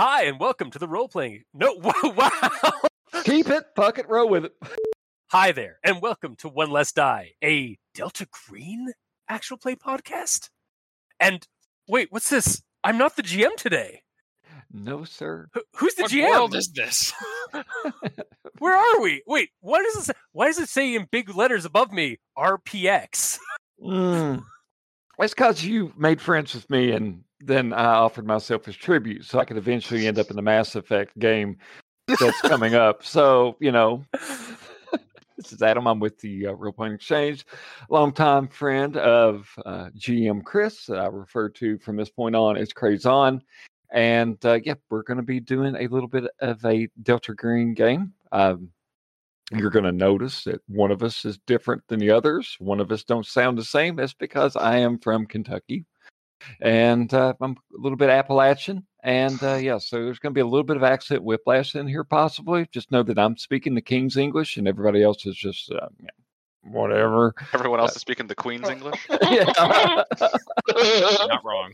Hi, and welcome to the role-playing... No, wow! Keep it, puck it, roll with it. Hi there, and welcome to One Less Die, a Delta Green actual play podcast. And, wait, what's this? I'm not the GM today. No, sir. Who's the GM? What world is this? Where are we? Wait, what is this? Why does it say in big letters above me, RPX? It's because you made friends with me and... Then I offered myself as tribute so I could eventually end up in the Mass Effect game that's coming up. So, you know, this is Adam. I'm with the Real Point Exchange, longtime friend of GM Chris, that I refer to from this point on as Crazon. And yeah, we're going to be doing a little bit of a Delta Green game. You're going to notice that one of us is different than the others. One of us don't sound the same. That's because I am from Kentucky. And I'm a little bit Appalachian, and yeah, so there's going to be a little bit of accent whiplash in here, possibly. Just know that I'm speaking the King's English, and everybody else is just whatever. Everyone else is speaking the Queen's English. Yeah. Not wrong.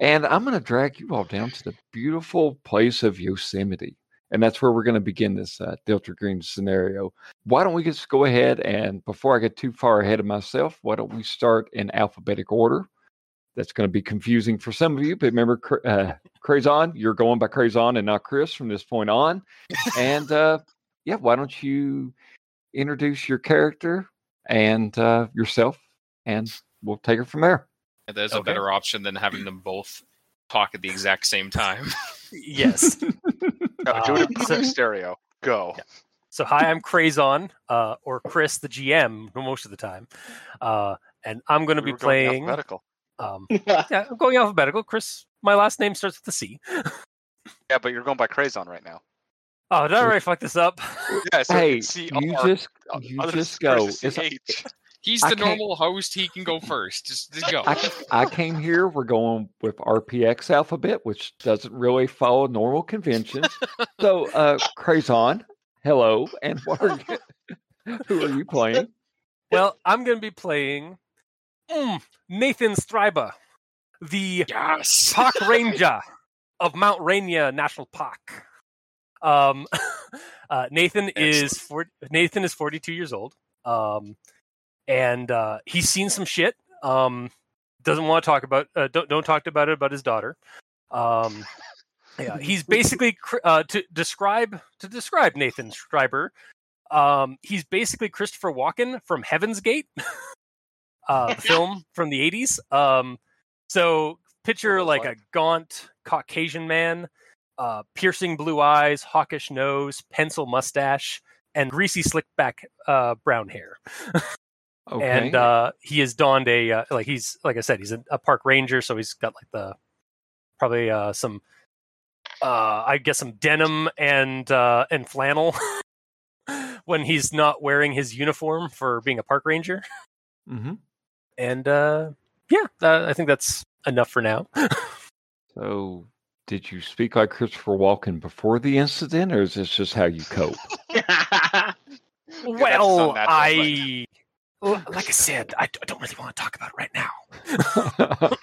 And I'm going to drag you all down to the beautiful place of Yosemite, and that's where we're going to begin this Delta Green scenario. Why don't we just go ahead and before I get too far ahead of myself, why don't we start in alphabetic order? That's going to be confusing for some of you, but remember, Crazon, you're going by Crazon and not Chris from this point on. And yeah, why don't you introduce your character and yourself, and we'll take it from there. And there's a better option than having them both talk at the exact same time. Yes. No, do it in stereo. Go. Yeah. So, hi, I'm Crazon, or Chris, the GM, most of the time. And I'm going to be playing... alphabetical. Yeah, I'm going alphabetical. Chris, my last name starts with a C. Yeah, but you're going by Crazon right now. Oh, did I already fuck this up? Yeah, so hey, you just go. He's the normal host. He can go first. Just go. I came here. We're going with RPX alphabet, which doesn't really follow normal conventions. So, Crazon... Hello, and what are you, who are you playing? Well, I'm going to be playing Nathan Striber, the park ranger of Mount Rainier National Park. Nathan is 42 years old, and he's seen some shit. Doesn't want to talk about don't talk about it about his daughter. Yeah, he's basically to describe Nathan Striber. He's basically Christopher Walken from Heaven's Gate, the film from the 80s. So picture like a gaunt Caucasian man, piercing blue eyes, hawkish nose, pencil mustache, and greasy slicked back brown hair. Okay. And he has donned a he's a park ranger, so he's got like the probably some. I guess some denim and flannel when he's not wearing his uniform for being a park ranger. Mm-hmm. And I think that's enough for now. So, did you speak like Christopher Walken before the incident, or is this just how you cope? Well, like I said, I don't really want to talk about it right now.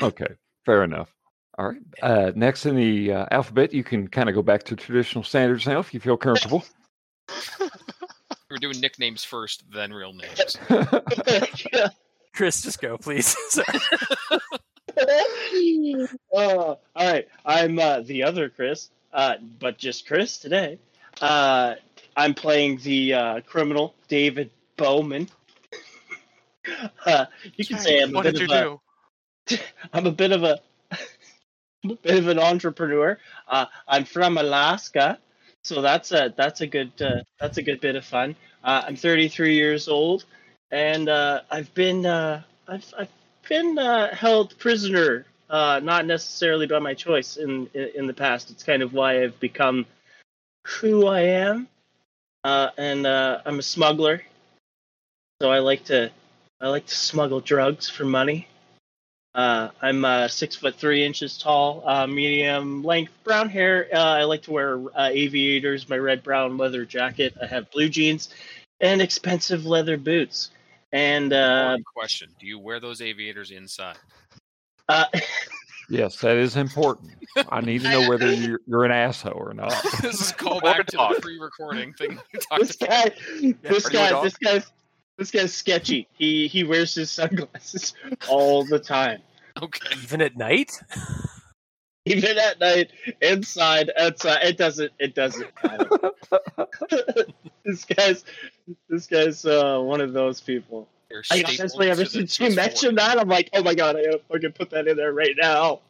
Okay, fair enough. All right. Next in the alphabet, you can kind of go back to traditional standards now if you feel comfortable. We're doing nicknames first, then real names. Chris, just go, please. All right. I'm the other Chris, but just Chris today. I'm playing the criminal David Bowman. You can say I'm a bit of a... A bit of an entrepreneur. I'm from Alaska, so that's a good bit of fun. I'm 33 years old, and I've been held prisoner, not necessarily by my choice in the past. It's kind of why I've become who I am, and I'm a smuggler, so I like to smuggle drugs for money. I'm 6'3" tall, medium length, brown hair. I like to wear aviators, my red-brown leather jacket. I have blue jeans and expensive leather boots. And question: do you wear those aviators inside? Yes, that is important. I need to know whether you're an asshole or not. This is callback to the pre-recording thing. This guy's sketchy. He wears his sunglasses all the time. Okay. Even at night? Even at night, inside, outside. It doesn't matter. This guy's one of those people. I honestly, ever since you mentioned that, I'm like, oh my god, I gotta fucking put that in there right now.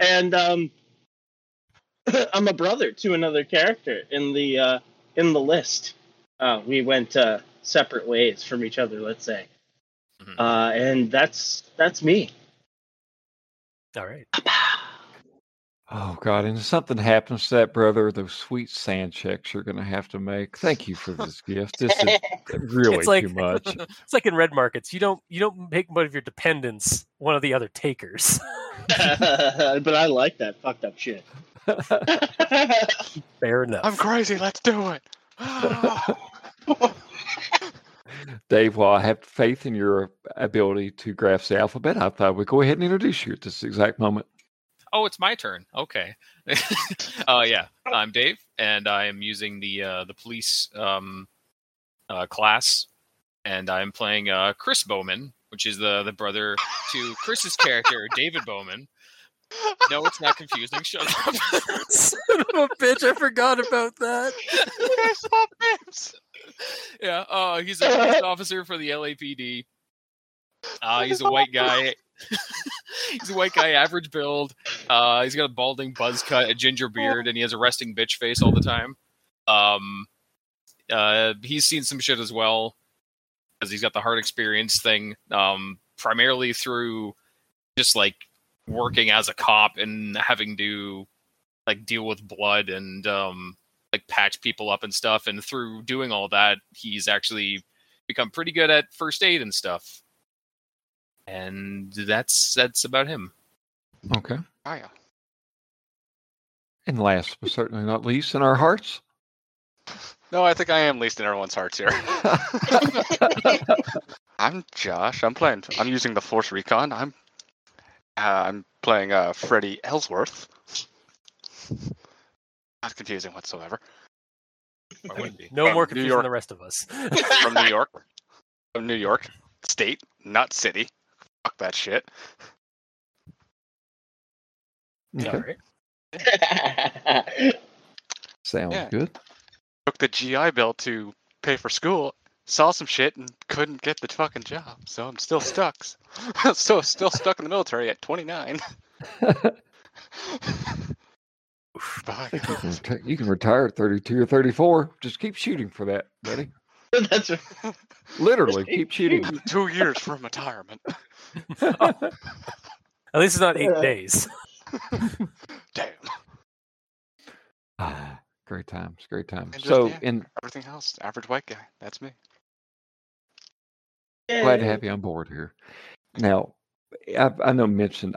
And I'm a brother to another character in the list. We went separate ways from each other, let's say. Mm-hmm. And that's me. All right. Oh, God. And if something happens to that brother, those sweet sand checks you're going to have to make. Thank you for this gift. This is really too much. It's like in Red Markets. You don't make one of your dependents one of the other takers. But I like that fucked up shit. Fair enough. I'm crazy. Let's do it. Dave, while I have faith in your ability to grasp the alphabet, I thought we'd go ahead and introduce you at this exact moment. Oh, it's my turn. Okay. Yeah, I'm Dave, and I am using the police class, and I'm playing Chris Bowman, which is the brother to Chris's character, David Bowman. No, it's not confusing. Shut up. Son of a bitch, I forgot about that. Yeah, he's a police officer for the LAPD. He's a white guy. He's a white guy, average build. He's got a balding buzz cut, a ginger beard, and he has a resting bitch face all the time. He's seen some shit as well, because he's got the hard experience thing, primarily through just like working as a cop and having to like deal with blood and like patch people up and stuff. And through doing all that, he's actually become pretty good at first aid and stuff. And that's about him. Okay. Oh, yeah. And last but certainly not least, in our hearts. No, I think I am least in everyone's hearts here. I'm Josh. I'm using the Force Recon. I'm playing Freddy Ellsworth. Not confusing whatsoever. No more confusing than the rest of us. From New York. From New York State, not city. Fuck that shit. Okay. All right. Sounds good. Took the GI Bill to pay for school, saw some shit, and couldn't get the fucking job. So I'm still stuck. So still stuck in the military at 29. You can retire at 32 or 34. Just keep shooting for that, buddy. That's right. Literally, keep shooting. 2 years from retirement. At least it's not 8 days. Damn. Great times, great times. And so, in everything else, average white guy. That's me. Glad to have you on board here. Now, I mentioned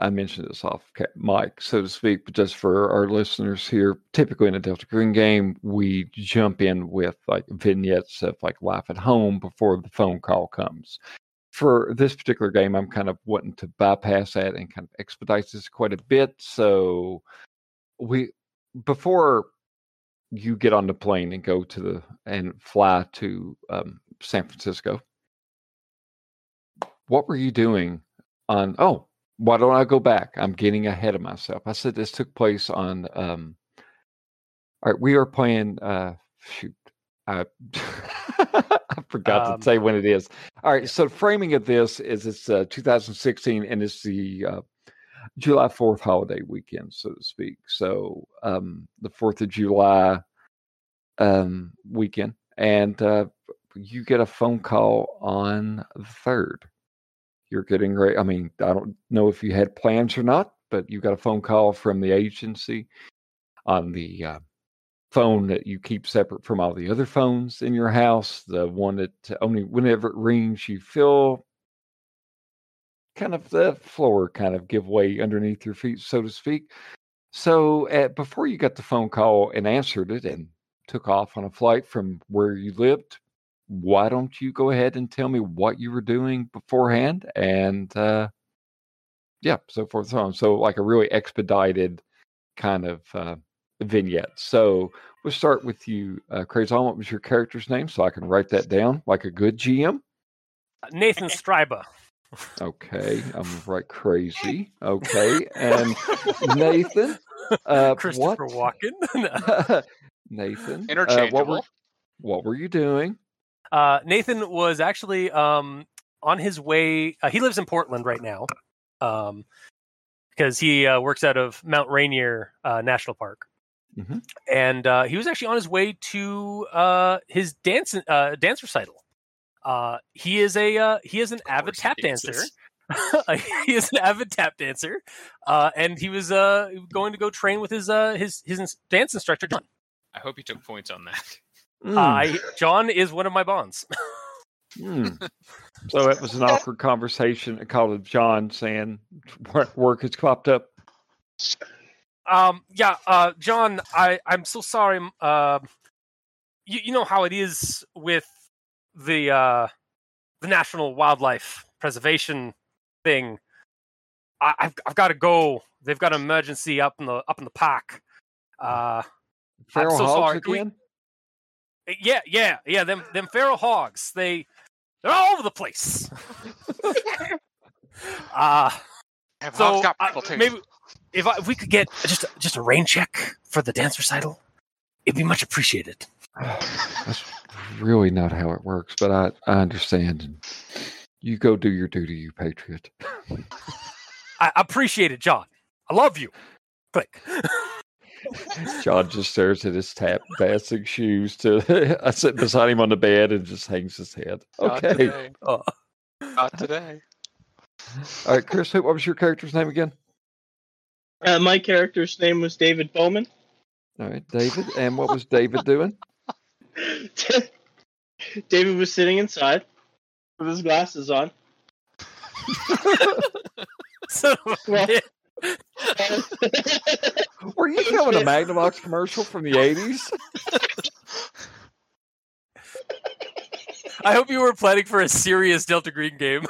this off mic, so to speak, but just for our listeners here, typically in a Delta Green game, we jump in with like vignettes of like life at home before the phone call comes. For this particular game, I'm kind of wanting to bypass that and kind of expedite this quite a bit. So before you get on the plane and go to fly to San Francisco, what were you doing? Why don't I go back? I'm getting ahead of myself. I said this took place on. All right, we are playing. I forgot to say when it is. All right, so framing of this is it's 2016, and it's the July 4th holiday weekend, so to speak. So the 4th of July weekend, and you get a phone call on the 3rd. You're getting ready. I mean, I don't know if you had plans or not, but you got a phone call from the agency on the phone that you keep separate from all the other phones in your house, the one that only whenever it rings, you feel kind of the floor kind of give way underneath your feet, so to speak. So before you got the phone call and answered it and took off on a flight from where you lived, why don't you go ahead and tell me what you were doing beforehand? And so forth and so on. So like a really expedited kind of vignette. So we'll start with you, Crazon. What was your character's name so I can write that down like a good GM? Nathan Striber. Okay, I'm right crazy. Okay, and Nathan, Christopher Walken. Nathan, interchangeable. What were you doing? Nathan was actually on his way. He lives in Portland right now because he works out of Mount Rainier National Park, mm-hmm. and he was actually on his way to his dance recital. He is an avid tap dancer. He is an avid tap dancer, and he was going to go train with his dance instructor John. I hope he took points on that. John is one of my bonds. So it was an awkward conversation. I called John saying work has popped up. John, I'm so sorry. You know how it is with the National Wildlife Preservation thing. I've got to go. They've got an emergency up in the park. Feral I'm so hogs sorry. Again? Yeah. Them feral hogs. They're all over the place. So got maybe if we could get just a rain check for the dance recital, it'd be much appreciated. That's really not how it works, but I understand. And you go do your duty, you patriot. I appreciate it, John. I love you. Click. John just stares at his tap dancing shoes. I sit beside him on the bed and just hangs his head. Okay. Not today. Not today. All right, Chris, what was your character's name again? My character's name was David Bowman. All right, David. And what was David doing? David was sitting inside with his glasses on. So were you filming a Magnavox commercial from the 80s? I hope you were planning for a serious Delta Green game.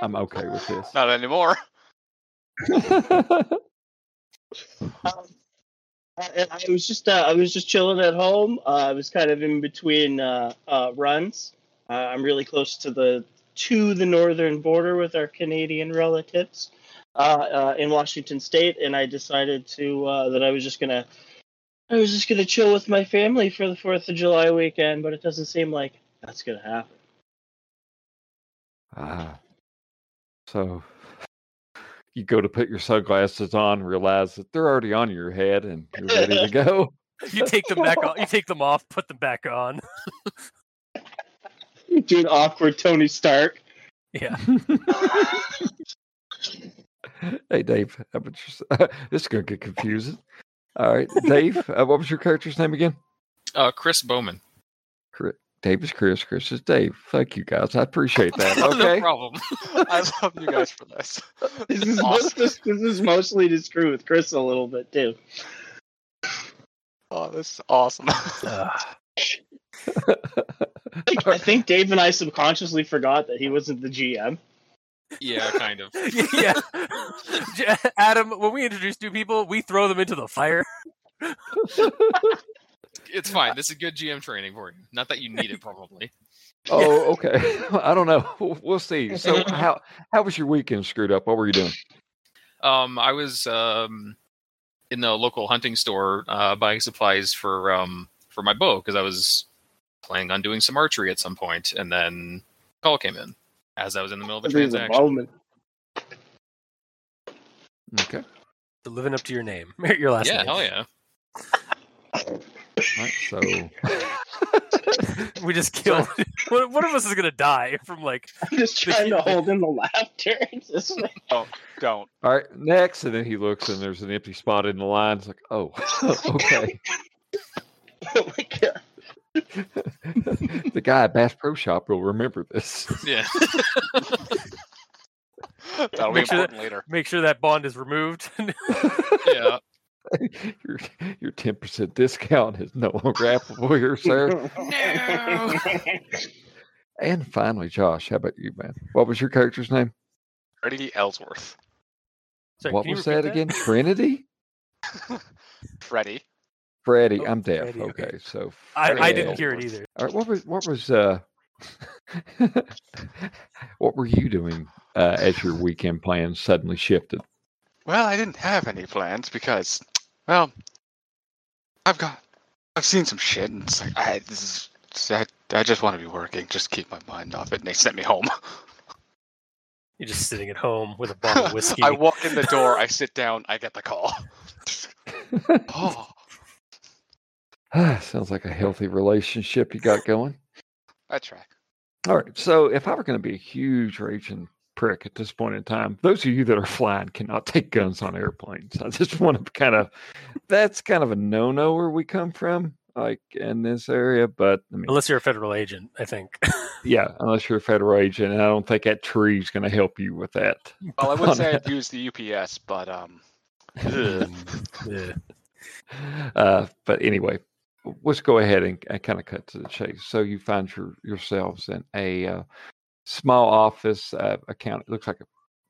I'm okay with this. Not anymore. I was just chilling at home. I was kind of in between runs. I'm really close to the northern border with our Canadian relatives in Washington State, and I decided to that I was just gonna chill with my family for the 4th of July weekend. But it doesn't seem like that's gonna happen. So you go to put your sunglasses on, realize that they're already on your head, and you're ready to go. You take them back off. You take them off. Put them back on. You do an awkward Tony Stark. Yeah. Hey, Dave. This is going to get confusing. All right, Dave. What was your character's name again? Chris Bowman. Dave is Chris. Chris is Dave. Thank you, guys. I appreciate that. Okay. No problem. I love you guys for this. This is mostly to screw with Chris a little bit, too. Oh, this is awesome. I think Dave and I subconsciously forgot that he wasn't the GM. Yeah, kind of. Yeah. Adam, when we introduce new people, we throw them into the fire. It's fine. This is good GM training for you. Not that you need it, probably. Oh, okay. I don't know. We'll see. So how was your weekend screwed up? What were you doing? I was in the local hunting store buying supplies for my bow, because I was planning on doing some archery at some point, and then a call came in as I was in the middle of a transaction. Okay. So living up to your name. Your last name. Yeah, hell yeah. Right, so we just killed. One of us is gonna die from like. I'm just trying to hold in the laughter. Just like, don't. All right, next. And then he looks and there's an empty spot in the line. It's like, oh, okay. Oh, my God. The guy at Bass Pro Shop will remember this. Yeah. That'll be important later. Make sure that bond is removed. Yeah. Your 10% discount is no longer applicable here, sir. No. And finally, Josh, how about you, man? What was your character's name? Freddy Ellsworth. Sorry, what was that again? Trinity? Freddy. Oh, I'm deaf. Freddy, okay, so I didn't hear it either. All right, what was what were you doing as your weekend plans suddenly shifted? Well, I didn't have any plans because, well, I've seen some shit, and it's like I just want to be working, just keep my mind off it. And they sent me home. You're just sitting at home with a bottle of whiskey. I walk in the door, I sit down, I get the call. Oh. Sounds like a healthy relationship you got going. I track. All right. So if I were going to be a huge raging prick at this point in time, those of you that are flying cannot take guns on airplanes. I just want to that's kind of a no-no where we come from, like in this area. But I mean, unless you're a federal agent, I think. Yeah, unless you're a federal agent. And I don't think that tree is going to help you with that. Well, I would say I'd use the UPS, but. But anyway. Let's go ahead and kind of cut to the chase. So you find yourselves in a small office account. It looks like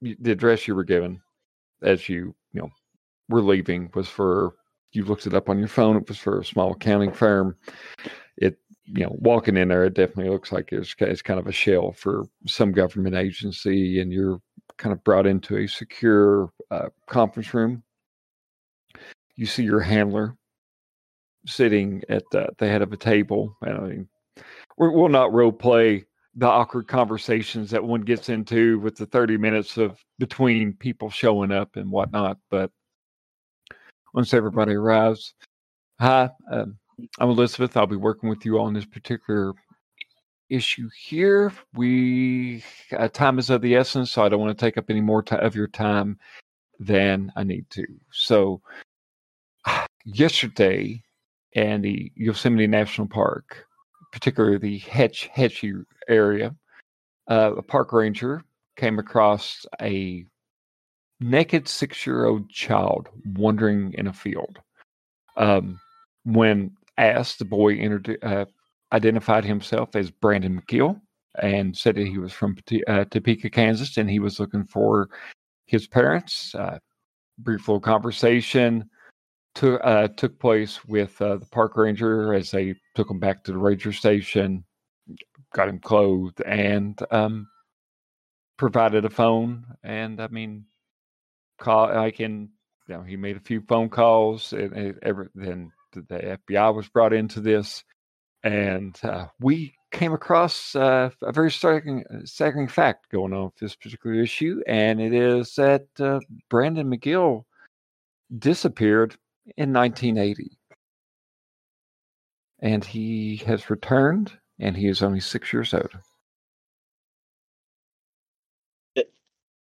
the address you were given as you were leaving was for, you looked it up on your phone. It was for a small accounting firm. It, walking in there, it definitely looks like it's kind of a shell for some government agency, and you're kind of brought into a secure conference room. You see your handler sitting at the head of a table. I mean, we'll not role play the awkward conversations that one gets into with the 30 minutes of between people showing up and whatnot. But once everybody arrives, hi, I'm Elizabeth. I'll be working with you on this particular issue here. Time is of the essence, so I don't want to take up any more of your time than I need to. So yesterday, and the Yosemite National Park, particularly the Hetch Hetchy area, a park ranger came across a naked 6-year-old child wandering in a field. When asked, the boy identified himself as Brandon McGill and said that he was from Topeka, Kansas, and he was looking for his parents. Brief little conversation took place with the park ranger as they took him back to the ranger station, got him clothed, and provided a phone. And I mean, he made a few phone calls, and then the FBI was brought into this, and we came across a very staggering fact going on with this particular issue, and it is that Brandon McGill disappeared in 1980, and he has returned, and he is only 6 years old.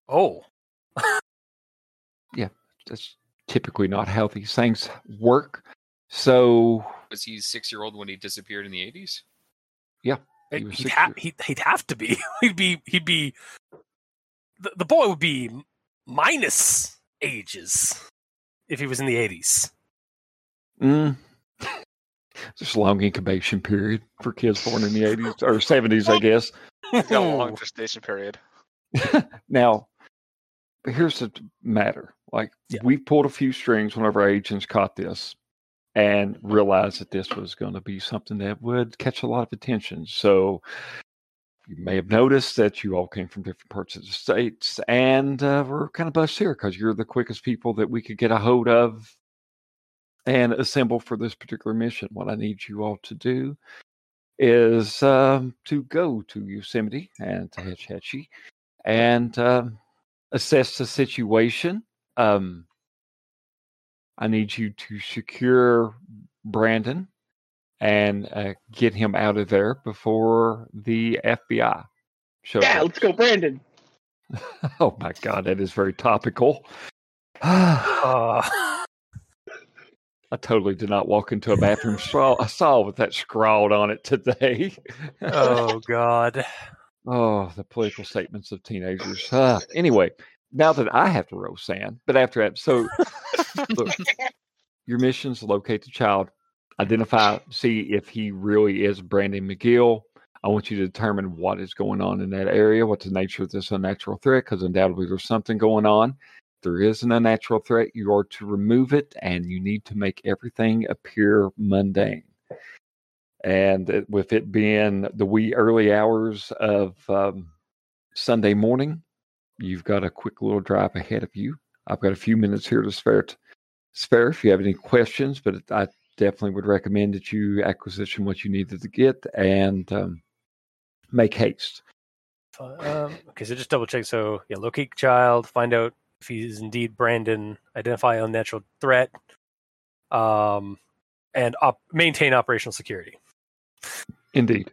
Oh, yeah, that's typically not how these things work. So, was he 6-year-old when he disappeared in the 80s? Yeah, he was he'd have to be. He'd be. The boy would be minus ages if he was in the 80s. Just a long incubation period for kids born in the 80s or 70s, I guess. A long gestation period. Now, here's the matter. We pulled a few strings whenever our agents caught this and realized that this was going to be something that would catch a lot of attention. So you may have noticed that you all came from different parts of the states, and we're kind of blessed here because you're the quickest people that we could get a hold of and assemble for this particular mission. What I need you all to do is to go to Yosemite and to Hetch Hetchy and assess the situation. I need you to secure Brandon and get him out of there before the FBI shows up. Yeah, let's go, Brandon. Oh my God, that is very topical. I totally did not walk into a bathroom stall. I saw with that scrawled on it today. Oh God. Oh, the political statements of teenagers. Anyway, now that I have to roll sand, but after that, so look, your mission's locate the child, identify, see if he really is Brandon McGill. I want you to determine what is going on in that area, what's the nature of this unnatural threat, because undoubtedly there's something going on. If there is an unnatural threat, you are to remove it, and you need to make everything appear mundane. And with it being the wee early hours of Sunday morning, you've got a quick little drive ahead of you. I've got a few minutes here to spare if you have any questions, but I definitely would recommend that you acquisition what you needed to get and make haste. Okay, so just double check. So yeah, locate child, find out if he's indeed Brandon, identify unnatural threat, and maintain operational security. Indeed.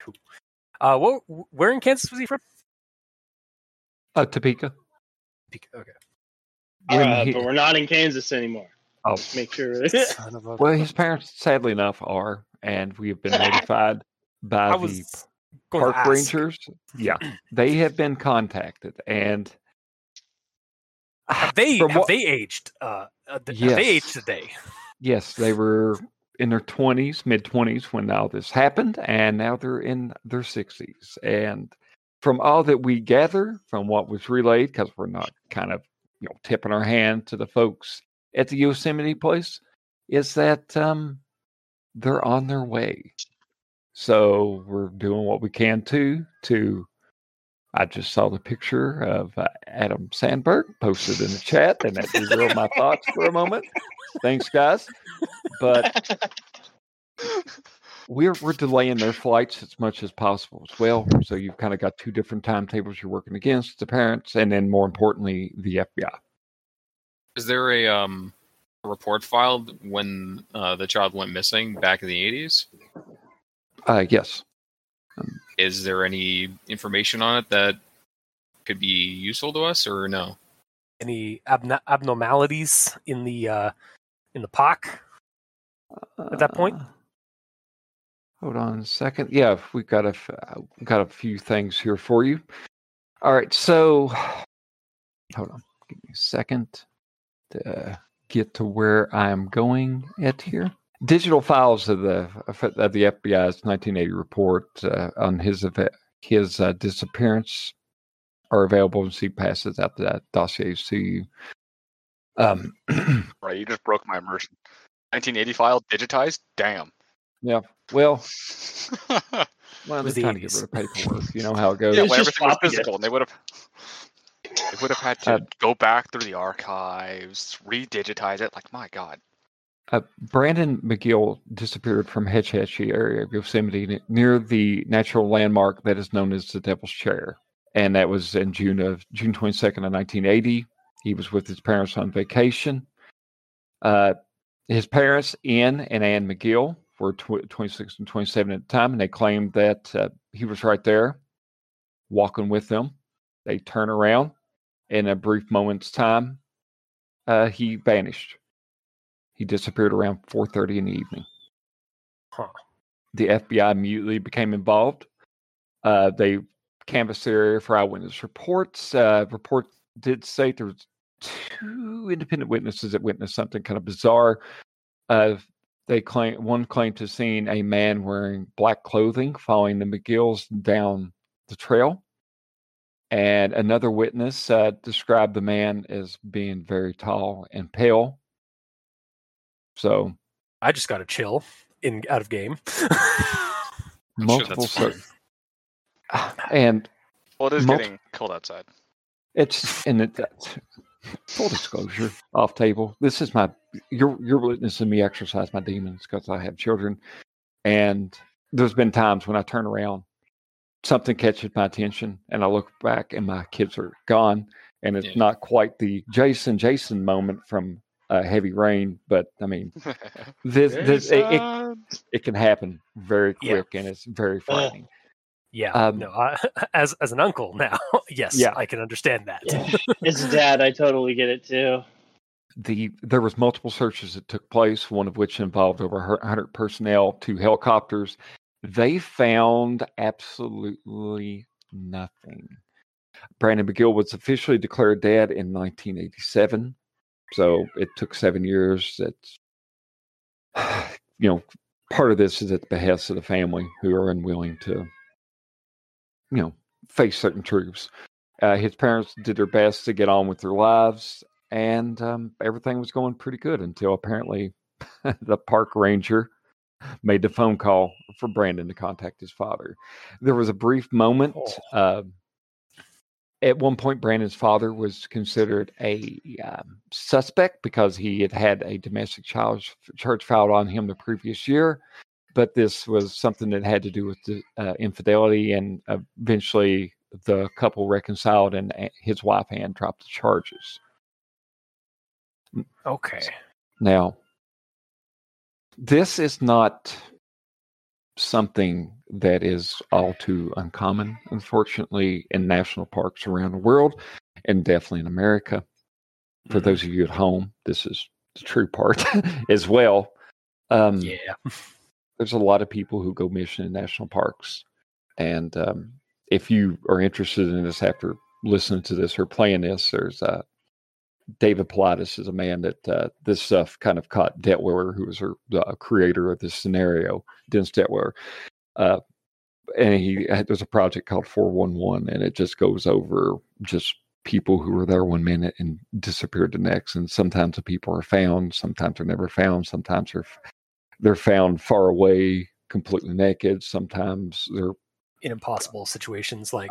Cool. Where in Kansas was he from? Topeka. Okay. But we're not in Kansas anymore. I'll make sure. Well, his parents, sadly enough, are, and we have been notified by the park rangers. Yeah, they have been contacted, and have they aged? Yes. They aged today. Yes, they were in their 20s, mid-20s when all this happened, and now they're in their 60s. And from all that we gather, from what was relayed, because we're not kind of tipping our hand to the folks at the Yosemite place, is that they're on their way. So we're doing what we can to. I just saw the picture of Adam Sandberg posted in the chat, and that derailed my thoughts for a moment. Thanks, guys. But we're delaying their flights as much as possible as well. So you've kind of got two different timetables you're working against, the parents, and then more importantly, the FBI. Is there a report filed when the child went missing back in the 80s? Yes. Is there any information on it that could be useful to us, or no? Any abnormalities in the POC at that point? Hold on a second. Yeah, we've got a few things here for you. All right, so hold on. Give me a second. Get to where I'm going at here. Digital files of the FBI's 1980 report on his disappearance are available, and she passes out that dossier to you. Right, you just broke my immersion. 1980 file digitized? Damn. Yeah, well, I'm just trying to get rid of paperwork. You know how it goes. Yeah, well, everything was physical, and they would have had to go back through the archives, redigitize it. Like, my God. Brandon McGill disappeared from Hetch Hetchy area of Yosemite near the natural landmark that is known as the Devil's Chair. And that was in June 22nd of 1980. He was with his parents on vacation. His parents, Ian and Ann McGill, were 26 and 27 at the time, and they claimed that he was right there walking with them. They turn around. In a brief moment's time, he vanished. He disappeared around 4:30 in the evening. Huh. The FBI immediately became involved. They canvassed the area for eyewitness reports. Report did say there was two independent witnesses that witnessed something kind of bizarre. One claimed to have seen a man wearing black clothing following the McGills down the trail. And another witness described the man as being very tall and pale. So, I just got a chill out of game. Multiple, sure, and well, it is getting cold outside. It's full disclosure, off table. This is you're witnessing me exercise my demons because I have children, and there's been times when I turn around. Something catches my attention, and I look back, and my kids are gone. And it's not quite the Jason moment from Heavy Rain, but I mean, this it can happen very quick, and it's very frightening. Yeah, no. As an uncle now, yes, yeah. I can understand that. As a dad, I totally get it too. There was multiple searches that took place, one of which involved over 100 personnel, 2 helicopters. They found absolutely nothing. Brandon McGill was officially declared dead in 1987, so it took 7 years. That's, you know, part of this is at the behest of the family, who are unwilling to, you know, face certain truths. His parents did their best to get on with their lives, and everything was going pretty good until apparently the park ranger made the phone call for Brandon to contact his father. There was a brief moment. At one point, Brandon's father was considered a suspect because he had had a domestic child charge filed on him the previous year. But this was something that had to do with the infidelity, and eventually the couple reconciled, and his wife, Ann, dropped the charges. Okay. Now, this is not something that is all too uncommon, unfortunately, in national parks around the world, and definitely in America. For those of you at home, this is the true part as well. Yeah. There's a lot of people who go missing in national parks. And if you are interested in this after listening to this or playing this, there's David Paulides is a man that this stuff kind of caught Detweiler, who was the creator of this scenario, Dennis Detweiler. And there's a project called 411, and it just goes over just people who were there 1 minute and disappeared the next. And sometimes the people are found, sometimes they're never found, sometimes they're found far away, completely naked. Sometimes they're in impossible situations, like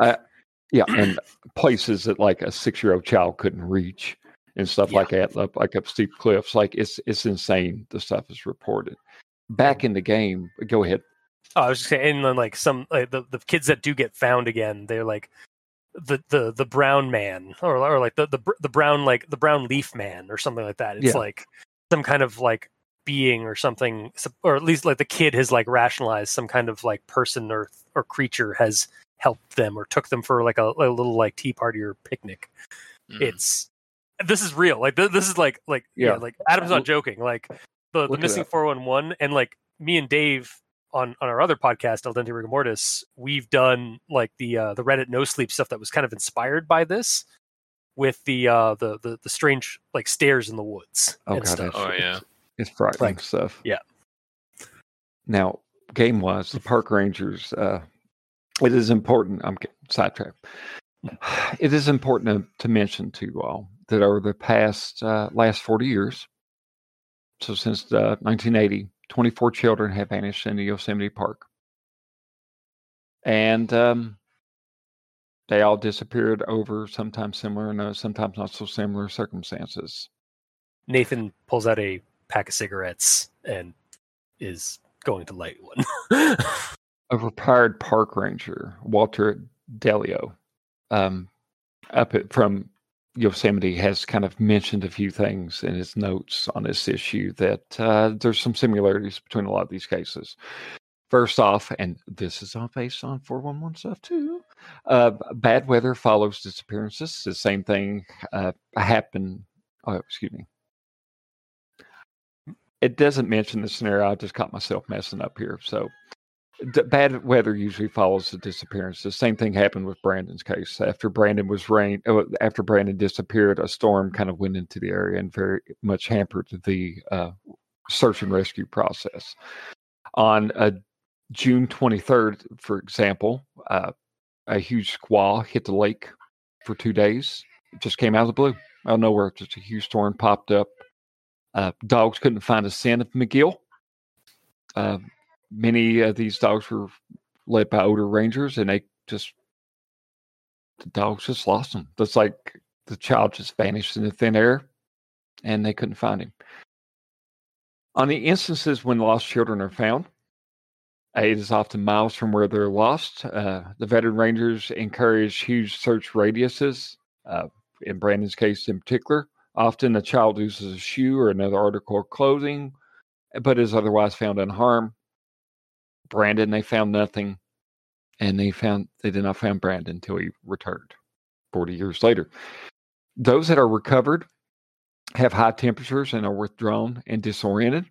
and places that like a 6-year-old child couldn't reach and stuff like that, like up steep cliffs. Like it's insane. The stuff is reported. Back in the game, go ahead. Oh, I was just saying, and then like some the kids that do get found again, they're like the brown man or like the brown, like the brown leaf man or something like that. It's like some kind of like being or something, or at least like the kid has like rationalized some kind of like person or creature has helped them or took them for like a little like tea party or picnic. This is real. Like this is like yeah, like Adam's not joking. Like the missing 411, and like me and Dave on our other podcast, El Dente Rigor Mortis, we've done like the Reddit no sleep stuff that was kind of inspired by this, with the strange like stairs in the woods. Oh and god, stuff. Oh yeah. It's frightening stuff. Yeah. Now, game-wise, the park rangers, it is important. I'm getting sidetracked. It is important to mention to you all that over the past last 40 years, so since 1980, 24 children have vanished in the Yosemite Park. And they all disappeared over sometimes similar and sometimes not so similar circumstances. Nathan pulls out a pack of cigarettes and is going to light one. A retired park ranger, Walter Delio, from Yosemite, has kind of mentioned a few things in his notes on this issue that there's some similarities between a lot of these cases. First off, and this is all based on 411 stuff too, bad weather follows disappearances. The same thing happened. Oh, excuse me. It doesn't mention the scenario. I just caught myself messing up here. So bad weather usually follows the disappearance. The same thing happened with Brandon's case. After Brandon disappeared, a storm kind of went into the area and very much hampered the search and rescue process. On June 23rd, for example, a huge squall hit the lake for 2 days. It just came out of the blue. Out of nowhere, just a huge storm popped up. Dogs couldn't find a scent of McGill. Many of these dogs were led by older rangers, and the dogs just lost them. That's like the child just vanished into thin air, and they couldn't find him. On the instances when lost children are found, it is often miles from where they're lost. The veteran rangers encourage huge search radiuses, in Brandon's case in particular. Often a child loses a shoe or another article of clothing, but is otherwise found unharmed. Brandon, they found nothing. and they did not find Brandon until he returned 40 years later. Those that are recovered have high temperatures and are withdrawn and disoriented.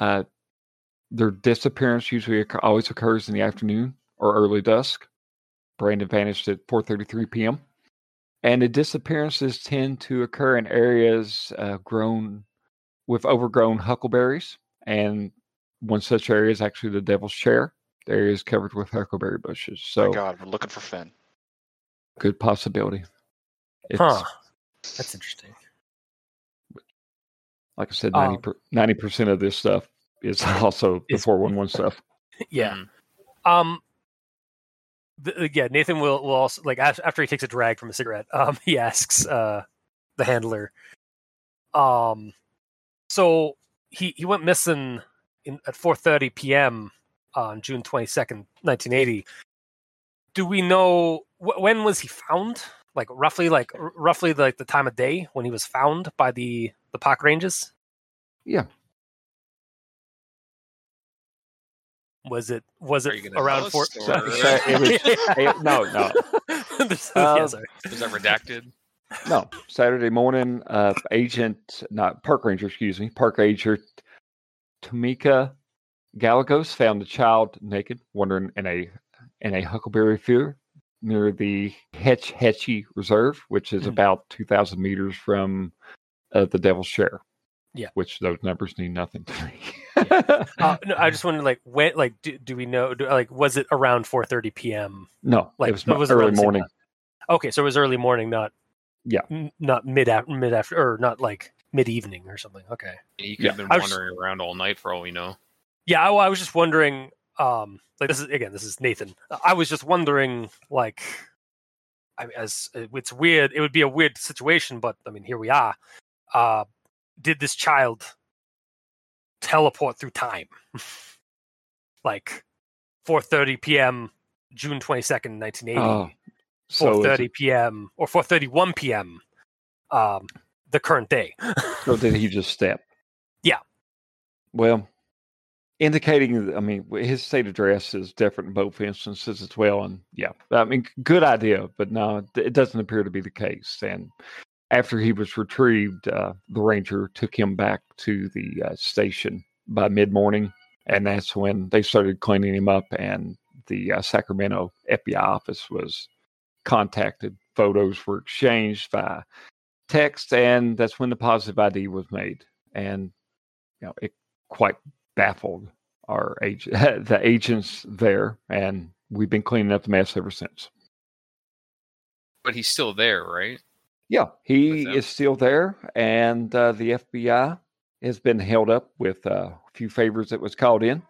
Their disappearance usually always occurs in the afternoon or early dusk. Brandon vanished at 4:33 p.m. And the disappearances tend to occur in areas grown with overgrown huckleberries. And one such area is actually the Devil's Chair. The area is covered with huckleberry bushes. So, my God, we're looking for Finn. Good possibility. That's interesting. Like I said, 90% of this stuff is also the 411 stuff. Yeah. Nathan will also, like, after he takes a drag from a cigarette, he asks the handler. So he went missing at 4:30 p.m. on June 22nd, 1980. Do we know when was he found? Like roughly like the time of day when he was found by the park rangers? Yeah. Was it around 4? No. Was that redacted? No. Saturday morning, park ranger Tamika Gallegos found a child naked, wandering in a huckleberry field near the Hetch Hetchy Reserve, which is about 2,000 meters from the Devil's Chair. Yeah, which those numbers mean nothing to me. No, I just wondered, like, when, like, do we know? Was it around 4:30 p.m.? No, it was early morning. Okay, so it was early morning, not mid after, or not like mid evening or something. Okay, he could have been wandering around all night for all we know. Yeah, I was just wondering. This is Nathan. I was just wondering, like, I mean, as it's weird, it would be a weird situation, but I mean, here we are. Did this child teleport through time? Like 4:30 p.m. June 22nd, 1980, 4:30 p.m. or 4:31 p.m. The current day. So did he just step? Yeah. Well, indicating, I mean, his state address is different in both instances as well. And yeah, I mean, good idea, but no, it doesn't appear to be the case. And after he was retrieved, the ranger took him back to the station by mid-morning, and that's when they started cleaning him up, and the Sacramento FBI office was contacted. Photos were exchanged by text, and that's when the positive ID was made. And you know, it quite baffled the agents there, and we've been cleaning up the mess ever since. But he's still there, right? Yeah, he is still there, and the FBI has been held up with a few favors that was called in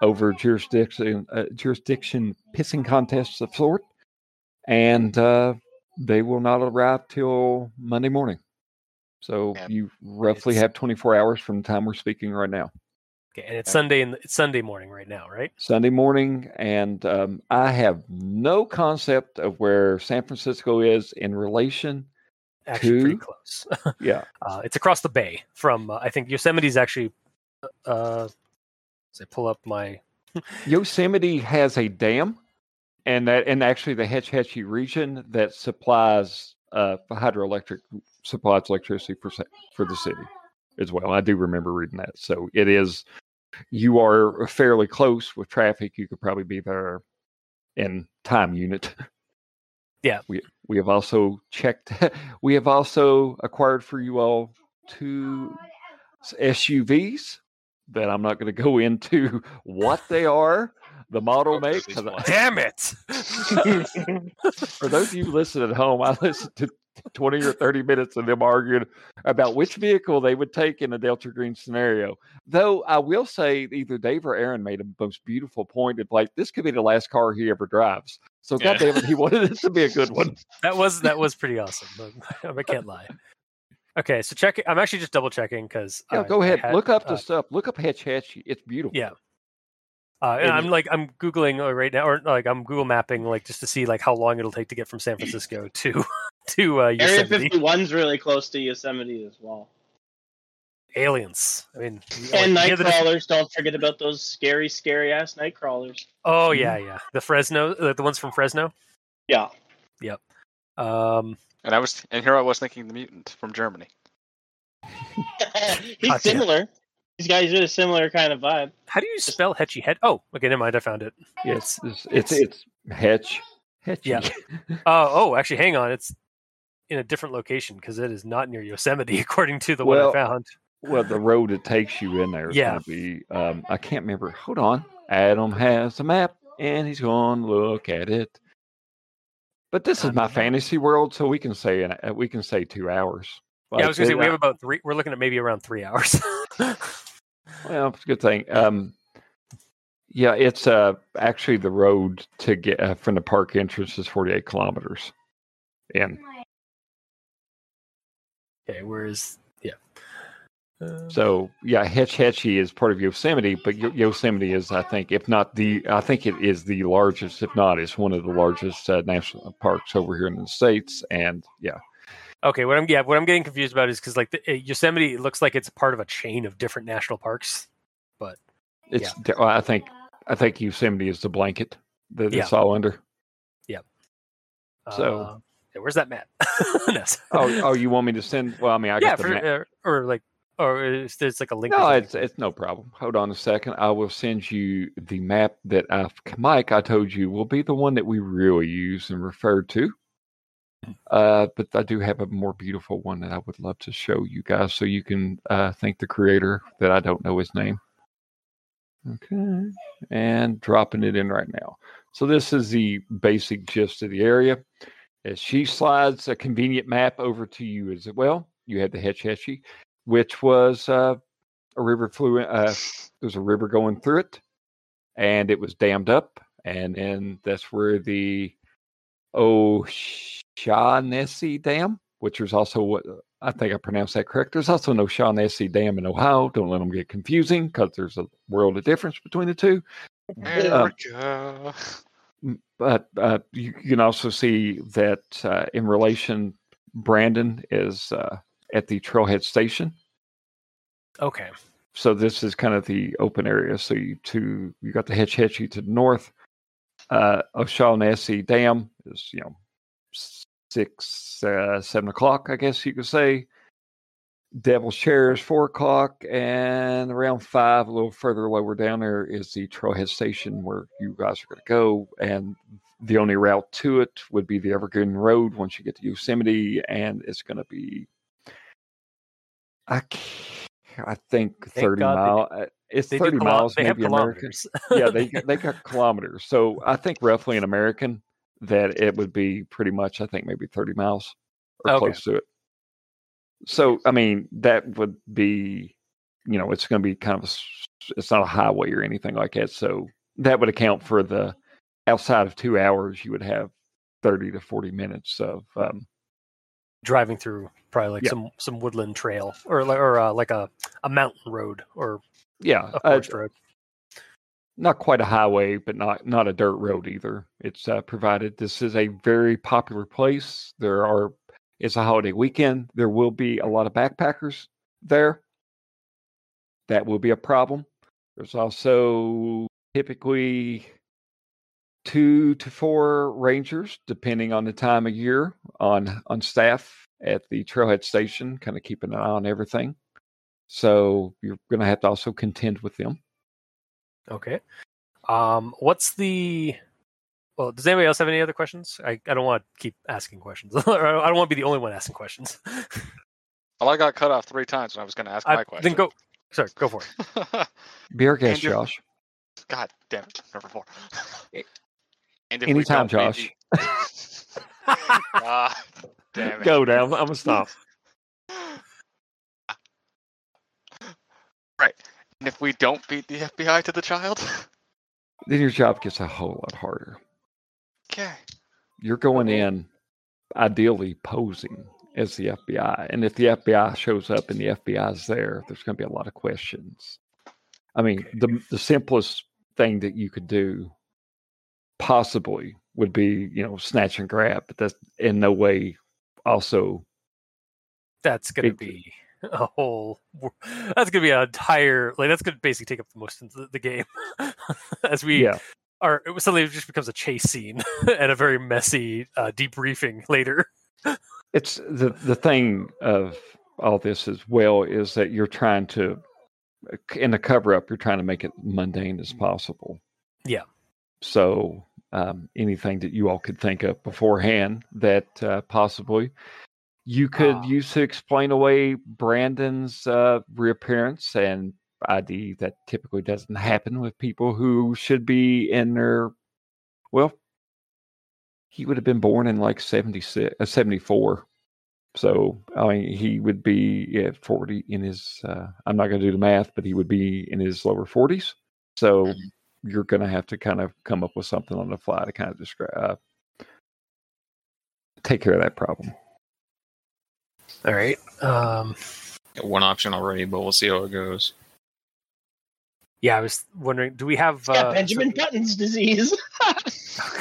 over jurisdiction pissing contests of sort, and they will not arrive till Monday morning. So you roughly have 24 hours from the time we're speaking right now. Okay, and it's Sunday, and it's Sunday morning right now, right? Sunday morning, and I have no concept of where San Francisco is in relation. Actually, pretty close. Yeah, it's across the bay from. I think Yosemite's actually. As I pull up my. Yosemite has a dam, and actually the Hetch Hetchy region that supplies supplies electricity for the city as well. I do remember reading that. So it is. You are fairly close with traffic. You could probably be there in time unit. Yeah, we have also checked. We have also acquired for you all 2 SUVs that I'm not going to go into what they are, the model make. Damn it! For those of you listening at home, I listened to 20 or 30 minutes of them arguing about which vehicle they would take in a Delta Green scenario. Though I will say either Dave or Aaron made a most beautiful point of, like, this could be the last car he ever drives. So goddamn it, he wanted this to be a good one. That was pretty awesome. I can't lie. Okay, so check. I'm actually just double checking because go ahead. Look up the stuff. Look up Hetch Hetchy. It's beautiful. Yeah. And I'm googling right now, or like I'm Google mapping, like just to see like how long it'll take to get from San Francisco to Yosemite. Area 51's really close to Yosemite as well. aliens. I mean, and like, nightcrawlers. Don't forget about those scary, scary ass nightcrawlers. Oh yeah, yeah. The Fresno, the ones from Fresno. Yeah. Yep. And here I was thinking the mutant from Germany. He's similar. Yeah. These guys are a similar kind of vibe. How do you spell Hetchy Head? Oh, okay, never mind. I found it. Yeah, it's Hetch Hetchy. Yeah. Actually, hang on. It's in a different location because it is not near Yosemite, according to the one I found. Well, the road that takes you in there is going to be. I can't remember. Hold on. Adam has a map, and he's going to look at it. But this is my fantasy world, so we can say 2 hours. Yeah, I was going to say, we have about three. We're looking at maybe around 3 hours. Well, it's a good thing. It's actually the road to get from the park entrance is 48 kilometers. And okay, whereas Hetch Hetchy is part of Yosemite, but Yosemite is, I think, it is the largest, if not, it's one of the largest national parks over here in the States, and yeah. Okay, what I'm getting confused about is because Yosemite, it looks like it's part of a chain of different national parks, but it's. Yeah. I think Yosemite is the blanket that it's all under. Yeah. So where's that map? No. Oh, you want me to send? Well, I mean, I got the map, or it's like a link. No, it's no problem. Hold on a second. I will send you the map that I told you will be the one that we really use and refer to. But I do have a more beautiful one that I would love to show you guys, so you can thank the creator that I don't know his name. Okay, and dropping it in right now. So this is the basic gist of the area. As she slides a convenient map over to you as well, you had the Hetch Hetchy, which was a river fluent. There was a river going through it, and it was dammed up, and then that's where the O'Shaughnessy Dam, which is also what I think I pronounced that correct. There's also an O'Shaughnessy Dam in Ohio. Don't let them get confusing because there's a world of difference between the two. America. But you can also see that in relation, Brandon is at the Trailhead Station. Okay. So this is kind of the open area. So you got the Hetch Hetchy to the north. O'Shaughnessy Dam is, 7 o'clock, I guess you could say. Devil's Chair is 4 o'clock, and around 5, a little further lower down there, is the Trailhead Station where you guys are going to go, and the only route to it would be the Evergreen Road once you get to Yosemite, and it's going to be, I think 30 miles. It's 30 miles, maybe American. Yeah, they got kilometers. So I think roughly in American that it would be pretty much, I think, maybe 30 miles or close to it. So, I mean, that would be, it's going to be kind of, it's not a highway or anything like that. So that would account for the outside of 2 hours, you would have 30 to 40 minutes of driving through probably some woodland trail or like a mountain road or. Yeah, a forest road. Not quite a highway, but not a dirt road either. It's provided. This is a very popular place. It's a holiday weekend. There will be a lot of backpackers there. That will be a problem. There's also typically 2 to 4 rangers, depending on the time of year, on staff at the Trailhead Station, kind of keeping an eye on everything. So you're going to have to also contend with them. Okay. Does anybody else have any other questions? I don't want to keep asking questions. I don't want to be the only one asking questions. Well, I got cut off 3 times when I was going to ask my question. Then go. Sorry, go for it. Be our guest, Josh. God damn it. Number 4. Anytime, Josh. Damn it. Go down. I'm going to stop. Right. And if we don't beat the FBI to the child, then your job gets a whole lot harder. Okay. You're going in ideally posing as the FBI. And if the FBI shows up and the FBI's there, there's going to be a lot of questions. I mean, the simplest thing that you could do possibly would be, snatch and grab, but that's in no way also. That's going to be. a whole. That's gonna be an entire. Like that's gonna basically take up the most of the game. As we are, suddenly it just becomes a chase scene and a very messy debriefing later. It's the thing of all this as well is that you're trying to, in the cover up, you're trying to make it mundane as possible. Yeah. So anything that you all could think of beforehand that possibly you could use to explain away Brandon's reappearance and ID that typically doesn't happen with people who should be in their, well, he would have been born in like 76, 74. So I mean, he would be 40 in his, I'm not going to do the math, but he would be in his lower 40s. So you're going to have to kind of come up with something on the fly to kind of describe, take care of that problem. All right. One option already, but we'll see how it goes. Yeah, I was wondering, do we have... Benjamin Button's disease. Oh,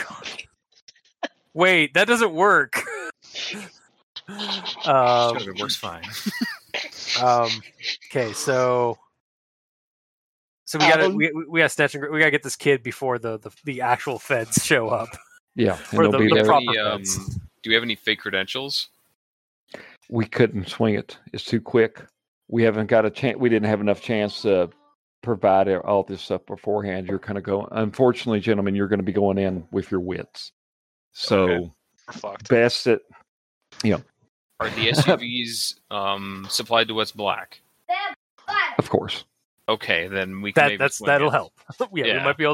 God. Wait, that doesn't work. It works fine. Okay, so we gotta we gotta snatch and we gotta get this kid before the actual feds show up. Yeah, or the proper feds. Do we have any fake credentials? We couldn't swing it. It's too quick. We haven't got a chance. We didn't have enough chance to provide all this stuff beforehand. You're kind of going. Unfortunately, gentlemen, you're going to be going in with your wits. So best that you know. Are the SUVs supplied to what's black? Of course. Okay, then we can. That'll help. Yeah, we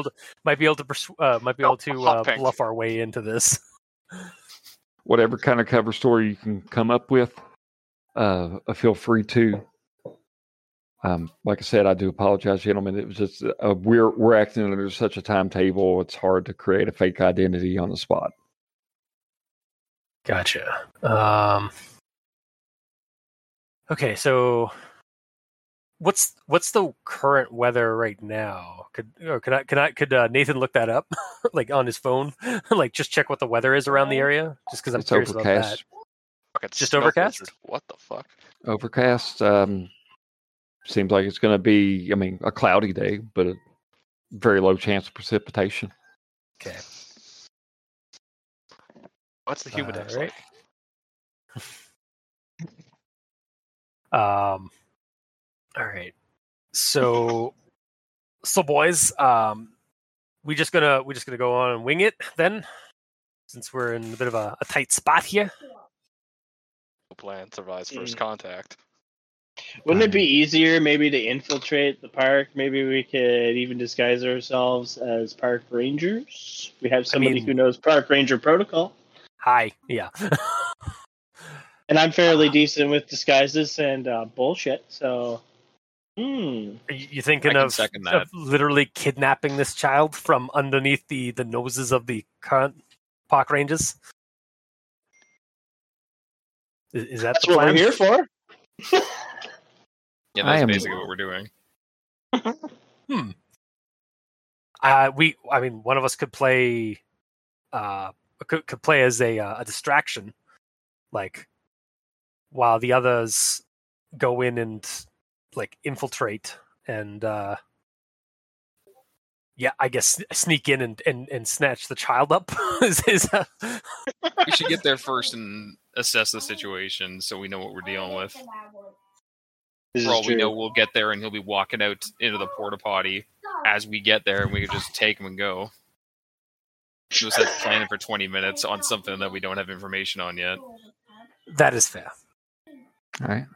might be able to bluff our way into this. Whatever kind of cover story you can come up with, feel free to. Like I said, I do apologize, gentlemen. It was just we're acting under such a timetable. It's hard to create a fake identity on the spot. Gotcha. Okay, so what's the current weather right now? Could Nathan look that up, like on his phone, like just check what the weather is around the area? Just because I'm curious overcast. About that. It's just overcast. What the fuck? Overcast. Seems like it's going to be. I mean, a cloudy day, but a very low chance of precipitation. Okay. What's the humidex like? All right. So boys, we're just gonna go on and wing it then, since we're in a bit of a tight spot here. The plan survives first contact. Wouldn't it be easier maybe to infiltrate the park? Maybe we could even disguise ourselves as park rangers. We have somebody who knows park ranger protocol. Hi. Yeah. And I'm fairly decent with disguises and bullshit, so... Are you thinking of literally kidnapping this child from underneath the noses of the current park rangers? Is that that's the plan? What we're here for? Yeah, that's basically what we're doing. One of us could play. Could play as a distraction, like while the others go in and like infiltrate and I guess sneak in and snatch the child up. We should get there first and assess the situation so we know what we're dealing with. For all we know, we'll get there and he'll be walking out into the porta potty as we get there, and we can just take him and go. Just like planning for 20 minutes on something that we don't have information on yet. That is fair. All right.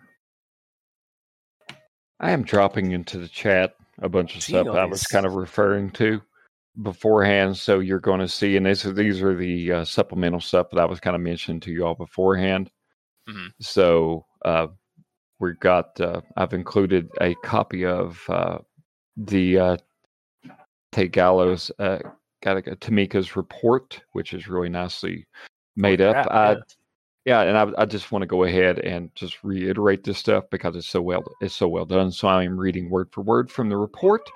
I am dropping into the chat a bunch of stuff I was kind of referring to beforehand. So you're going to see, and these are the supplemental stuff that I was kind of mentioning to you all beforehand. Mm-hmm. So we've got, I've included a copy of the Tagalos, Tamika's report, which is really nicely made up. And I just want to go ahead and just reiterate this stuff because it's so well done. So I am reading word for word from the report.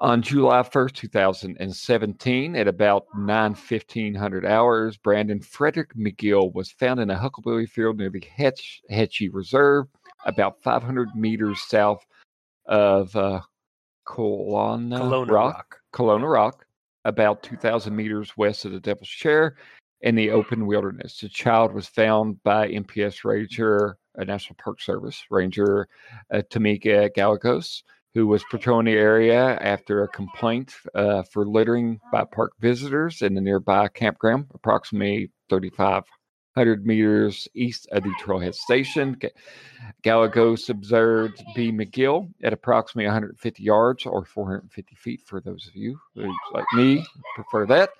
On July 1st, 2017, at about 9:15 hours, Brandon Frederick McGill was found in a huckleberry field near the Hetch Hetchy Reserve about 500 meters south of Kelowna Rock, about 2,000 meters west of the Devil's Chair in the open wilderness. The child was found by NPS Ranger, National Park Service Ranger Tamika Gallegos, who was patrolling the area after a complaint for littering by park visitors in the nearby campground, approximately 3,500 meters east of the Trailhead Station. Gallegos observed B. McGill at approximately 150 yards or 450 feet, for those of you who, like me, prefer that.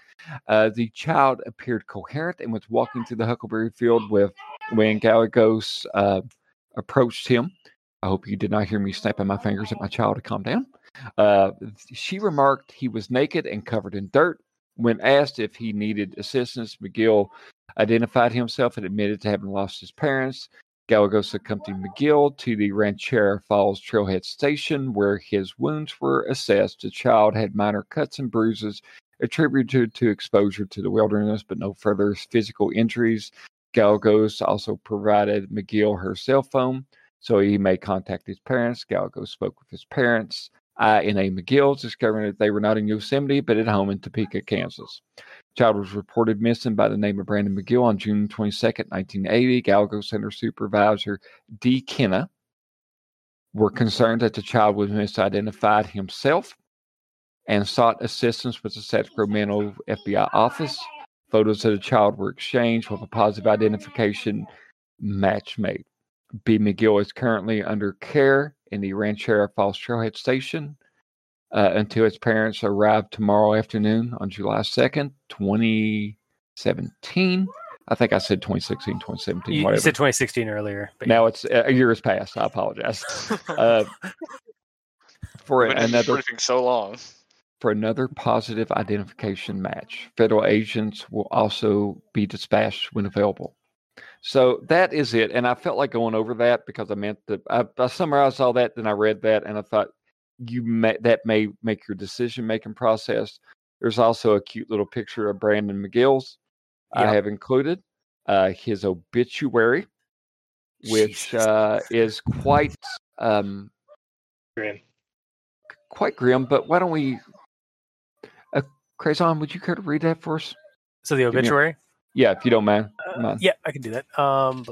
The child appeared coherent and was walking through the huckleberry field when Gallegos approached him. I hope you did not hear me snapping my fingers at my child to calm down. She remarked he was naked and covered in dirt. When asked if he needed assistance, McGill identified himself and admitted to having lost his parents. Gallegos accompanied McGill to the Rancheria Falls Trailhead Station, where his wounds were assessed. The child had minor cuts and bruises attributed to exposure to the wilderness, but no further physical injuries. Gallegos also provided McGill her cell phone so he may contact his parents. Gallegos spoke with his parents, and A. McGill, discovering that they were not in Yosemite, but at home in Topeka, Kansas. Child was reported missing by the name of Brandon McGill on June 22nd, 1980. Gallegos Center Supervisor D. Kenna were concerned that the child was misidentified himself and sought assistance with the Sacramento FBI office. Photos of the child were exchanged with a positive identification match made. B. McGill is currently under care in the Rancheria Falls Trailhead Station until his parents arrive tomorrow afternoon on July 2nd, 2017. I think I said 2016, 2017, whatever. You said 2016 earlier. But now it's a year has passed. I apologize. For another positive identification match. Federal agents will also be dispatched when available. So that is it. And I felt like going over that because I summarized all that. Then I read that and I thought that may make your decision-making process. There's also a cute little picture of Brandon McGill's. Yep. I have included his obituary, which is quite grim, but why don't we, Crazon, would you care to read that for us? So the obituary? Yeah, if you don't mind. Yeah, I can do that. So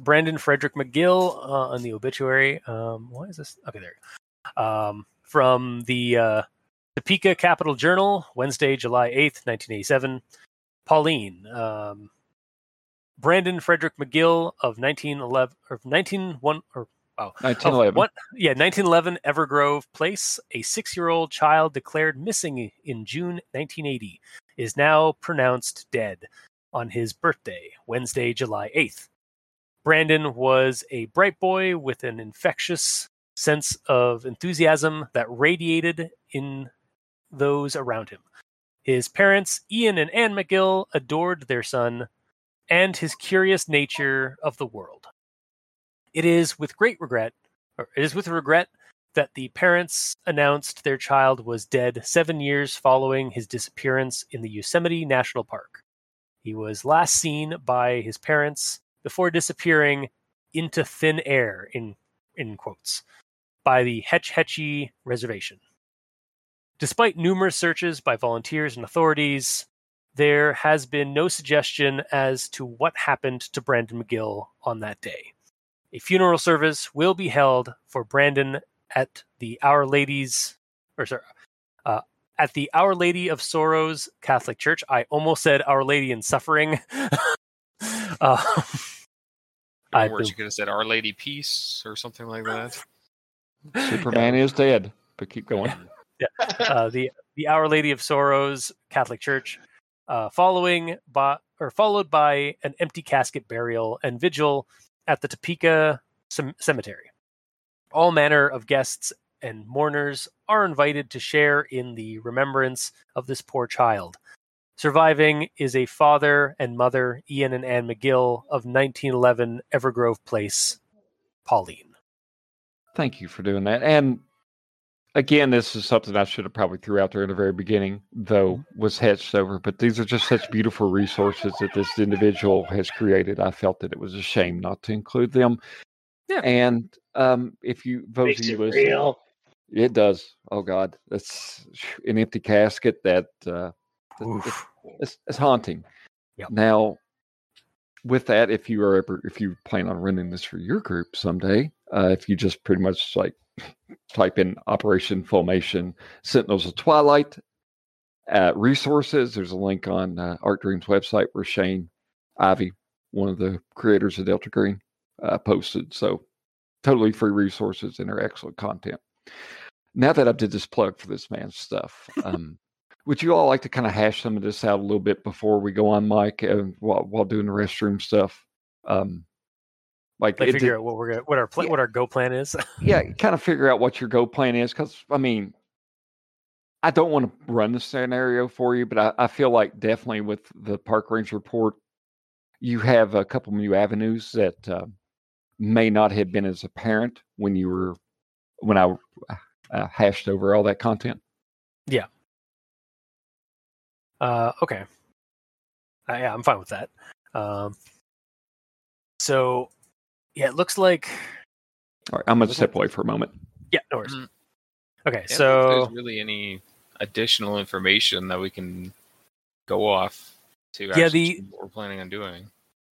Brandon Frederick McGill on the obituary. Why is this? Okay, there. From the Topeka Capital Journal, Wednesday, July 8th, 1987. Pauline, Brandon Frederick McGill of 1911. 1911 Evergrove Place, a 6-year-old child declared missing in June 1980, is now pronounced dead on his birthday, Wednesday, July 8th. Brandon was a bright boy with an infectious sense of enthusiasm that radiated in those around him. His parents, Ian and Ann McGill, adored their son and his curious nature of the world. It is with regret that the parents announced their child was dead 7 years following his disappearance in the Yosemite National Park. He was last seen by his parents before disappearing into thin air, in quotes, by the Hetch Hetchy Reservation. Despite numerous searches by volunteers and authorities, there has been no suggestion as to what happened to Brandon McGill on that day. A funeral service will be held for Brandon at the Our Lady of Sorrows Catholic Church. I almost said Our Lady in Suffering. You could have said Our Lady Peace or something like that. Superman is dead, but keep going. Yeah. The Our Lady of Sorrows Catholic Church, followed by an empty casket burial and vigil at the Topeka Cemetery. All manner of guests and mourners are invited to share in the remembrance of this poor child. Surviving is a father and mother, Ian and Ann McGill, of 1911 Evergrove Place, Pauline. Thank you for doing that. And again, this is something I should have probably threw out there in the very beginning, though was hatched over. But these are just such beautiful resources that this individual has created. I felt that it was a shame not to include them. Yeah. And if you vote makes to use it does. Oh God, that's an empty casket that it's haunting. Yep. Now, with that, if you plan on running this for your group someday, if you just pretty much like type in Operation Formation Sentinels of Twilight resources, there's a link on Art Dream's website where Shane Ivey, one of the creators of Delta Green, posted. So totally free resources and they're excellent content. Now that I've did this plug for this man's stuff, would you all like to kind of hash some of this out a little bit before we go on, Mike, while doing the restroom stuff? Like figure out what we're gonna, what our plan, what our go plan is. Yeah, kind of figure out what your go plan is, because I mean, I don't want to run the scenario for you, but I feel like definitely with the park range report, you have a couple new avenues that may not have been as apparent when I hashed over all that content. Yeah. Okay. Yeah, I'm fine with that. So, yeah, it looks like... All right, I'm going to step away for a moment. Yeah, no worries. Mm-hmm. Okay, yeah, so... If there's really any additional information that we can go off to what we're planning on doing.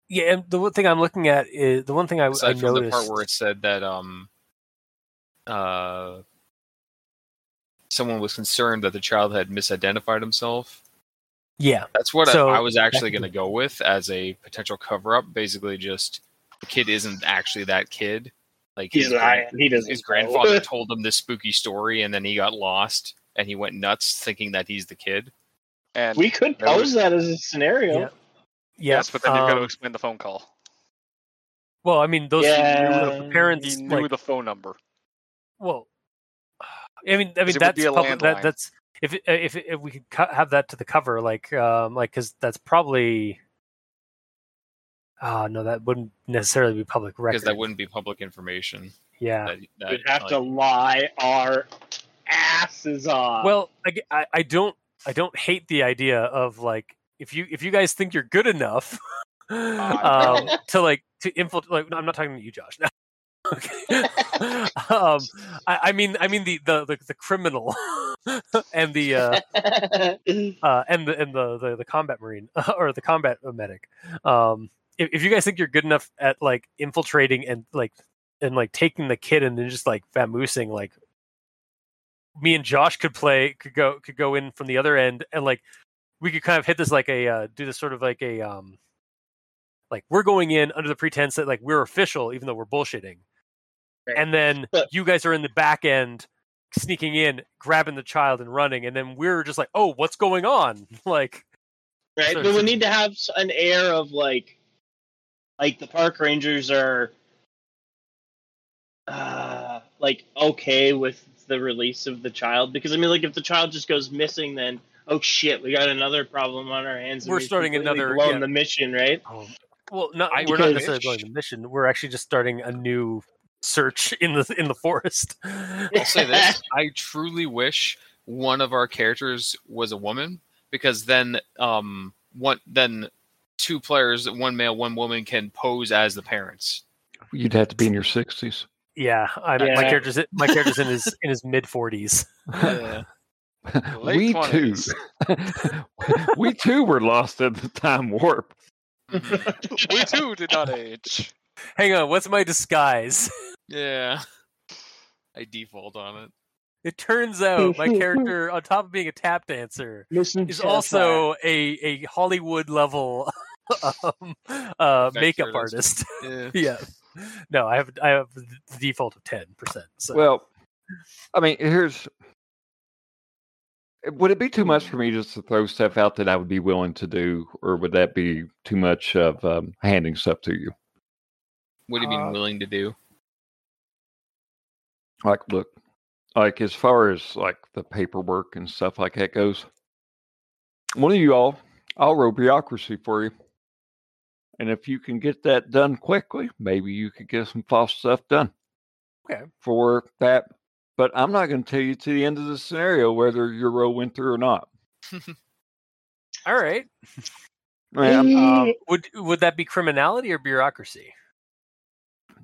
Yeah, and the one thing I'm looking at is... The one thing I noticed... Aside from the part where it said that someone was concerned that the child had misidentified himself. Yeah. That's what I was actually going to go with as a potential cover-up. Basically just the kid isn't actually that kid. Like his grandfather told him this spooky story and then he got lost and he went nuts thinking that he's the kid. And we could pose that as a scenario. Yeah. Yes, but then you've got to explain the phone call. Well, I mean, those parents... He knew the phone number. Well, I mean that's if we could have that to the cover, because that's probably. No, that wouldn't necessarily be public record. Because that wouldn't be public information. Yeah, we'd have to lie our asses off. Well, I don't hate the idea of if you guys think you're good enough to infiltrate. Like, I'm not talking to you, Josh. No. Okay. I mean the criminal and the and the combat marine or the combat medic. If you guys think you're good enough at infiltrating and taking the kid and then just vamoosing, me and Josh could go in from the other end and we could kind of hit this do this sort of we're going in under the pretense that we're official even though we're bullshitting. Right. And then you guys are in the back end, sneaking in, grabbing the child and running. And then we're just oh, what's going on? Right. But we need to have an air of like the park rangers are, okay with the release of the child. Because if the child just goes missing, then oh shit, we got another problem on our hands. We're starting another the mission, right? Oh. Well, we're not necessarily blowing the mission. We're actually just starting a new search in the forest. I'll say this: I truly wish one of our characters was a woman, because then two players, one male, one woman, can pose as the parents. You'd have to be in your 60s. Yeah, my character's in his mid-40s. Yeah. We 20s. Too, we too were lost at the time warp. We too did not age. Hang on, what's my disguise? Yeah. I default on it. It turns out my character, on top of being a tap dancer, is also a Hollywood-level makeup artist. Yeah. Yeah. No, I have the default of 10%. So. Well, I mean, would it be too much for me just to throw stuff out that I would be willing to do, or would that be too much of handing stuff to you? What do you mean willing to do? Look, as far as the paperwork and stuff like that goes, one of you all, I'll roll bureaucracy for you. And if you can get that done quickly, maybe you could get some false stuff done. Okay. For that. But I'm not going to tell you to the end of the scenario whether your roll went through or not. All right. Would that be criminality or bureaucracy?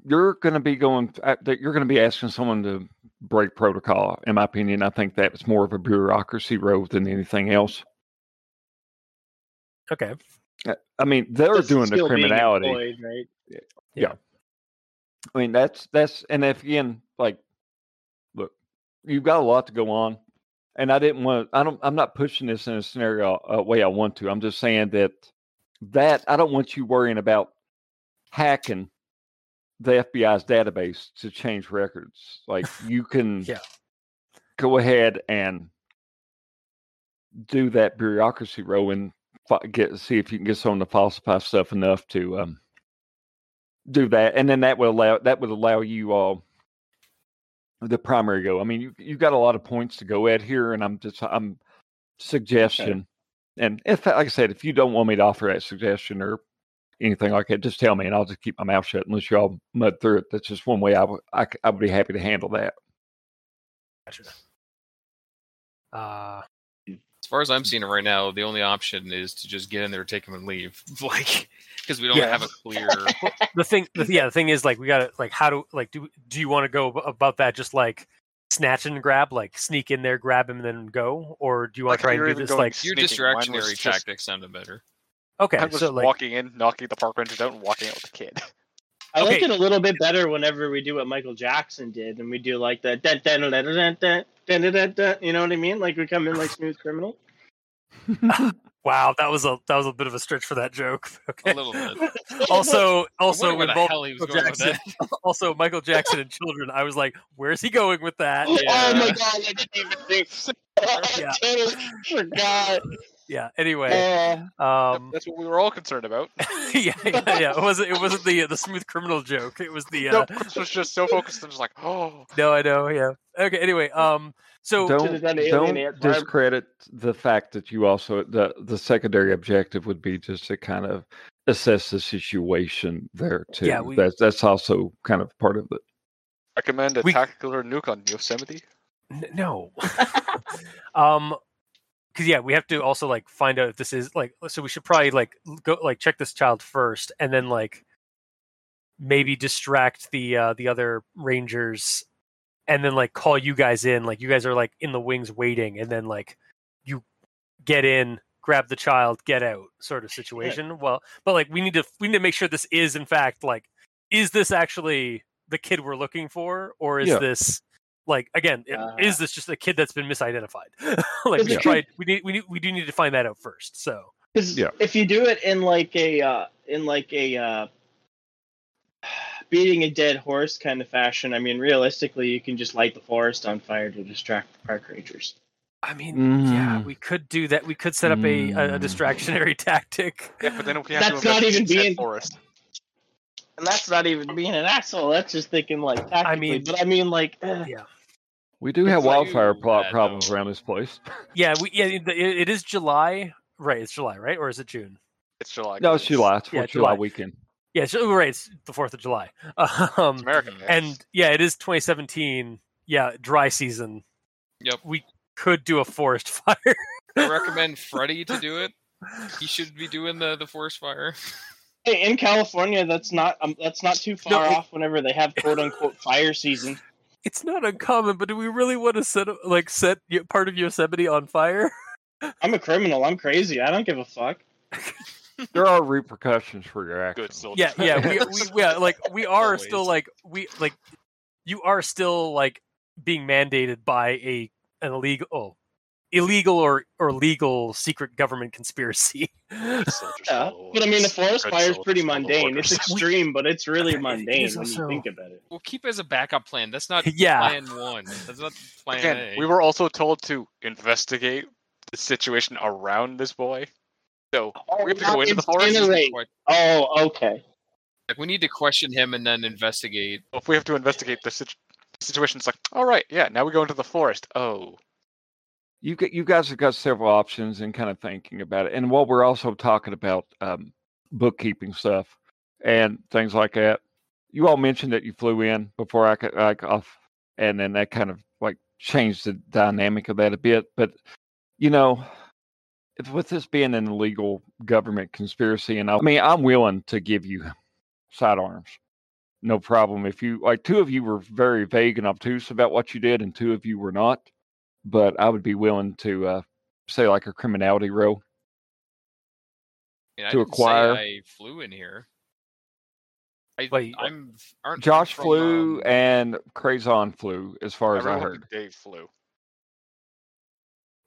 you're going to be going, you're going to be asking someone to break protocol. In my opinion, I think that's more of a bureaucracy road than anything else. Okay. I mean, they're just doing the criminality. Employed, right? Yeah. I mean, that's, and if, again, like, look, you've got a lot to go on. And I didn't want to, I'm not pushing this in a scenario way I want to. I'm just saying that I don't want you worrying about hacking the FBI's database to change records. Like, you can go ahead and do that bureaucracy row and see if you can get someone to falsify stuff enough to do that. And then that would allow you all the primary go. I mean, you got a lot of points to go at here, and I'm suggestion. Okay. And if, like I said, if you don't want me to offer that suggestion or anything like that, just tell me, and I'll just keep my mouth shut unless y'all mud through it. That's just one way I would be happy to handle that. Gotcha. As far as I'm seeing it right now, the only option is to just get in there, take them, and leave. Like, because we don't have a clear. The thing is, like, we got to, like, how do, like, do you want to go about that? Just like snatch and grab, like sneak in there, grab him, and then go, or do you want to try and do this? Like, your distractionary tactics sounded better. Okay, I was walking in, knocking the park rangers out, and walking out with the kid. I like it a little bit better whenever we do what Michael Jackson did, and we do like that. You know what I mean? Like, we come in like smooth criminal. Wow, that was a bit of a stretch for that joke. Okay. A little bit. Also, with Michael Jackson and children, I was like, "Where's he going with that?" Yeah. Oh my god, I didn't even think. I totally forgot. Yeah. Anyway, that's what we were all concerned about. Yeah. It wasn't the smooth criminal joke. It was the. No, Chris was just so focused. I'm just like, oh. No, I know. Yeah. Okay. Anyway, so don't discredit the fact that you also the secondary objective would be just to kind of assess the situation there too. Yeah, that's also kind of part of it. Recommend a tactical nuke on Yosemite? No. Because we have to also like find out if this is like. So we should probably like go like check this child first, and then like maybe distract the other rangers, and then like call you guys in. Like, you guys are like in the wings waiting, and then like you get in, grab the child, get out, sort of situation. Yeah. Well, but like we need to make sure this is in fact like, is this actually the kid we're looking for, or is this? Like, again, is this just a kid that's been misidentified? Like, we do need to find that out first. So, if you do it in like a beating a dead horse kind of fashion, I mean, realistically, you can just light the forest on fire to distract the park rangers. I mean, we could do that. We could set up a distractionary tactic. Yeah, but then we have that's to not even being forest. And that's not even being an asshole. That's just thinking like tactically. I mean, but I mean, like, we do have wildfire problems around this place. Yeah, it is July, right? It's July, right? Or is it June? It's July. No, it's July. It's July weekend. Yeah, right. It's the 4th of July. It's American, yes. And it is 2017. Yeah, dry season. Yep. We could do a forest fire. I recommend Freddy to do it. He should be doing the forest fire. Hey, in California, that's not too far off. Whenever they have "quote unquote" fire season, it's not uncommon. But do we really want to set part of Yosemite on fire? I'm a criminal. I'm crazy. I don't give a fuck. There are repercussions for your actions. We are still like you are still like being mandated by an illegal or legal secret government conspiracy. But I mean, the forest fire is pretty mundane. It's extreme, but it's really mundane when you think about it. We'll keep it as a backup plan. That's not plan one. That's not plan A. We were also told to investigate the situation around this boy. So we have to go into the forest. Oh, okay. Like, we need to question him and then investigate. Well, if we have to investigate the situation, it's like, all right, now we go into the forest. Oh. You guys have got several options and kind of thinking about it. And while we're also talking about bookkeeping stuff and things like that, you all mentioned that you flew in before I got off, and then that kind of like changed the dynamic of that a bit. But, with this being an illegal government conspiracy, and I'm willing to give you sidearms. no problem. If you, like, two of you were very vague and obtuse about what you did, and two of you were not. But I would be willing to say, like, a criminality row. And to acquire. I flew in here. Josh flew and Crazon flew, as far as I heard. Dave flew.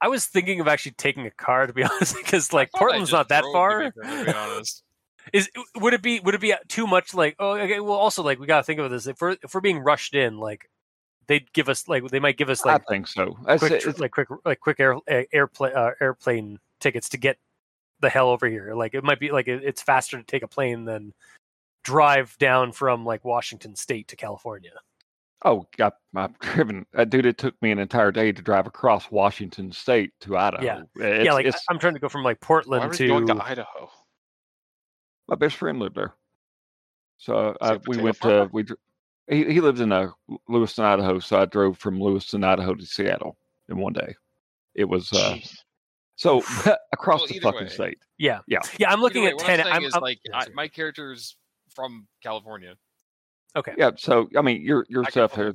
I was thinking of actually taking a car, to be honest, because, like, Portland's not that far. To be honest. Would it be too much? Like, oh, okay. Well, also, like, we gotta think of this. If we're being rushed in, like, they'd give us, like, they might give us, like, I think so. Quick airplane tickets to get the hell over here. Like, it might be like it's faster to take a plane than drive down from, like, Washington State to California. Oh, I've driven. Dude, it took me an entire day to drive across Washington State to Idaho. Yeah, I'm trying to go from, like, Portland to... going to Idaho? My best friend lived there. So he lives in Lewiston, Idaho, so I drove from Lewiston, Idaho to Seattle in one day. It was... across the fucking state. Yeah. Yeah. Yeah, I'm looking at 10. My character's from California. Okay. Yeah, so I mean your stuff here.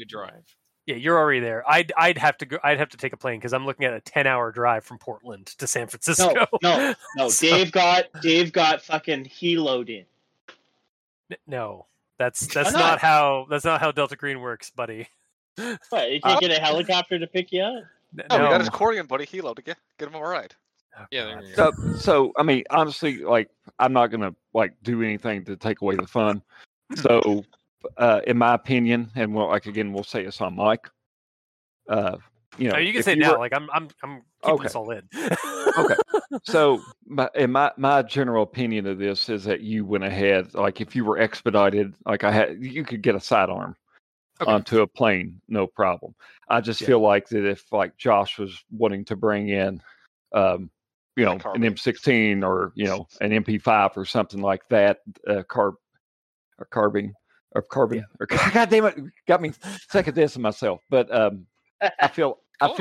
Yeah, you're already there. I'd have to take a plane because I'm looking at a 10-hour drive from Portland to San Francisco. No. So, Dave got fucking heloed in. No. That's not how Delta Green works, buddy. What, you can't get a helicopter to pick you up? No, we got his Corian buddy Hilo to get him all right. Oh, yeah, there you go. So, I mean, honestly, like, I'm not gonna, like, do anything to take away the fun. So, in my opinion, and we'll say it's on Mike. You can say now. Were... Like, I'm keeping this all in. Okay. So, my general opinion of this is that you went ahead. Like, if you were expedited, like I had, you could get a sidearm. Okay. Onto a plane, no problem. I just feel like that if, like, Josh was wanting to bring in, an M16 or, an MP5 or something like that, carbine. Yeah. God damn it, got me sick of this and myself. But I feel like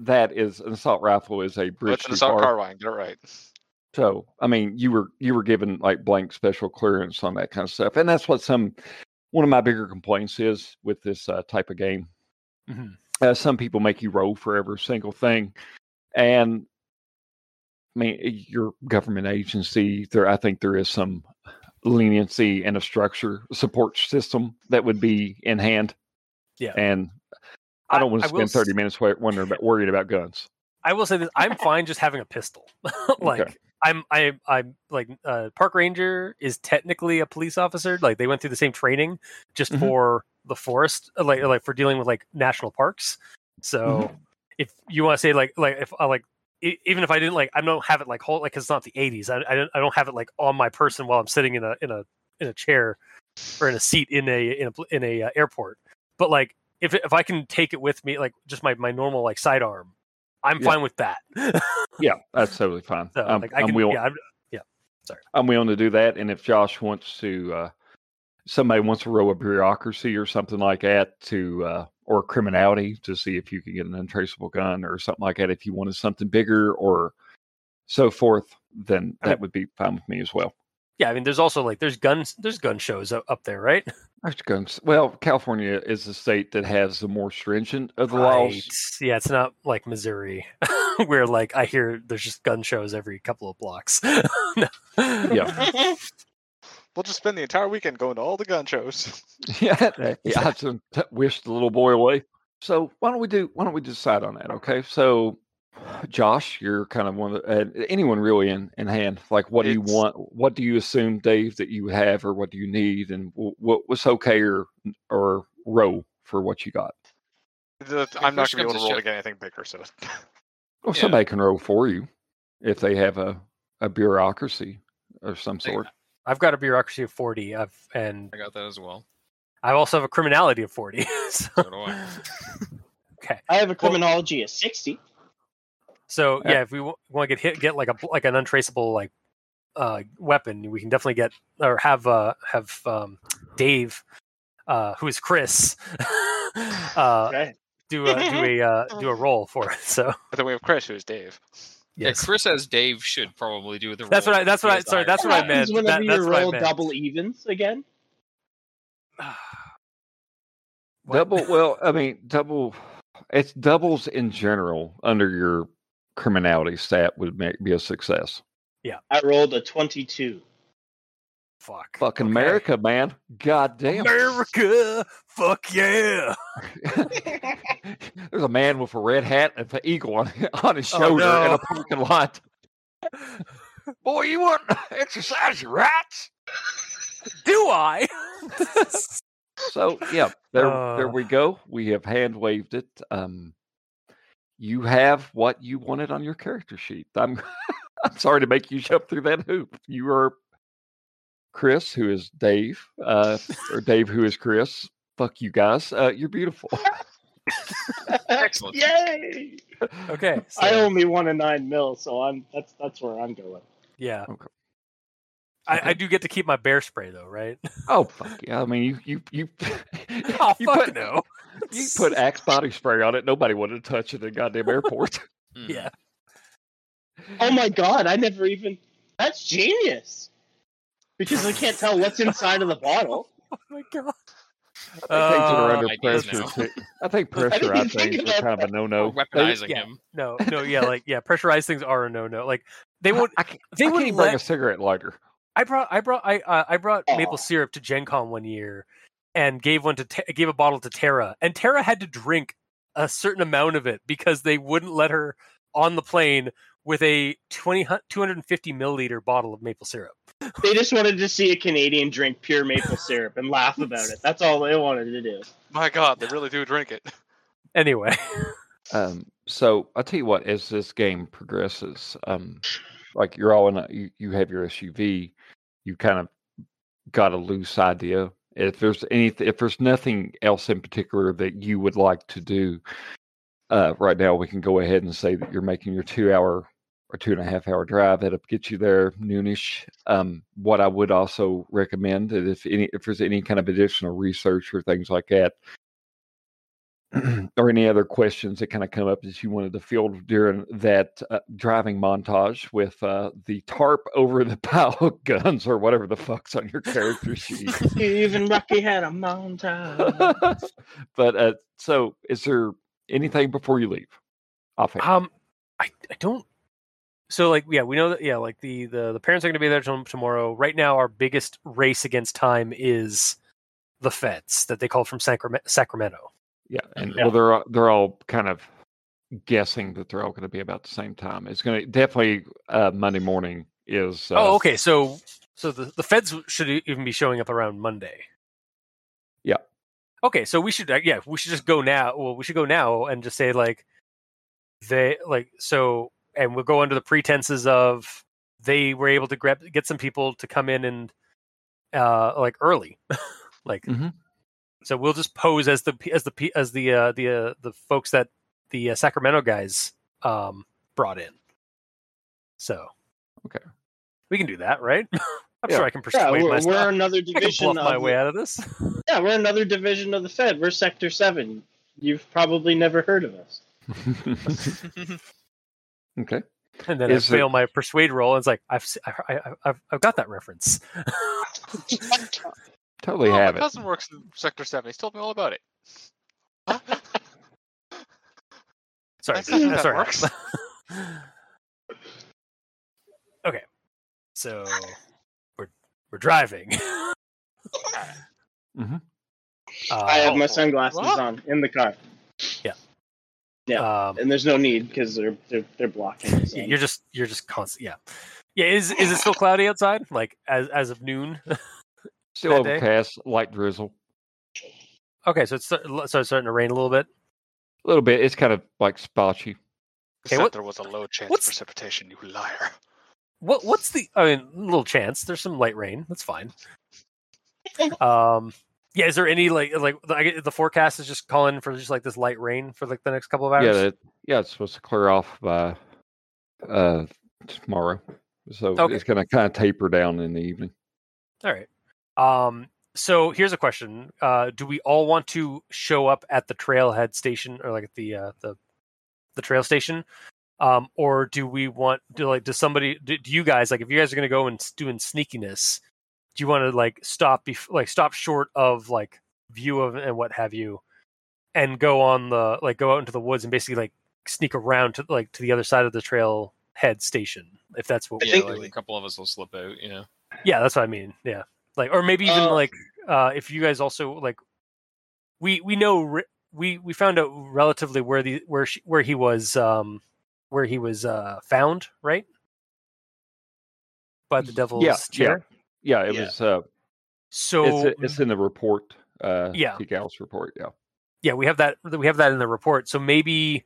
that is an assault rifle is a bridge. That's an assault carbine. Get it right. So I mean, you were given, like, blank special clearance on that kind of stuff, and that's what One of my bigger complaints is with this type of game. Mm-hmm. Some people make you roll for every single thing. And, I mean, your government agency, I think there is some leniency and a structure support system that would be in hand. Yeah. And I don't want to spend 30 minutes worried about guns. I will say this. I'm fine just having a pistol. Like... Okay. I'm like park ranger is technically a police officer. Like, they went through the same training just for the forest, like for dealing with, like, national parks. So if you want to say if I didn't, like, I don't have it, like, hold, like, 'cause it's not the 80s. I don't have it, like, on my person while I'm sitting in a chair or in a seat in a airport. But, like, if I can take it with me, like, just my normal, like, sidearm, I'm fine with that. Yeah, that's totally fine. So, like, I can, I'm willing to do that. And if Josh wants to, somebody wants to roll a bureaucracy or something like that or criminality to see if you can get an untraceable gun or something like that, if you wanted something bigger or so forth, then that would be fine with me as well. Yeah, I mean, there's also, like, there's gun shows up there, right? There's guns. Well, California is the state that has the more stringent of the laws. Yeah, it's not like Missouri, where, like, I hear there's just gun shows every couple of blocks. Yeah. We'll just spend the entire weekend going to all the gun shows. Yeah, I just wish the little boy away. So why don't we decide on that? Okay, so. Josh, you're kind of one of the, anyone really in hand. Like, what do you want? What do you assume, Dave, that you have, or what do you need, and what's okay or row for what you got? I'm not going to be able to roll to get anything bigger, so. Well, somebody can roll for you if they have a bureaucracy of some sort. I've got a bureaucracy of 40, and I got that as well. I also have a criminality of 40. So do I. Okay, I have a criminology of 60. So yeah, if we want to get like an untraceable weapon, we can definitely get or have Dave, who is Chris, do a roll for it. So but then we have Chris, who is Dave. Yes. Yeah, Chris as Dave should probably do the roll. That's what I meant. That's what I meant. Double evens again. Double. It's doubles in general under your criminality stat would be a success. Yeah, I rolled a 22. Fuck. Fucking okay. America, man. God damn. America. Fuck yeah. There's a man with a red hat and an eagle on his shoulder in a parking lot. Boy, you want to exercise your rights? Do I? So, yeah, there we go. We have hand-waved it. You have what you wanted on your character sheet. I'm sorry to make you jump through that hoop. You are Chris, who is Dave, or Dave, who is Chris. Fuck you guys. You're beautiful. Excellent. Yay! Okay. So. I only won a $9 million, so that's where I'm going. Yeah. Okay. I do get to keep my bear spray though, right? Oh fuck yeah! I mean, you. Oh you fuck put, no! You put Axe body spray on it. Nobody wanted to touch it in goddamn airport. Yeah. Oh my god! I never even. That's genius. Because I can't tell what's inside of the bottle. Oh my god! I think pressurized things are kind of a no-no. Weaponizing him. No, yeah, like yeah, pressurized things are a no-no. Like they won't. They wouldn't even bring a cigarette lighter. I brought maple syrup to Gen Con one year, and gave a bottle to Tara, and Tara had to drink a certain amount of it because they wouldn't let her on the plane with a 250 milliliter bottle of maple syrup. They just wanted to see a Canadian drink pure maple syrup and laugh about it. That's all they wanted to do. My God, they really do drink it. Anyway. So I'll tell you what, as this game progresses, like you're all in a, you have your SUV, you kind of got a loose idea. If there's nothing else in particular that you would like to do right now, we can go ahead and say that you're making your 2 hour or 2.5 hour drive. That'll get you there noonish. What I would also recommend that if there's any kind of additional research or things like that, or any other questions that kind of come up that you wanted to field during that driving montage with the tarp over the pile of guns or whatever the fuck's on your character sheet. Even Rocky had a montage. But so is there anything before you leave? I don't. So, like, yeah, we know that, yeah, like, the parents are going to be there tomorrow. Right now, our biggest race against time is the feds that they call from Sacramento. Yeah, and yeah. Well, they're all kind of guessing that they're all going to be about the same time. It's going to definitely Monday morning is... okay, so the feds should even be showing up around Monday. Yeah. Okay, so we should, we should just go now. Well, we should go now and just say, like, they, like, so... And we'll go under the pretenses of they were able to get some people to come in and like early, like mm-hmm. So we'll just pose as the folks that the Sacramento guys brought in. So okay, we can do that, right? I'm sure I can persuade myself. We're another division. I can bluff my way out of this. Yeah, we're another division of the Fed. We're Sector 7. You've probably never heard of us. Okay, and then I fail my persuade roll, and it's like I've got that reference. Totally have it. My cousin works in Sector 7. He's told me all about it. Huh? Sorry. Works. Okay, so we're driving. Mm-hmm. I have my sunglasses on in the car. Yeah. Yeah, and there's no need because they're blocking. So. You're just constant. Yeah. Is it still cloudy outside? Like as of noon. Still overcast, light drizzle. Okay, so it's starting to rain a little bit. A little bit. It's kind of like spotchy. Okay, there was a low chance of precipitation. You liar. What's the? I mean, little chance. There's some light rain. That's fine. Yeah, is there any like the forecast is just calling for just like this light rain for like the next couple of hours? Yeah, it's supposed to clear off by tomorrow, so It's going to kind of taper down in the evening. All right. So here's a question: do we all want to show up at the trailhead station or like at the trail station, or do we want to like? Does somebody? Do you guys like? If you guys are going to go and doing sneakiness? do you want to like stop short of like view of and what have you, and go on the like go out into the woods and basically like sneak around to like to the other side of the trailhead station, if that's what I think like, a couple of us will slip out, you know. Yeah, that's what I mean. Yeah, like or maybe even like if you guys also like we found out relatively where he was found, right? By the Devil's Chair. Yeah, it was. So it's in the report. Gal's report. Yeah, we have that in the report. So maybe,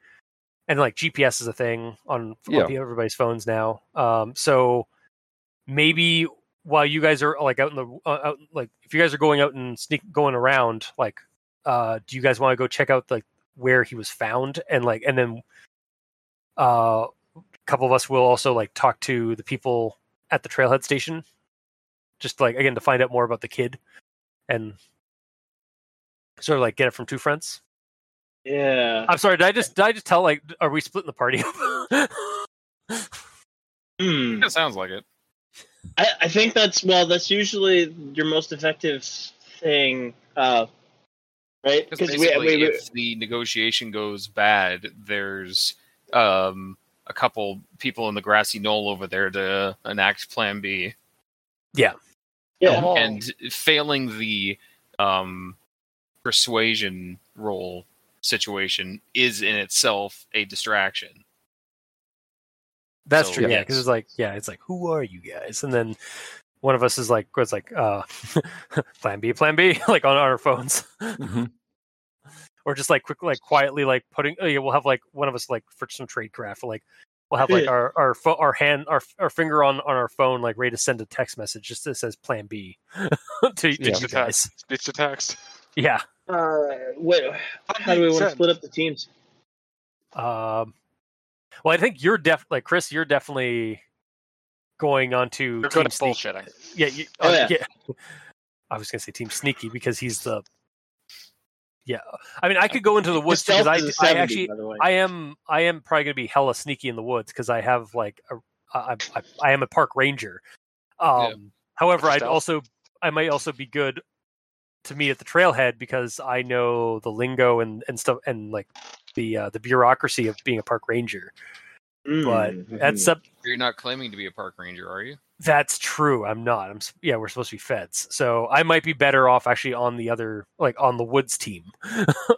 and like GPS is a thing on everybody's phones now. So maybe while you guys are like out in the if you guys are going out and going around, like, do you guys want to go check out like where he was found and then a couple of us will also like talk to the people at the trailhead station. Just like again to find out more about the kid, and sort of like get it from two friends. Yeah, I'm sorry. Did I just tell? Like, are we splitting the party up? That sounds like it. I think that's usually your most effective thing, right? Because if the negotiation goes bad, there's a couple people in the grassy knoll over there to enact Plan B. Yeah. Yeah, and failing the persuasion roll situation is in itself a distraction. That's true, yeah. Because it's like, who are you guys? And then one of us is like, Plan B, like on our phones, mm-hmm. Or just like quick, like quietly, like putting. Yeah, we'll have like one of us like for some tradecraft, like. We'll have like our finger on our phone, like ready to send a text message just that says Plan B to you guys. It's a text. Yeah. Wait, how do we want to split up the teams? Well, I think you're Chris. You're definitely going on to. You're good at bullshitting. Yeah. Yeah. I was gonna say Team Sneaky because he's the. Yeah, I mean, I could go into the woods because I actually, I am probably gonna be hella sneaky in the woods because I have like I am a park ranger. However, I might also be good to meet at the trailhead because I know the lingo and stuff and like the bureaucracy of being a park ranger. But that's up. You're not claiming to be a park ranger, are you? That's true. I'm not. We're supposed to be feds, so I might be better off actually on the other, like on the woods team,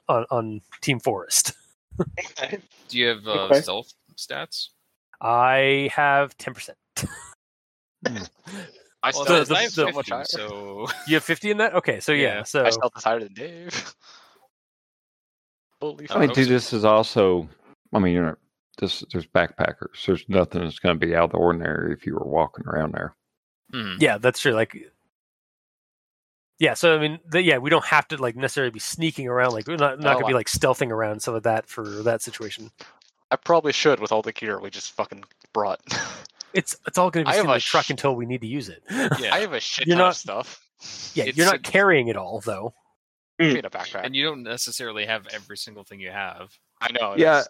on Team Forest. Do you have stealth stats? I have 10%. I stealth is 50. So you have 50 in that? Okay, so yeah. So I stealth is higher than Dave. Holy fuck! This is also. I mean, you're not. There's backpackers. There's nothing that's going to be out of the ordinary if you were walking around there. Yeah, that's true. So I mean, we don't have to like necessarily be sneaking around. Like we're not going to be like stealthing around some of that for that situation. I probably should with all the gear we just fucking brought. It's all going to be in the truck until we need to use it. Yeah. I have a shit ton of stuff. Yeah, you're not carrying it all though. In a backpack, and you don't necessarily have every single thing you have. I know. Yeah.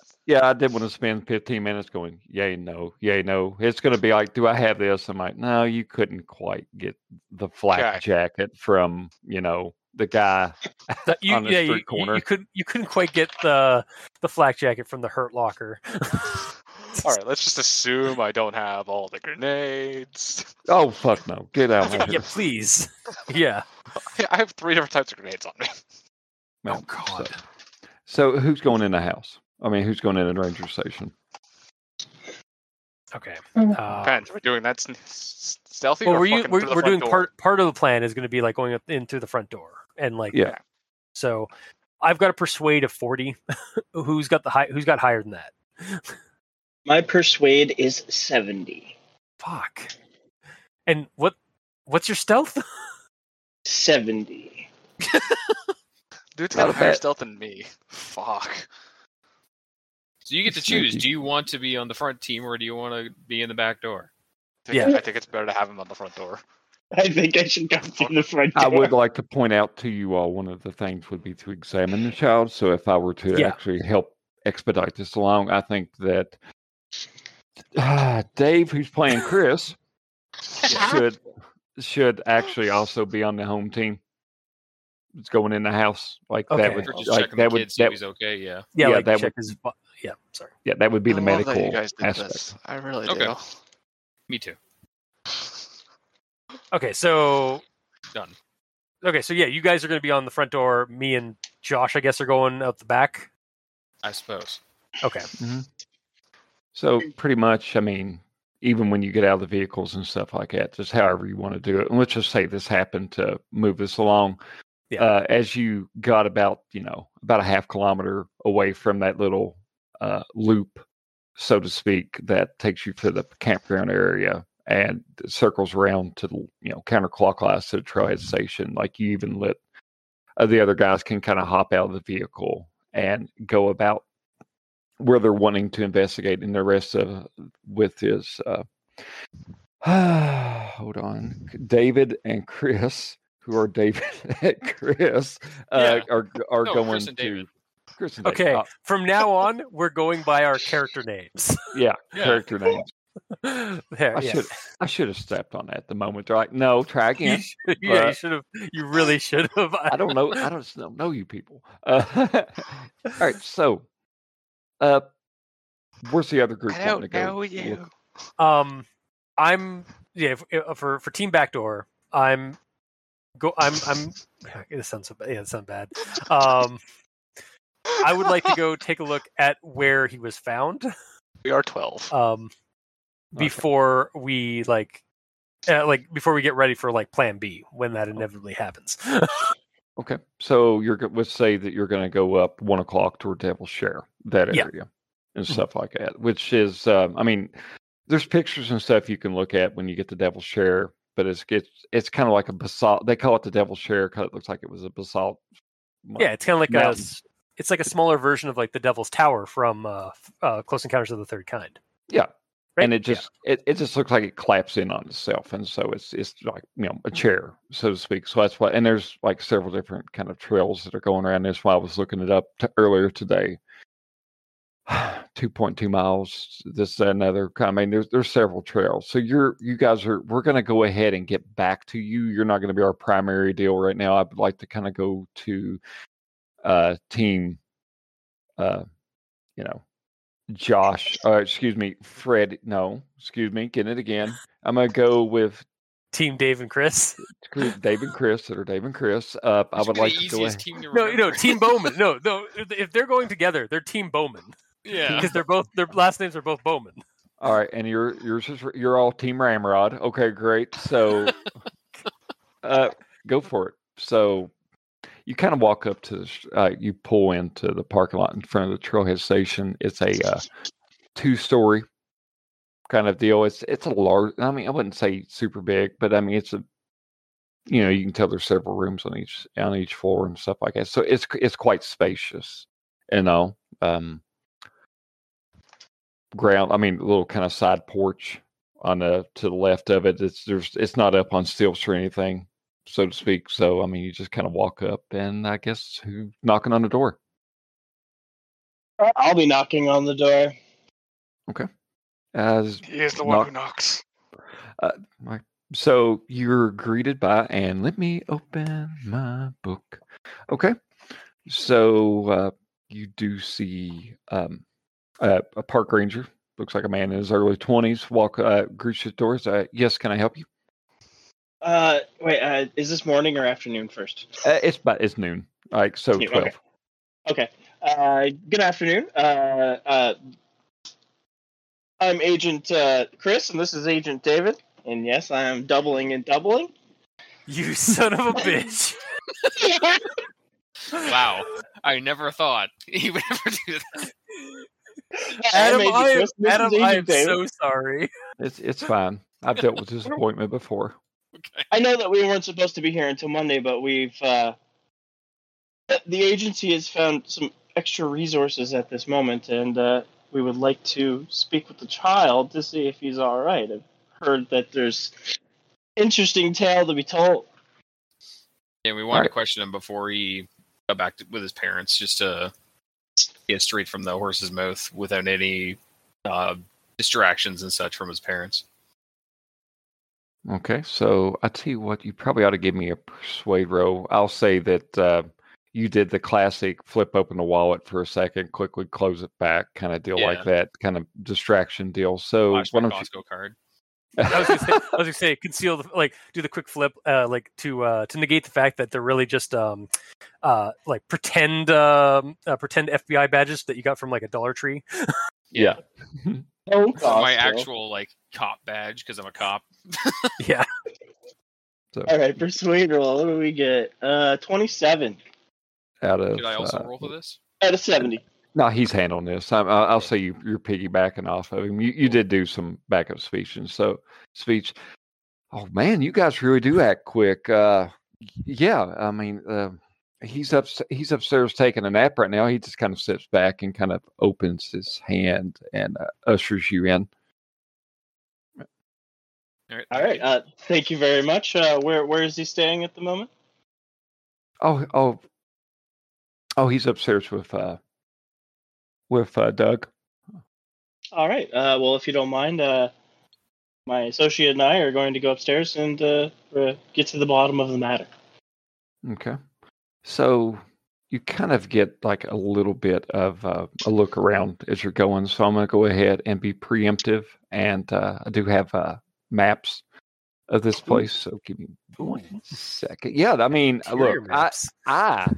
I did want to spend 15 minutes going, yay, no. It's going to be like, do I have this? I'm like, no, you couldn't quite get the flak jacket from, the guy on the street corner. You couldn't quite get the flak jacket from the Hurt Locker. All right, let's just assume I don't have all the grenades. Oh, fuck no. Get out of here. Yeah, please. Yeah. I have 3 different types of grenades on me. Oh, God. So who's going in the house? I mean, who's going in the ranger station? Okay. Depends. We're doing that stealthy. Well, we're doing part of the plan is going to be like going in through the front door and like yeah. So I've got to persuade a 40. Who's got higher than that? My persuade is 70. Fuck. And what's your stealth? 70. Dude's got higher stealth than me. Fuck. So you get to choose. Do you want to be on the front team or do you want to be in the back door? I think it's better to have him on the front door. I think I should go on the front door. I would like to point out to you all one of the things would be to examine the child. So if I were to actually help expedite this along, I think that Dave, who's playing Chris, should should actually also be on the home team. It's going in the house like okay. That. Would, just like that the would that, he's okay. Yeah. Yeah. Yeah, like that would, his, yeah. Sorry. Yeah, that would be the medical you guys did aspect. This. I really okay. do. Me too. Okay, so done. Okay, so yeah, you guys are going to be on the front door. Me and Josh, I guess, are going out the back. I suppose. Okay. Mm-hmm. So pretty much, I mean, even when you get out of the vehicles and stuff like that, just however you want to do it. And let's just say this happened to move us along. Yeah. As you got about, about a half kilometer away from that little loop, so to speak, that takes you to the campground area and circles around to the, counterclockwise to the trailhead station. Like you even let the other guys can kind of hop out of the vehicle and go about where they're wanting to investigate. And the rest of with his, hold on, David and Chris. Who are David and Chris? Are going Chris and David. To Chris and David. Okay, from now on, we're going by our character names. Yeah. Character names. There, I should have stepped on that the moment. They're like, no, try again. You should have. You really should have. I don't know. I just don't know you people. All right, so where's the other group? I don't know you. For Team Backdoor. It sounds bad. I would like to go take a look at where he was found. We are 12. Before we before we get ready for Plan B when that inevitably happens. Okay, so let's say that you're going to go up 1 o'clock toward Devil's Chair, that area, and stuff like that. Which is, there's pictures and stuff you can look at when you get to Devil's Chair. But it's kind of like a basalt. They call it the Devil's Chair because it looks like it was a basalt. Yeah, it's kind of like mountain. It's like a smaller version of the Devil's Tower from Close Encounters of the Third Kind. Yeah, right? And it just looks like it collapsed in on itself, and so it's like a chair, so to speak. So that's why. And there's several different kind of trails that are going around. That's why I was looking it up earlier today. 2.2 miles, this, that, another. I mean, there's several trails. So we're going to go ahead and get back to you. You're not going to be our primary deal right now. I'd like to kind of go to team, Josh, Fred. No, excuse me. Get it again. I'm going to go with Team Dave and Chris. I would like to go ahead. Team Bowman. No. If they're going together, they're Team Bowman. Yeah, because their last names are both Bowman. All right, and you're all Team Ramrod. Okay, great. So, go for it. So, you kind of walk up to you pull into the parking lot in front of the trailhead station. It's a 2-story kind of deal. It's a large. I mean, I wouldn't say super big, but I mean it's a. You can tell there's several rooms on each floor and stuff like that. So it's quite spacious. Ground. I mean, a little kind of side porch on to the left of it. It's not up on stilts or anything, so to speak. So I mean, you just kind of walk up, and I guess who knocking on the door? I'll be knocking on the door. Okay. He is the one who knocks. So you're greeted by, and let me open my book. Okay. So you do see. A park ranger, looks like a man in his early 20s, greets the doors. Yes, can I help you? Wait, is this morning or afternoon first? It's noon. All right, so 12. Okay. Good afternoon. I'm Agent Chris, and this is Agent David. And yes, I am doubling and doubling. You son of a bitch. Wow. I never thought he would ever do that. Adam, I am so sorry. It's fine. I've dealt with disappointment before. Okay. I know that we weren't supposed to be here until Monday, but we've the agency has found some extra resources at this moment, and we would like to speak with the child to see if he's all right. I've heard that there's interesting tale to be told. Yeah, we wanted to question him before he got back with his parents, just to. Straight from the horse's mouth without any distractions and such from his parents. Okay, so I tell you what, you probably ought to give me a persuade roll. I'll say that you did the classic flip open the wallet for a second, quickly close it back, kind of deal like that, kind of distraction deal. So watch why don't Costco you... card. I was gonna say, conceal the, like, do the quick flip, like to negate the fact that they're really just like pretend FBI badges that you got from like a Dollar Tree. Yeah. Oh, my actual like cop badge because I'm a cop. Yeah. So. All right, persuade roll. What do we get? 27. Out of. Did I also roll for this? Out of 70. No, he's handling this. I'll say you're piggybacking off of him. You did do some backup speech, and so speech. Oh man, you guys really do act quick. I mean, he's upstairs taking a nap right now. He just kind of sits back and kind of opens his hand and ushers you in. All right. Thank you very much. Where is he staying at the moment? Oh, he's upstairs with Doug. All right. Well, if you don't mind, my associate and I are going to go upstairs and get to the bottom of the matter. Okay. So you kind of get like a little bit of a look around as you're going. So I'm going to go ahead and be preemptive. And I do have maps of this place. So give me one second. Yeah, I mean, look, I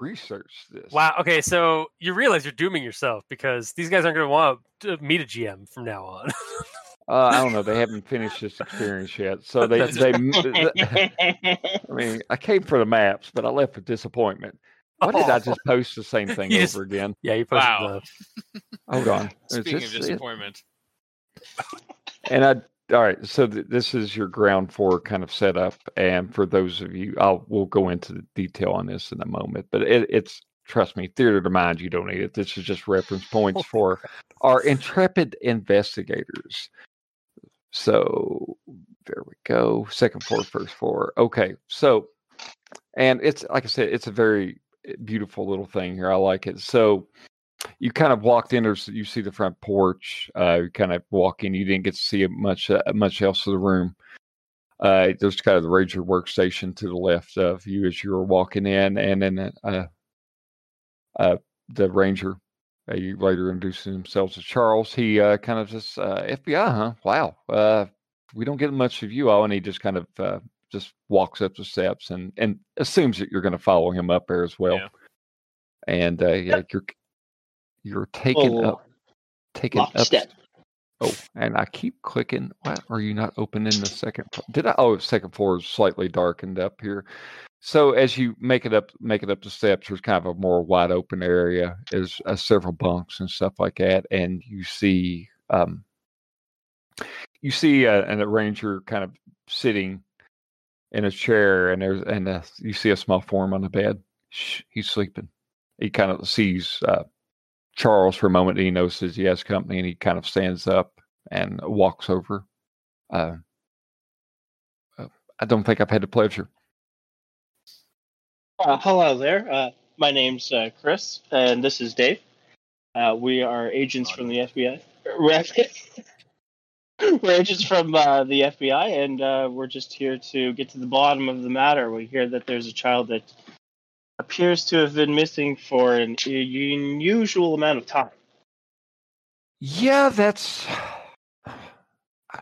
research this. Wow. Okay, so you realize you're dooming yourself because these guys aren't going to want to meet a GM from now on. I don't know. They haven't finished this experience yet, so they. I mean, I came for the maps, but I left with disappointment. Why did I just post the same thing over again? Yeah, you posted. Wow. Hold on. Speaking of disappointment, all right. So this is your ground floor kind of setup, and for those of you, we'll go into the detail on this in a moment. But it's trust me, theater to mind. You don't need it. This is just reference points for our intrepid investigators. So there we go. Second floor, first floor. Okay. So, and it's, like I said, it's a very beautiful little thing here. I like it. So you kind of walked in, or you see the front porch, you kind of walk in. You didn't get to see much else of the room. There's kind of the Ranger workstation to the left of you as you were walking in. And then, the Ranger, you later introducing themselves to Charles. He kind of just, FBI, huh? Wow. We don't get much of you all. And he just kind of just walks up the steps and assumes that you're going to follow him up there as well. Yeah. And you're taken up. Step. Oh, and I keep clicking. Why are you not opening the second floor? Second floor is slightly darkened up here. So as you make it up the steps, there's kind of a more wide open area. There's several bunks and stuff like that, and you see an ranger kind of sitting in a chair, and you see a small form on the bed. Shh, he's sleeping. He kind of sees Charles for a moment, and he notices he has company, and he kind of stands up and walks over. I don't think I've had the pleasure. Hello there. My name's Chris, and this is Dave. We are agents from the FBI. We're agents from the FBI, and we're just here to get to the bottom of the matter. We hear that there's a child that appears to have been missing for an unusual amount of time. Yeah, that's...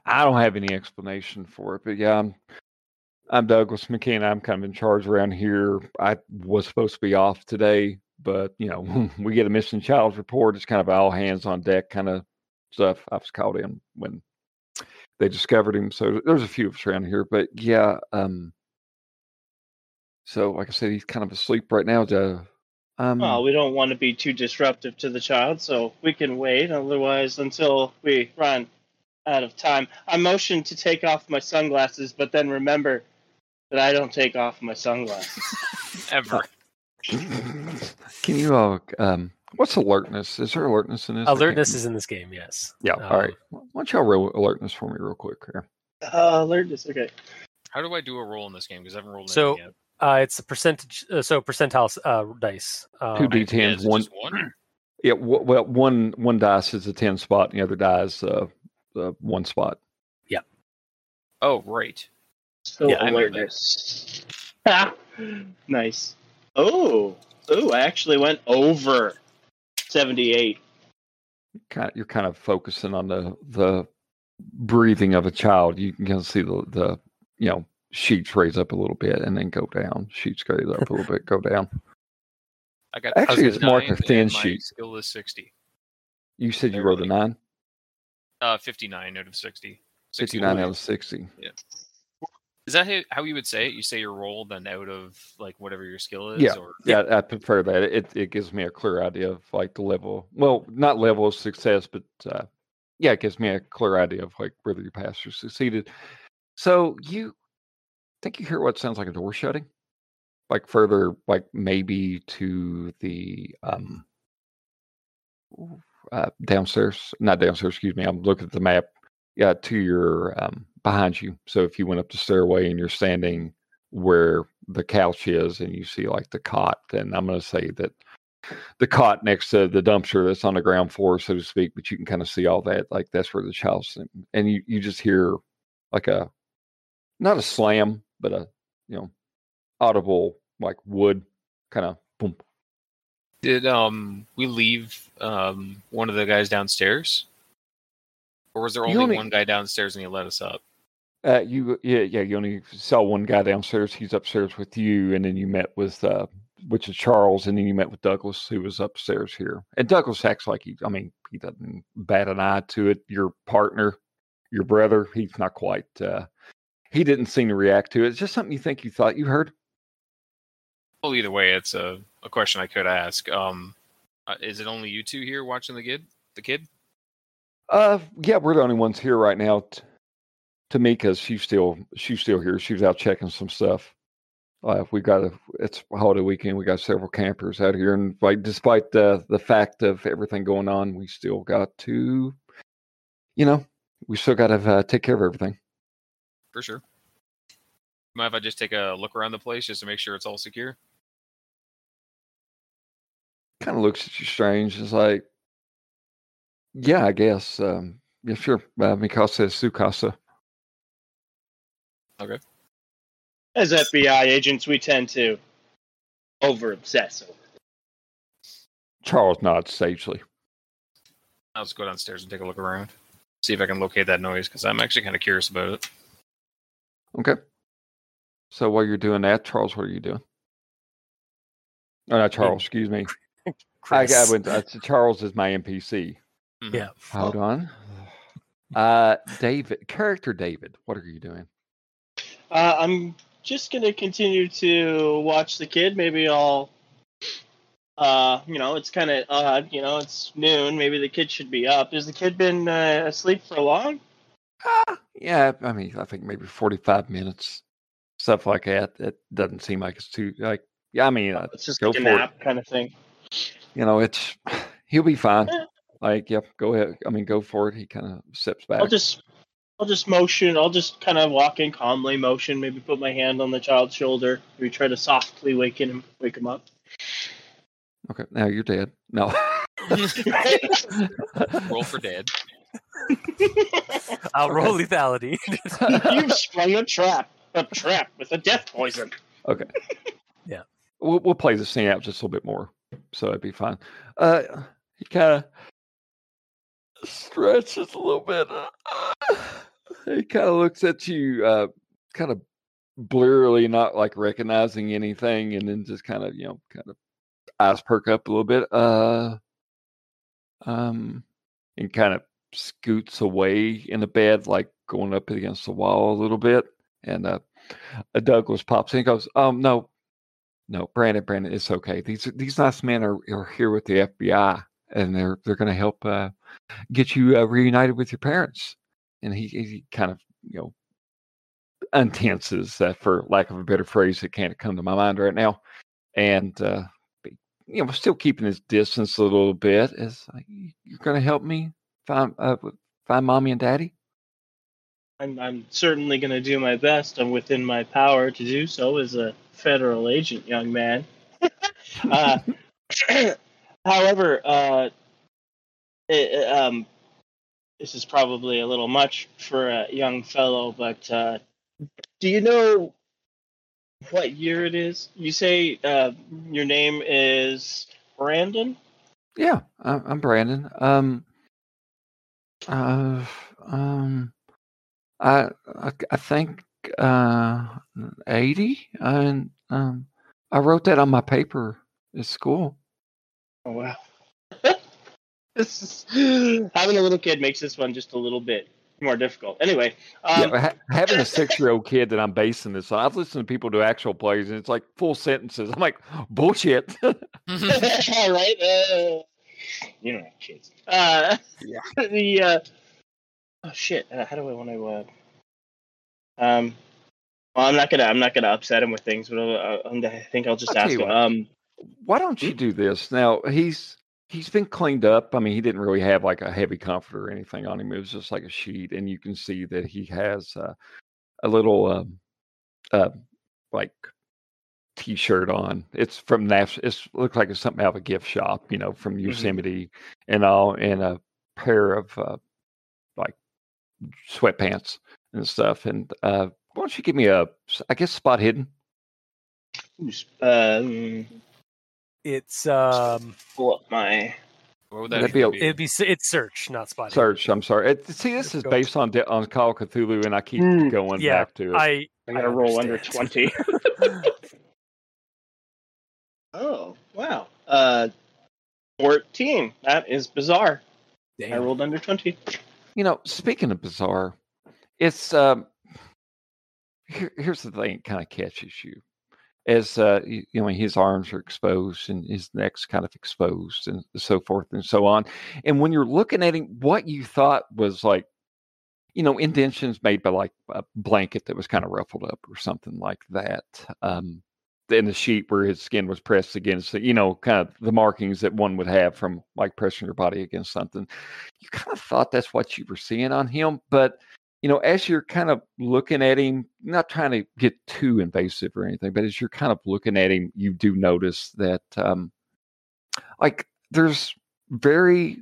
I don't have any explanation for it, but yeah, I'm Douglas McKenna. I'm kind of in charge around here. I was supposed to be off today, but, you know, we get a missing child report. It's kind of all hands on deck kind of stuff. I was called in when they discovered him. So there's a few of us around here, but yeah. So like I said, he's kind of asleep right now. Well, we don't want to be too disruptive to the child, so we can wait. Otherwise, until we run out of time. I motioned to take off my sunglasses, but then remember that I don't take off my sunglasses. Ever. Can you all... what's alertness? Is there alertness in this? Alertness is in this game, yes. Yeah, all right. Why don't y'all roll alertness for me real quick here? Alertness, okay. How do I do a roll in this game? Because I haven't rolled anything yet. It's a percentage... percentile dice. 2d10s, one. Yeah, well, one dice is a 10 spot, and the other die is one spot. Yeah. Oh, right. Still yeah, awareness. Nice. Oh, I actually went over 78. You're kind of focusing on the breathing of a child. You can kind of see the sheets raise up a little bit and then go down. Sheets go up a little bit, go down. I got actually it's marked a thin sheet. Skill is 60. You said you rolled a 9? 59 out of 60. 59 out of 60. Yeah. Is that how you would say it? You say your roll, then out of like whatever your skill is? Yeah, or? Yeah, I prefer that. It gives me a clear idea of like the level. Well, not level of success, but it gives me a clear idea of like whether you passed or succeeded. So you think you hear what sounds like a door shutting, like further, like maybe to the downstairs. Not downstairs. Excuse me. I'm looking at the map. Yeah, to your behind you. So if you went up the stairway and you're standing where the couch is and you see like the cot, then I'm going to say that the cot next to the dumpster that's on the ground floor, so to speak, but you can kind of see all that. Like that's where the child's in. And you just hear like a, not a slam, but a, audible like wood kind of boom. Did we leave one of the guys downstairs? Or was there only one guy downstairs and he let us up? You only saw one guy downstairs. He's upstairs with you, and then you met with, which is Charles, and then you met with Douglas, who was upstairs here. And Douglas acts like he doesn't bat an eye to it. Your partner, your brother, he's not quite. He didn't seem to react to it. It's just something you think you thought you heard. Well, either way, it's a question I could ask. Is it only you two here watching the kid? Yeah, we're the only ones here right now. Tamika, she's still here. She was out checking some stuff. It's holiday weekend. We got several campers out here, and like despite the fact of everything going on, we still got to, take care of everything. For sure. Mind if I just take a look around the place just to make sure it's all secure? Kind of looks at you strange. It's like. Yeah, I guess. Yeah, sure. Mikasa is Sukasa. Okay. As FBI agents, we tend to over-obsess. Charles nods sagely. I'll just go downstairs and take a look around. See if I can locate that noise, because I'm actually kind of curious about it. Okay. So while you're doing that, Charles, what are you doing? Oh, not Charles, excuse me. Charles is my NPC. Yeah. Hold on. David, character David, what are you doing? I'm just going to continue to watch the kid. Maybe I'll, it's kind of odd. It's noon. Maybe the kid should be up. Has the kid been asleep for long? Yeah. I mean, I think maybe 45 minutes, stuff like that. It doesn't seem like it's too, like, yeah, I mean, it's just like a nap kind of thing. He'll be fine. Yeah. Like, yep, go ahead. I mean, go for it. He kind of steps back. I'll just motion. I'll just kind of walk in calmly, motion, maybe put my hand on the child's shoulder. Maybe try to softly wake him up. Okay, now you're dead. No. Roll for dead. I'll roll lethality. You've sprung a trap with a death poison. Okay. Yeah. We'll play the scene out just a little bit more, so it'd be fine. He kind of stretches a little bit. He kind of looks at you, kind of blearily, not like recognizing anything, and then just kind of eyes perk up a little bit. And kind of scoots away in the bed, like going up against the wall a little bit. And Douglas pops in and goes, no, Brandon, it's okay. These nice men are here with the FBI. And they're going to help get you reunited with your parents. And he kind of untenses, for lack of a better phrase that can't come to my mind right now. And still keeping his distance a little bit. Is like, you're going to help me find mommy and daddy? I'm certainly going to do my best. I'm within my power to do so as a federal agent, young man. However, this is probably a little much for a young fellow, but do you know what year it is? You say your name is Brandon? Yeah, I'm Brandon. I think 80, and I wrote that on my paper at school. Oh wow. This is, having a little kid makes this one just a little bit more difficult. Anyway, having a 6-year-old kid that I'm basing this on, I've listened to people do actual plays, and it's like full sentences. I'm like, bullshit. Right? You don't have kids. Yeah. The oh shit. How do I want to? Well, I'm not gonna upset him with things, but I think I'll just ask him. What, why don't you do this now? He's been cleaned up. I mean, he didn't really have like a heavy comforter or anything on him. It was just like a sheet. And you can see that he has a little like T-shirt on. It's from NAF. It looks like it's something out of a gift shop, you know, from Yosemite and all. And a pair of like sweatpants and stuff. And why don't you give me a, I guess, spot hidden? It's pull up my. What would that be? It's search, not spot. Search. I'm sorry. See, this is based on Call of Cthulhu, and I keep going back to it. I gotta roll under 20. Oh wow, 14. That is bizarre. Damn. I rolled under 20. You know, speaking of bizarre, it's here's the thing that kind of catches you. As you know, his arms are exposed and his neck's kind of exposed and so forth and so on. And when you're looking at him, what you thought was like, you know, indentions made by like a blanket that was kind of ruffled up or something like that. And the sheet where his skin was pressed against, you know, kind of the markings that one would have from like pressing your body against something. You kind of thought that's what you were seeing on him, but you know, as you're kind of looking at him, not trying to get too invasive or anything, but as you're kind of looking at him, you do notice that, like, there's very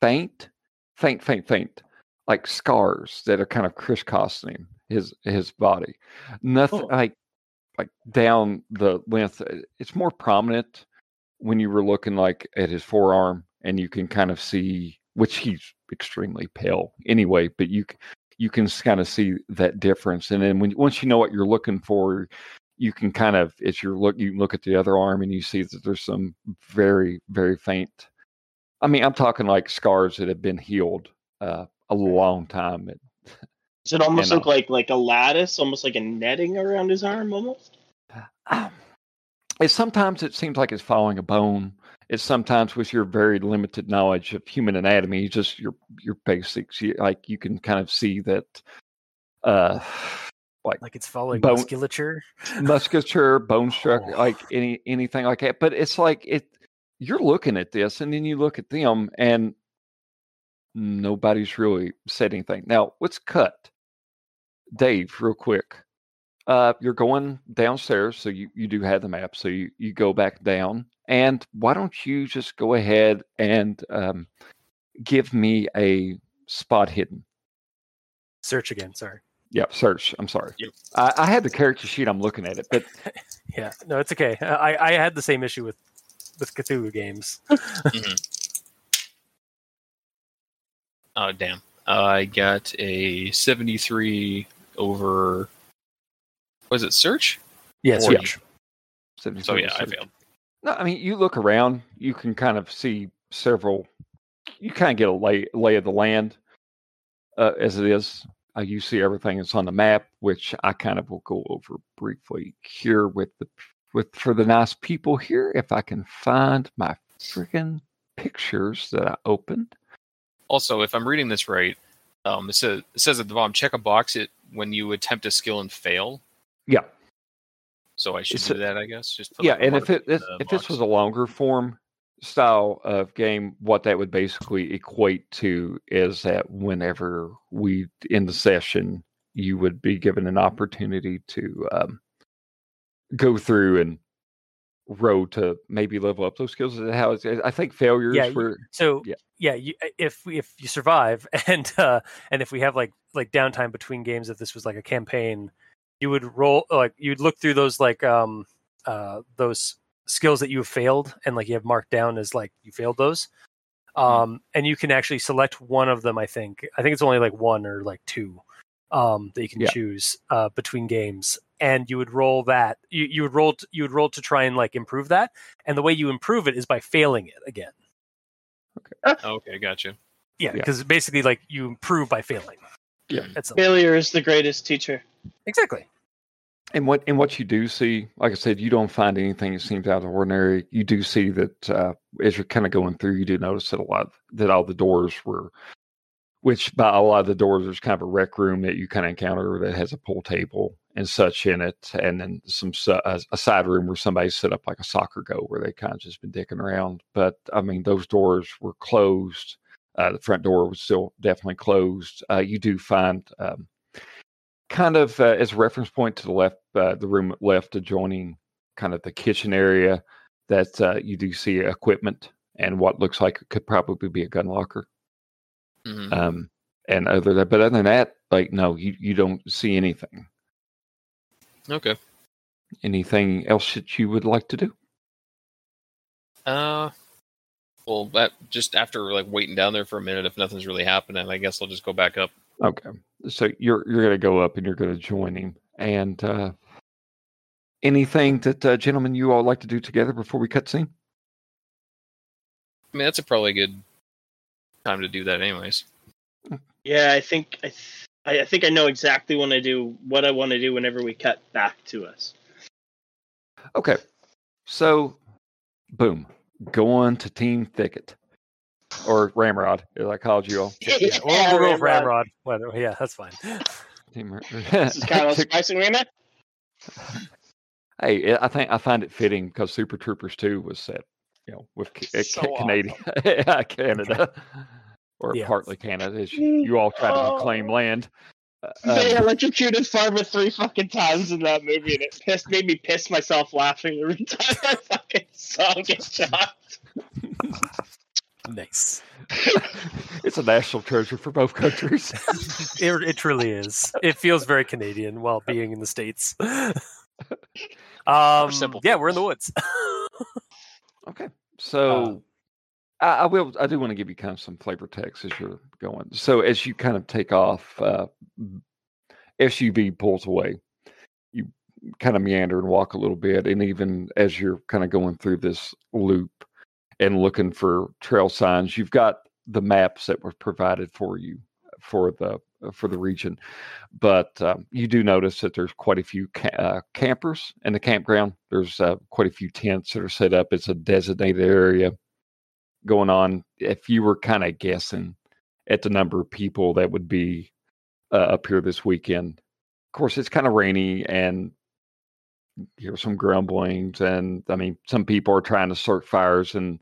faint, like scars that are kind of crisscrossing his body. Nothing like down the length. It's more prominent when you were looking like at his forearm, and you can kind of see, which he's extremely pale anyway, but you can kind of see that difference. And then once you know what you're looking for, you can kind of, as you're you can look at the other arm and you see that there's some very, very faint. I mean, I'm talking like scars that have been healed a long time. Does it almost look like a lattice, almost like a netting around his arm almost? Sometimes it seems like it's following a bone. It's sometimes with your very limited knowledge of human anatomy, just your basics, like you can kind of see that, like it's following musculature, bone structure, like anything like that. But it's like you're looking at this, and then you look at them, and nobody's really said anything. Now, let's cut, Dave, real quick. You're going downstairs, so you do have the map, so you go back down. And why don't you just go ahead and give me a spot hidden? Search again, sorry. Yeah, search. I'm sorry. Yep. I had the character sheet. I'm looking at it, but yeah, no, it's okay. I had the same issue with Cthulhu games. Oh damn! I got a 73 over. Was it search? Yes, yeah, search. Yeah. So yeah, search. I failed. No, I mean, you look around, you can kind of see several, you kind of get a lay of the land as it is. You see everything that's on the map, which I kind of will go over briefly here for the nice people here. If I can find my freaking pictures that I opened. Also, if I'm reading this right, it says at the bottom, check a box it when you attempt a skill and fail. Yeah. So I should do that, I guess. Just yeah, and if this was a longer form style of game, what that would basically equate to is that whenever we end the session, you would be given an opportunity to go through and road to maybe level up those skills. How it's, I think failures were so if you survive and if we have like downtime between games, if this was like a campaign, you would roll like you'd look through those like those skills that you have failed and like you have marked down as like you failed those. And you can actually select one of them. I think it's only like one or like two that you can choose between games. And you would roll that. You would roll to try and like improve that. And the way you improve it is by failing it again. Okay, gotcha. Yeah, because basically, like you improve by failing. Yeah, failure is the greatest teacher. Exactly. And what you do see, like I said, you don't find anything that seems out of the ordinary. You do see that as you're kind of going through, you do notice that all the doors were. Which by a lot of the doors, there's kind of a rec room that you kind of encounter that has a pool table and such in it. And then a side room where somebody set up like a soccer goal where they kind of just been dicking around. But I mean, those doors were closed. The front door was still definitely closed. You do find kind of as a reference point to the left, the room left adjoining kind of the kitchen area that you do see equipment and what looks like it could probably be a gun locker. Mm-hmm. And other than that, like no, you don't see anything. Okay. Anything else that you would like to do? Well, that just after like waiting down there for a minute, if nothing's really happening, I guess I'll just go back up. Okay. So you're gonna go up and you're gonna join him. And anything that gentlemen you all like to do together before we cutscene? I mean, that's probably good time to do that anyways. Yeah, I think I know exactly when I do what I want to do whenever we cut back to us. Okay. So boom. Go on to Team Thicket. Or Ramrod, as I called you all. Yeah, we'll go with Ramrod. Well, yeah, that's fine. Team This is kind of spicing, Ramrod. Hey, I find it fitting because Super Troopers 2 was set, you know, with Canada. Or partly Canada, as you all try to claim land. They electrocuted Farmer 3 fucking times in that movie, and it made me piss myself laughing every time I fucking saw him get shot. Nice. It's a national treasure for both countries. It truly is. It feels very Canadian while being in the States. We're in the woods. Okay, so... I will. I do want to give you kind of some flavor text as you're going. So as you kind of take off, SUV pulls away. You kind of meander and walk a little bit. And even as you're kind of going through this loop and looking for trail signs, you've got the maps that were provided for you for the region. But you do notice that there's quite a few campers in the campground. There's quite a few tents that are set up. It's a designated area. Going on, if you were kind of guessing at the number of people that would be up here this weekend. Of course, it's kind of rainy and you know, some grumblings. And I mean, some people are trying to start fires and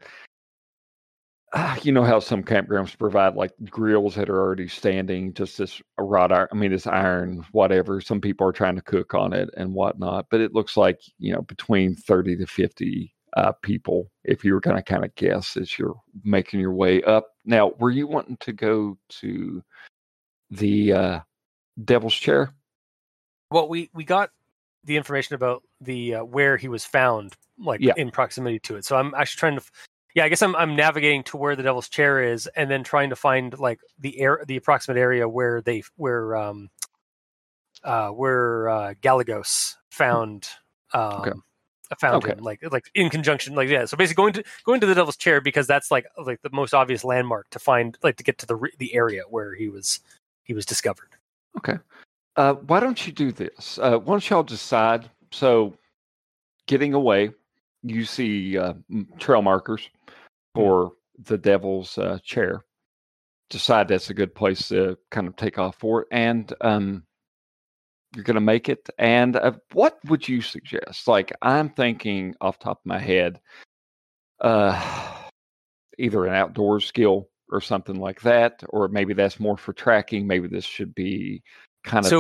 you know how some campgrounds provide like grills that are already standing, just this wrought iron, I mean, this iron, whatever. Some people are trying to cook on it and whatnot, but it looks like, you know, between 30 to 50 people, if you were going to kind of guess as you're making your way up. Now, were you wanting to go to the Devil's Chair? Well, we got the information about the where he was found, in proximity to it. So I'm actually trying to, I guess I'm navigating to where the Devil's Chair is, and then trying to find like the approximate area where Gallegos found. Him like in conjunction so basically going to the Devil's Chair because that's like the most obvious landmark to find to get to the area where he was discovered. Okay. Why don't you do this? Once y'all decide, so getting away, you see trail markers for the Devil's Chair. Decide that's a good place to kind of take off for it, and you're going to make it. And what would you suggest? Like, I'm thinking off the top of my head, either an outdoor skill or something like that, or maybe that's more for tracking. Maybe this should be kind of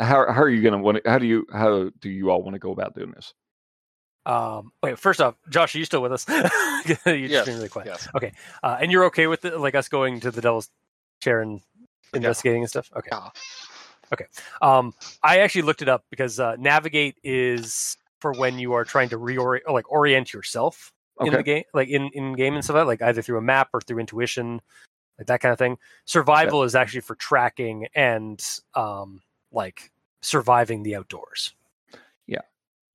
how do you all want to go about doing this? Wait, first off, Josh, are you still with us? Yes, just been really quiet. Yes. Okay. And you're okay with it, like us going to the Devil's Chair and investigating and stuff? Okay. Yeah. Okay. I actually looked it up because navigate is for when you are trying to reorient, like orient yourself in the game, like in game and stuff like that, like either through a map or through intuition, like that kind of thing. Survival is actually for tracking and like surviving the outdoors. Yeah.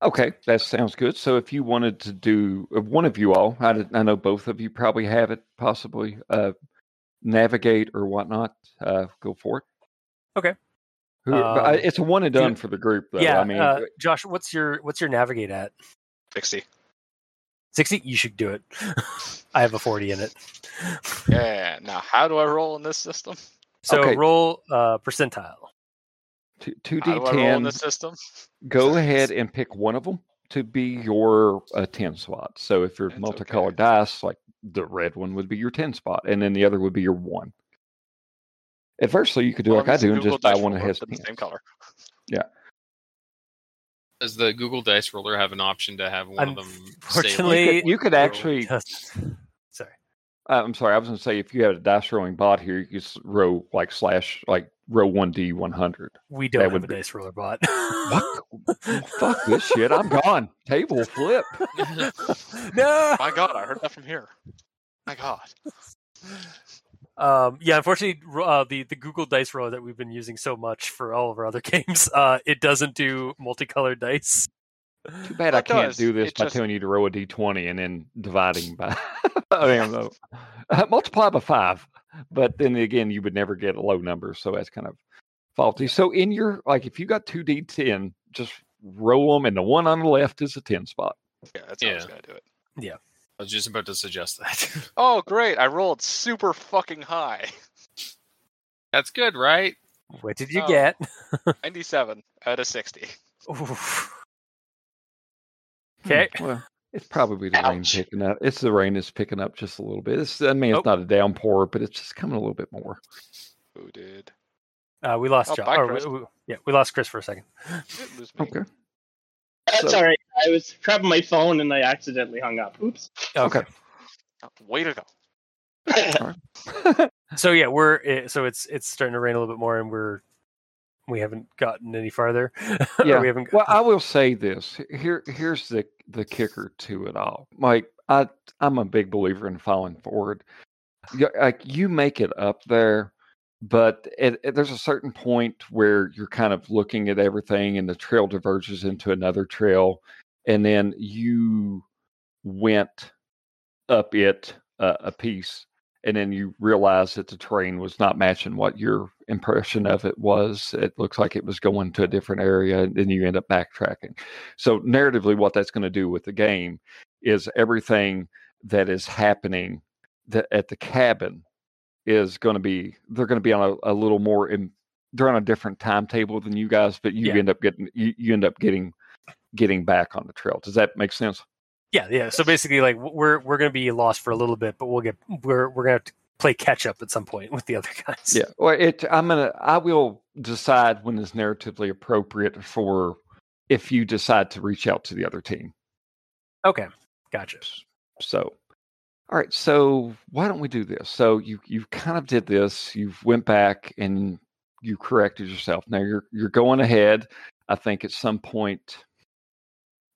Okay, that sounds good. So if you wanted to do, one of you all, I know both of you probably have it, possibly navigate or whatnot, go for it. Okay. It's a one and done for the group, though. Yeah, I mean, Josh, what's your navigate at? 60. 60? You should do it. I have a 40 in it. Yeah. Now, how do I roll in this system? So roll percentile. 2d10. How do I roll in this system? Go ahead and pick one of them to be your 10 spot. So if you're multicolored dice, like the red one would be your 10 spot, and then the other would be your 1. Adversely, you could do like I do and just buy one of his. The same color. Yeah. Does the Google Dice Roller have an option to have one of them? Unfortunately, you could actually. Sorry. I'm sorry. I was going to say if you had a dice rolling bot here, you could row row 1D100. We don't have a dice roller bot. What? Fuck this shit! I'm gone. Table flip. No. My God, I heard that from here. My God. Unfortunately, the Google Dice Roller that we've been using so much for all of our other games, it doesn't do multicolored dice. Too bad I can't do this by telling you to roll a d20 and then dividing by multiply by 5. But then again, you would never get a low number, so that's kind of faulty. So in your, like, if you got 2d10, just roll them, and the one on the left is a 10 spot. Yeah, that's how I was going to do it. Yeah. I was just about to suggest that. Oh, great. I rolled super fucking high. That's good, right? What did you get? 97 out of 60. Oof. Okay. Well, it's probably the rain picking up. It's the rain is picking up just a little bit. It's not a downpour, but it's just coming a little bit more. Who did? We lost Chris. We lost Chris for a second. Okay. That's all right. I was grabbing my phone and I accidentally hung up. Oops. Okay. Way to go. So it's starting to rain a little bit more, and we haven't gotten any farther. Yeah. Well, I will say this. Here's the kicker to it all. Like I'm a big believer in falling forward. Like you make it up there. But there's a certain point where you're kind of looking at everything and the trail diverges into another trail. And then you went up it a piece. And then you realize that the terrain was not matching what your impression of it was. It looks like it was going to a different area. And then you end up backtracking. So narratively, what that's going to do with the game is everything that is happening at the cabin is going to be, they're going to be on a little more, they're on a different timetable than you guys, but you end up getting, getting back on the trail. Does that make sense? Yeah. Yeah. So basically like we're going to be lost for a little bit, but we're going to have to play catch up at some point with the other guys. Yeah. Well, I will decide when it's narratively appropriate for if you decide to reach out to the other team. Okay. Gotcha. So. All right, so why don't we do this? So you kind of did this. You went back and you corrected yourself. Now you're going ahead. I think at some point,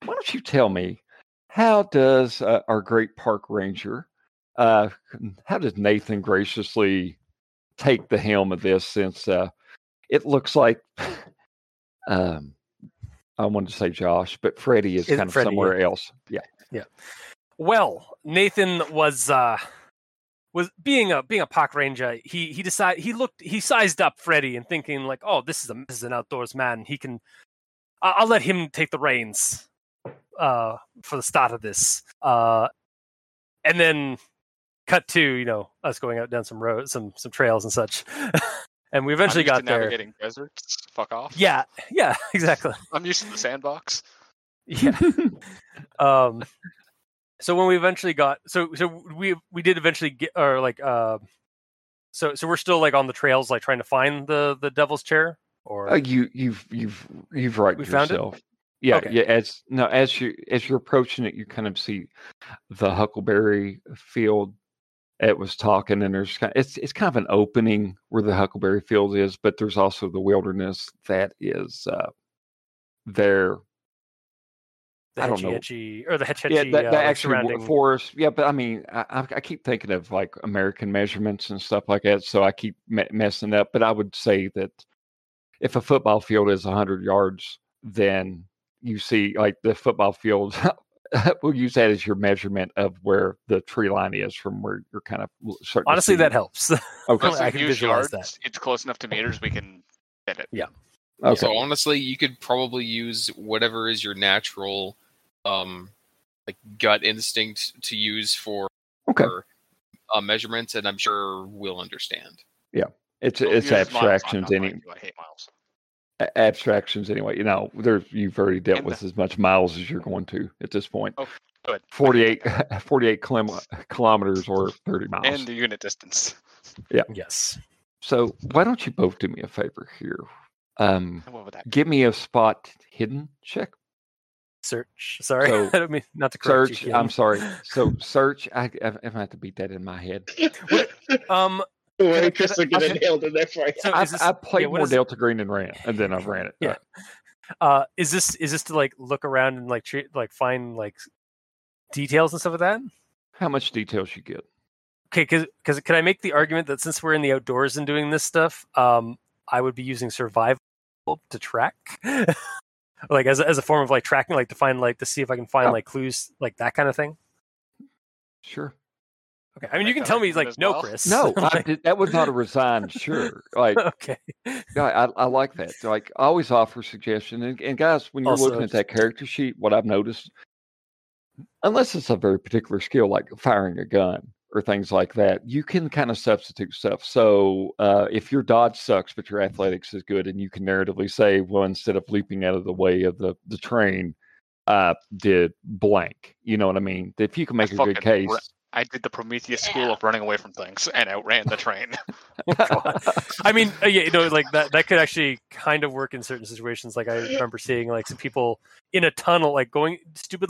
why don't you tell me how does our great park ranger, how does Nathan graciously take the helm of this? Since it looks like I wanted to say Josh, but Freddy is kind of somewhere else. Yeah, yeah. Well, Nathan was being a park ranger. He sized up Freddy and thinking like, oh, this is an outdoors man. He can. I'll let him take the reins for the start of this. And then cut to us going out down some roads, some trails and such. And we eventually got there. I'm used to navigating deserts. Fuck off. Yeah. Yeah. Exactly. I'm used to the sandbox. Yeah. So when we eventually got, we did eventually get, or like, so we're still like on the trails, like trying to find the Devil's Chair, or you've righted yourself. Found it? Yeah, okay. Yeah. As you're approaching it, you kind of see the huckleberry field. It was talking, and there's it's kind of an opening where the huckleberry field is, but there's also the wilderness that is there. The Hetch Hetchy, yeah, the actual surrounding forest. Yeah, but I mean, I keep thinking of like American measurements and stuff like that, so I keep messing up. But I would say that if a football field is 100 yards, then you see like the football field. We'll use that as your measurement of where the tree line is from where you're kind of starting. Honestly, that helps. Okay, I can visualize that. It's close enough to meters we can fit it. Yeah. Okay. So honestly, you could probably use whatever is your natural, like gut instinct to use for measurements, and I'm sure we'll understand. Yeah, it's abstractions. Abstractions anyway, you know, you've already dealt with as much miles as you're going to at this point. Oh, good. 48 kilometers or 30 miles. And the unit distance. Yeah. Yes. So why don't you both do me a favor here? What would that be? Give me a spot hidden check. Search. Sorry. So, I don't mean not to correct you. Search. I'm sorry. So search. I have to beat that in my head. I played more Delta Green and then I've ran it. Yeah. Right. Is this to like look around and like find like details and stuff like that? How much details you get? Okay, because can I make the argument that since we're in the outdoors and doing this stuff, I would be using survival to track, like as a form of like tracking, like to find like to see if I can find like clues, like that kind of thing. Sure. Okay. I mean, you can tell me, like, no, well. Chris. No, that was not a resigned sure. Like, okay. I like that. Like, I always offer suggestion. And guys, when you're looking at that character sheet, what I've noticed, unless it's a very particular skill, like firing a gun or things like that, you can kind of substitute stuff. So if your dodge sucks, but your athletics is good, and you can narratively say, well, instead of leaping out of the way of the train, did blank. You know what I mean? If you can make a good case. I did the Prometheus school of running away from things and outran the train. I mean, yeah, you know, like that could actually kind of work in certain situations. Like I remember seeing like some people in a tunnel, like going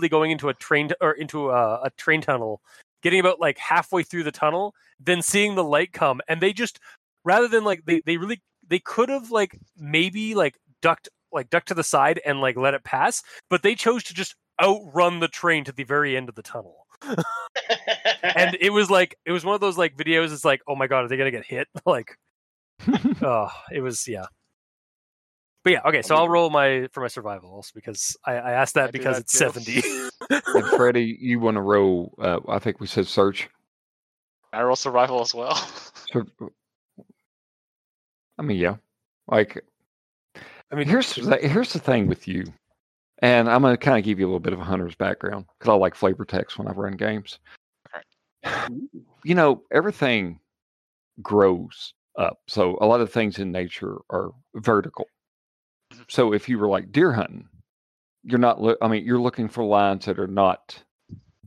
into a train or into a train tunnel, getting about like halfway through the tunnel, then seeing the light come, and they just rather than like they could have like maybe like ducked to the side and like let it pass, but they chose to just outrun the train to the very end of the tunnel. And it was one of those like videos. It's like, oh my god, are they gonna get hit? Like, it was yeah. But yeah, okay. So I'll roll for my survivals because I asked that because it's 70. And Freddy, you want to roll? I think we said search. I roll survival as well. So, I mean, yeah. Like, I mean, here's the thing with you. And I'm going to kind of give you a little bit of a hunter's background because I like flavor text when I run games. All right. You know, everything grows up. So a lot of things in nature are vertical. So if you were like deer hunting, you're looking for lines that are not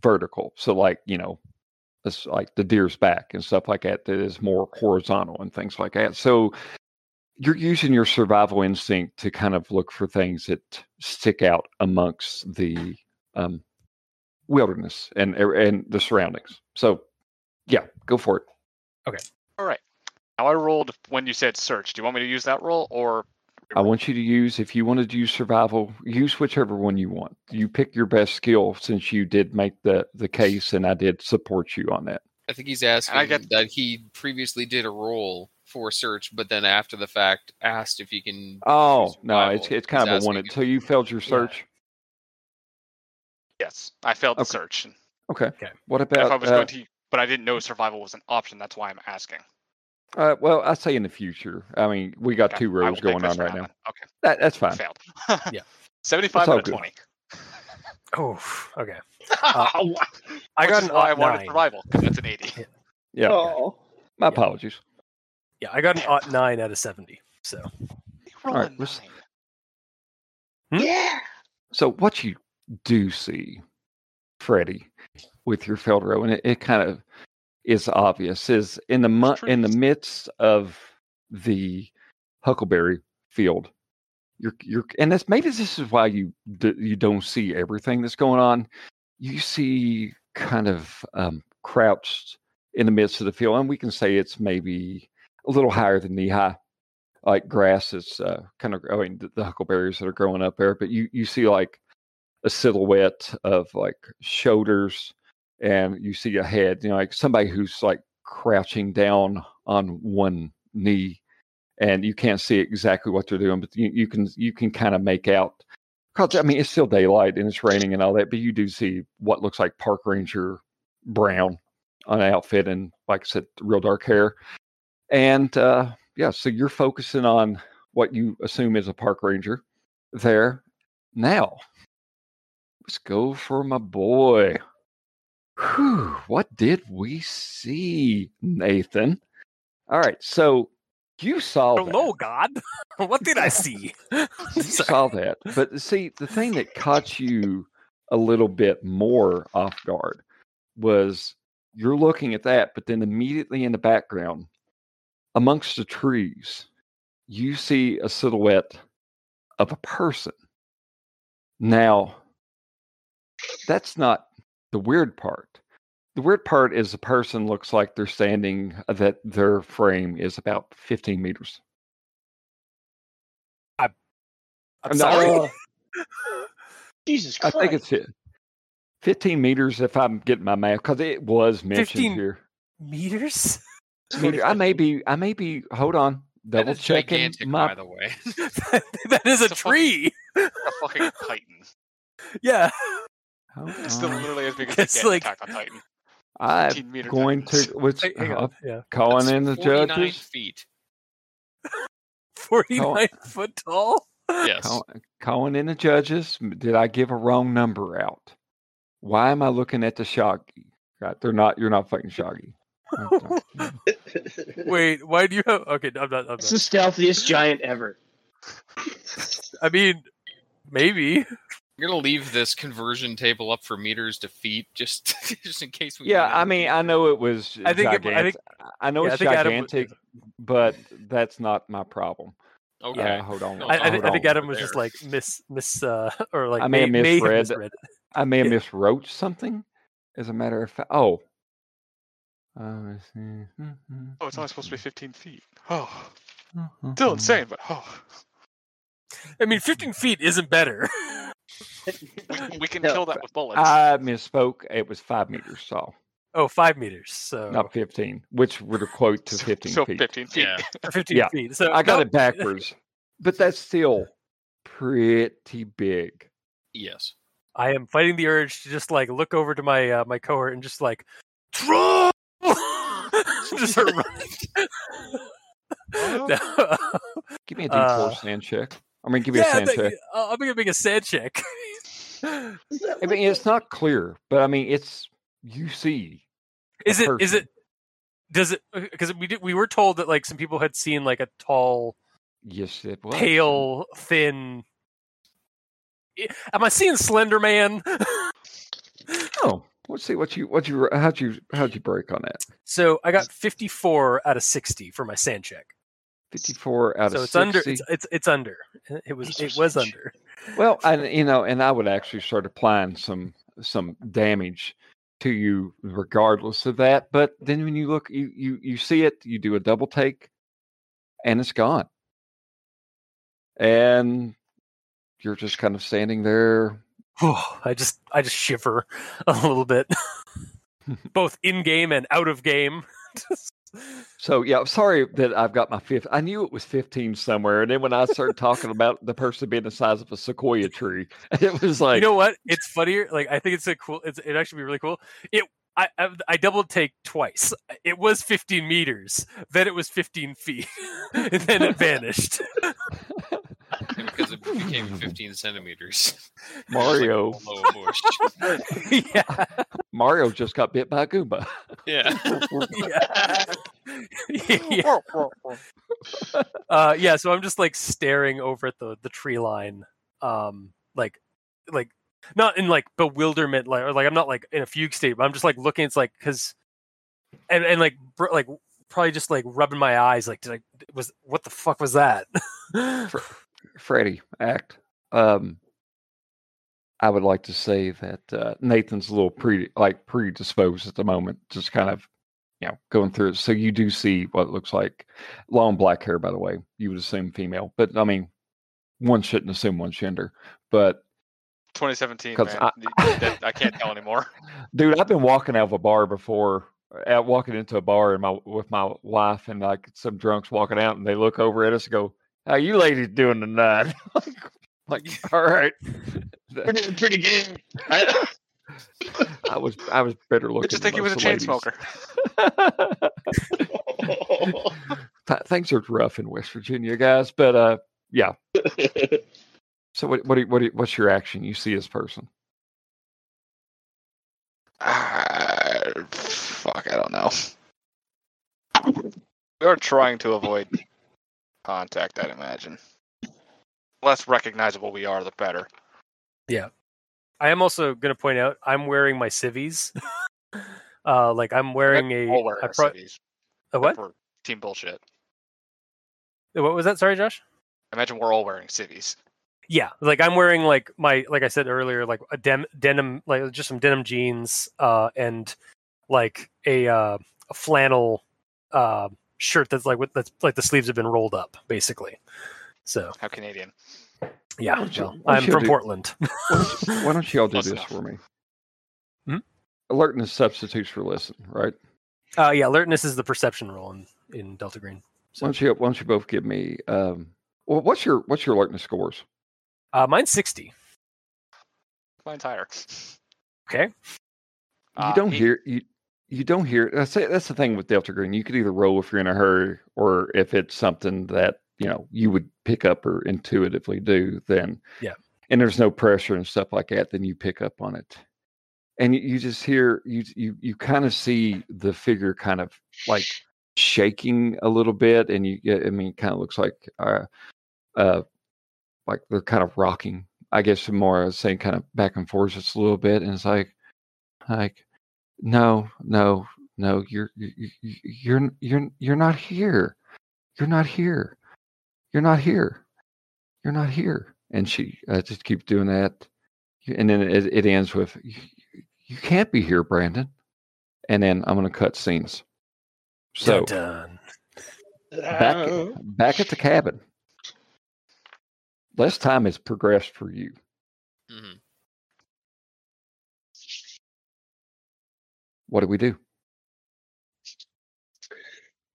vertical. So like, you know, it's like the deer's back and stuff like that is more horizontal and things like that. So you're using your survival instinct to kind of look for things that stick out amongst the wilderness and the surroundings. So, yeah, go for it. Okay. All right. Now I rolled when you said search. Do you want me to use that roll or? I want you to use, if you wanted to use survival, use whichever one you want. You pick your best skill since you did make the case and I did support you on that. I think he's asking that he previously did a roll for search, but then after the fact asked if he can. Oh no, it's kind of a one. So you failed your search. Yeah. Yes, I failed the search. Okay. What about? If I was going to, but I didn't know survival was an option. That's why I'm asking. Well, I say in the future. I mean, we got two rows going on right now. Okay, that's fine. Failed. Yeah, 75 out of 20. Oh, okay. I got an. I wanted survival because that's an 80. Yeah. Oh. My apologies. Yeah, I got an /9 out of 70. So, all right, yeah. So what you do see, Freddy, with your failed row, and it kind of is obvious, is in the midst of the huckleberry field, you're and that's maybe this is why you don't see everything that's going on. You see kind of crouched in the midst of the field, and we can say it's maybe a little higher than knee high, like grass is kind of growing, the huckleberries that are growing up there. But you see like a silhouette of like shoulders, and you see a head, you know, like somebody who's like crouching down on one knee, and you can't see exactly what they're doing, but you can kind of make out. Cause I mean, it's still daylight and it's raining and all that, but you do see what looks like park ranger brown on an outfit, and like I said, real dark hair. And so you're focusing on what you assume is a park ranger there. Now, let's go for my boy. Whew, what did we see, Nathan? All right, so you saw that. Hello, God. What did I see? You saw that. But see, the thing that caught you a little bit more off guard was you're looking at that, but then immediately in the background, amongst the trees, you see a silhouette of a person. Now, that's not the weird part. The weird part is the person looks like they're standing, that their frame is about 15 meters. I'm sorry. Jesus Christ. I think it's 15 meters if I'm getting my math, because it was mentioned 15 here. Meters? Meter. I may be. Hold on. Double checking. By the way, that is a tree. A fucking Titan. Yeah. It's still literally as big as it's like Attack on Titan. I'm going to. Calling in the judges. 49 feet. 49 foot tall. Yes. Calling in the judges. Did I give a wrong number out? Why am I looking at the Shoggy? God, they're not. You're not fucking Shoggy. Wait, why do you have? Okay, I'm not. It's the stealthiest giant ever. I mean, maybe. I'm gonna leave this conversion table up for meters to feet, just in case we. Yeah, I mean, I know it was. I think it's gigantic, but that's not my problem. Okay, hold on. I think Adam was there. Just like I may have misread. I may have miswrote something. As a matter of fact, I see. Mm-hmm. Oh, it's only supposed to be 15 feet. Oh, still insane, but I mean, 15 feet isn't better. We can kill that with bullets. I misspoke. It was 5 meters. So. Oh, 5 meters. So not 15, which would equate to 15 feet. So 15 feet. Yeah. 15 feet. So I got it backwards, but that's still pretty big. Yes, I am fighting the urge to just like look over to my my cohort and just like run. Just start running. Give me a D4 sand check. I mean, give me a sand check. I'm giving a sand check. I mean, it's not clear, but I mean, it's you see. Does it? Because we were told that like some people had seen like a tall, pale, thin. Am I seeing Slender Man? Oh. Let's see how'd you break on that? So I got 54 out of 60 for my sand check. 54 out of 60. So it's 60. Under. It's under. It was under. Well, and I would actually start applying some damage to you regardless of that. But then when you look, you see it, you do a double take, and it's gone. And you're just kind of standing there. I just shiver a little bit, both in game and out of game. So yeah, I'm sorry that I've got my fifth. I knew it was 15 somewhere, and then when I started talking about the person being the size of a sequoia tree, it was like, you know what? It's funnier. Like I think it's a cool. It'd actually be really cool. I double take twice. It was 15 meters. Then it was 15 feet, and then it vanished. Because it became 15 centimeters. Mario. Yeah. Mario just got bit by a Goomba. Yeah. Yeah. So I'm just like staring over at the tree line. Like not in like bewilderment, like, or like I'm not like in a fugue state, but I'm just like looking, it's like because and like probably just like rubbing my eyes, like what the fuck was that? Freddy act, I would like to say that Nathan's a little predisposed at the moment, just kind of, you know, going through it. So you do see what it looks like. Long black hair, by the way. You would assume female, but I mean, one shouldn't assume one's gender. But 2017, man. I can't tell anymore. Dude, I've been walking out of a bar before, walking into a bar and with my wife, and like some drunks walking out, and they look over at us and go, "How you ladies doing tonight?" Like, all right, we're doing pretty good. I was better looking. I just think he was a chain smoker. Things are rough in West Virginia, guys. But yeah. So what's your action? You see this person? Fuck, I don't know. We are trying to avoid contact, I'd imagine. Less recognizable we are, the better. Yeah. I am also going to point out, I'm wearing my civvies. Like, I'm wearing a what? For team bullshit. What was that? Sorry, Josh? I imagine we're all wearing civvies. Yeah. Like, I'm wearing, like, my, like I said earlier, like, a denim, like, just some denim jeans, and, like, a flannel shirt that's, like, the sleeves have been rolled up, basically. So how Canadian? Yeah, I'm from Portland. Why don't you all do this for me? Hmm? Alertness substitutes for listen, right? Yeah, alertness is the perception role in Delta Green. So. Why don't you both give me? Well, what's your alertness scores? Mine's 60. Mine's higher. Okay. You don't hear. That's the thing with Delta Green. You could either roll if you're in a hurry, or if it's something that, you know, you would pick up or intuitively do, then, yeah. And there's no pressure and stuff like that. Then you pick up on it, and you just hear, you kind of see the figure kind of like shaking a little bit, and it kind of looks like they're kind of rocking. I guess more I was saying kind of back and forth just a little bit, and it's like, no, you're not here, you're not here. You're not here. You're not here. And she just keeps doing that. And then it ends with, you can't be here, Brandon. And then I'm going to cut scenes. So dun, dun. Back at the cabin. Less time has progressed for you. Mm-hmm. What do we do?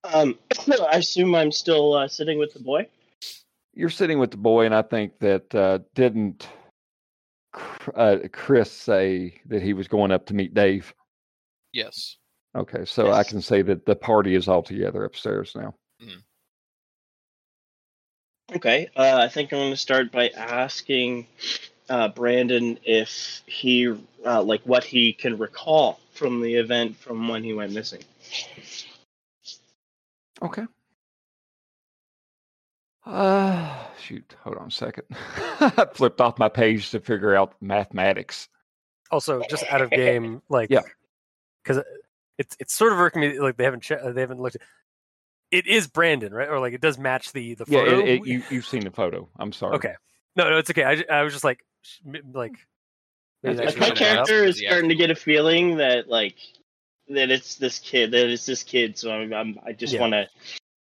I assume I'm still sitting with the boy. You're sitting with the boy, and I think that didn't Chris say that he was going up to meet Dave? Yes. Okay, so yes. I can say that the party is all together upstairs now. Mm. Okay, I think I'm going to start by asking Brandon if he, like, what he can recall from the event from when he went missing. Okay. Shoot, hold on a second. I flipped off my page to figure out mathematics. Also, just out of game, like, yeah, because it's sort of irking me, like they haven't looked. It is Brandon, right? Or like it does match the photo. Yeah, you've seen the photo. I'm sorry. Okay, no, it's okay. I was just like my character is starting to get a feeling that it's this kid. So I just want to.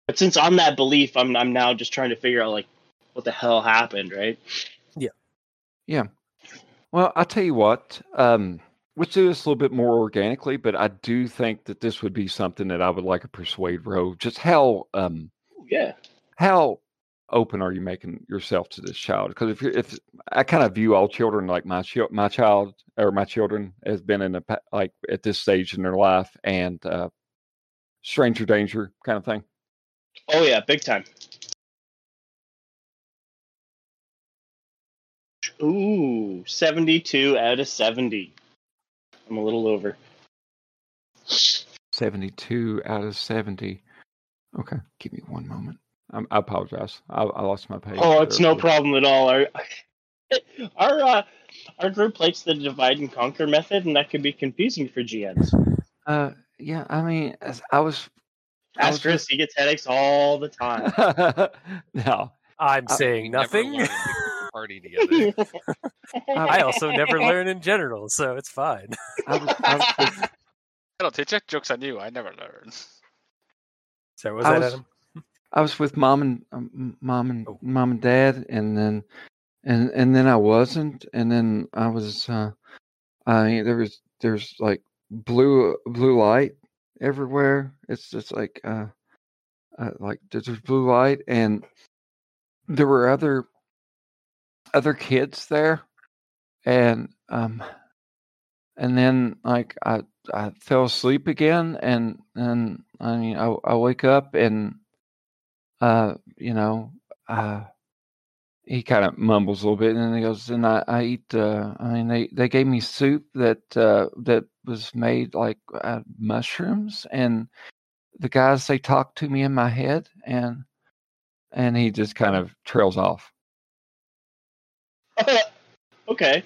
But since I'm that belief, I'm now just trying to figure out, like, what the hell happened, right? Yeah. Yeah. Well, I'll tell you what, we'll do this a little bit more organically, but I do think that this would be something that I would like to persuade Ro. Just how open are you making yourself to this child? Because if I kind of view all children, like my children has been in at this stage in their life, and stranger danger kind of thing. Oh yeah, big time. Ooh, 72 out of 70. I'm a little over. 72 out of 70. Okay, give me one moment. I apologize. I lost my page. Oh, it's no problem at all. Our group likes the divide and conquer method, and that could be confusing for GMs. Yeah, I mean, Ask Chris, he gets headaches all the time. No, I'm saying nothing. Party together. I also never learn in general, so it's fine. I don't teach it. Joke's on you. I never learn. Sorry, what was that, Adam? I was with mom and dad, and then I wasn't, and then I was. There's like blue light everywhere. It's just like there's blue light, and there were other kids there, and then like I fell asleep again, and I mean I wake up and he kind of mumbles a little bit, and then he goes, and I eat they gave me soup that was made like mushrooms, and the guys, they talk to me in my head, and he just kind of trails off. Okay.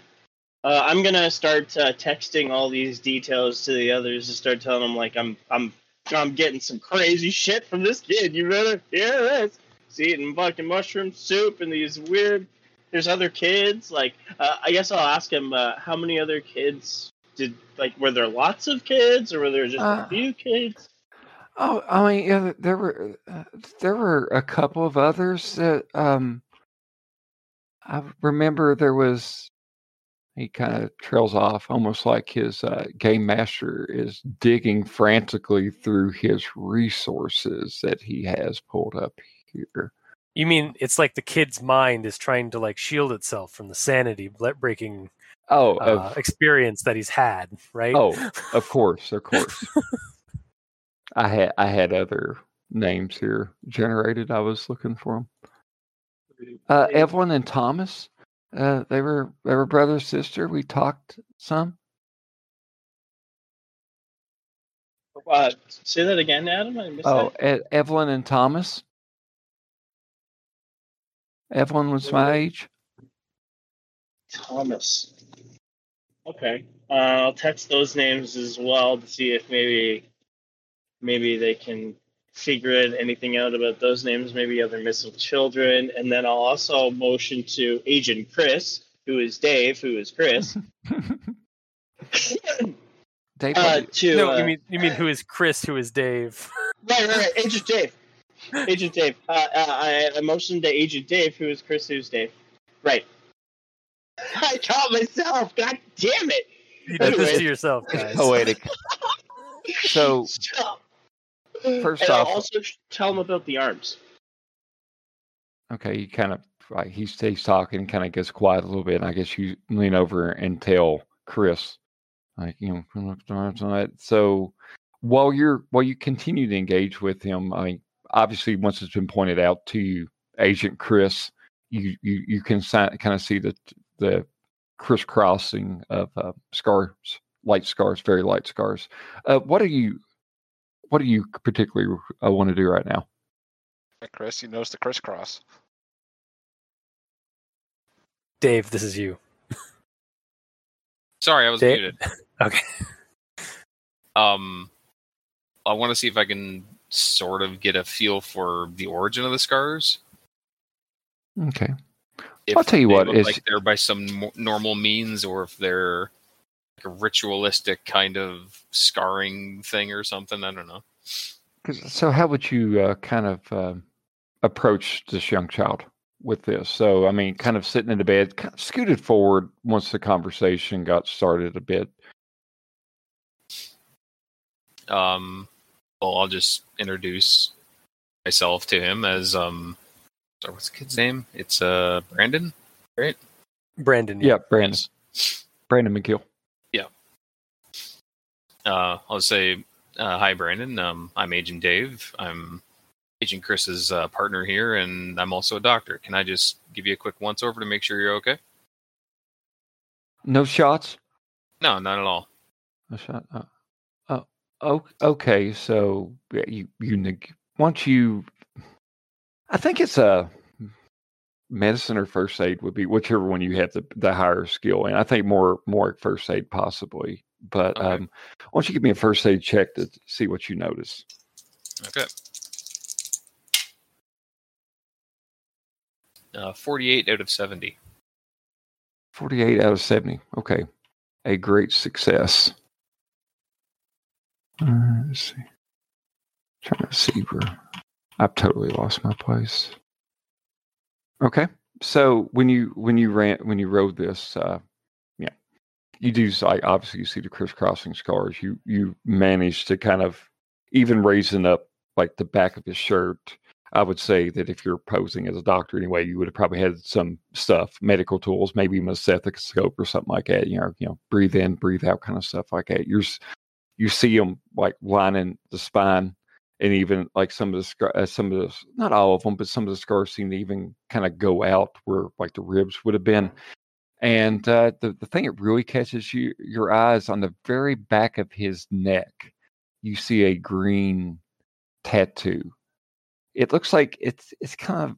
I'm going to start texting all these details to the others and start telling them, like, I'm getting some crazy shit from this kid. You better hear this. He's eating fucking mushroom soup and these weird... There's other kids. Like, I guess I'll ask him how many other kids did... Like, were there lots of kids or were there just a few kids? Oh, I mean, yeah, there were a couple of others that... I remember there was, he kind of trails off, almost like his game master is digging frantically through his resources that he has pulled up here. You mean it's like the kid's mind is trying to like shield itself from the sanity breaking experience that he's had, right? Oh, of course. I had other names here generated. I was looking for them. Evelyn and Thomas, they were brother and sister. We talked some. Say that again, Adam. I missed that. Evelyn and Thomas. Evelyn was my age. Thomas. Okay, I'll text those names as well to see if maybe they can figure anything out about those names, maybe other missing children. And then I'll also motion to Agent Chris, who is Dave, who is Chris. Dave, you mean who is Chris, who is Dave? Right. Agent Dave. I motioned to Agent Dave, who is Chris, who's Dave. Right. I caught myself. God damn it. You did this to yourself, guys. Poetic. So... Stop. First and off, I'll also tell him about the arms. Okay, he kind of like he's talking, kind of gets quiet a little bit, and I guess you lean over and tell Chris, like, you know, the arms on that. So while you continue to engage with him, I mean, obviously once it's been pointed out to you, Agent Chris, you can kind of see the crisscrossing of scars, very light scars. What do you particularly want to do right now? Chris, you notice the crisscross. Dave, this is you. Sorry, I was muted. Okay. I want to see if I can sort of get a feel for the origin of the scars. Okay. If I'll tell you what. If like they're by some normal means, or if they're a ritualistic kind of scarring thing or something. I don't know. So how would you approach this young child with this? So, I mean, kind of sitting in the bed, kind of scooted forward once the conversation got started a bit. Well, I'll just introduce myself to him as, what's the kid's name? It's Brandon, right? Brandon. Yeah, Brandon. Brandon McGill. I'll say, hi, Brandon. I'm Agent Dave. I'm Agent Chris's partner here, and I'm also a doctor. Can I just give you a quick once-over to make sure you're okay? No shots? No, not at all. No shot? Okay. So I think it's a medicine or first aid would be whichever one you have the higher skill in. I think more first aid possibly. But okay. Why don't you give me a first aid check to see what you notice? Okay. 48 out of 70. 48 out of 70. Okay. A great success. Let's see. Trying to see where I've totally lost my place. Okay. So when you rode this, you do like obviously you see the crisscrossing scars. You managed to kind of even raising up like the back of his shirt. I would say that if you're posing as a doctor anyway, you would have probably had some stuff, medical tools, maybe even a stethoscope or something like that. You know, breathe in, breathe out, kind of stuff like that. You see them like lining the spine, and even like some of the, not all of them, but some of the scars seem to even kind of go out where like the ribs would have been. And the thing that really catches your eyes on the very back of his neck, you see a green tattoo. It looks like it's kind of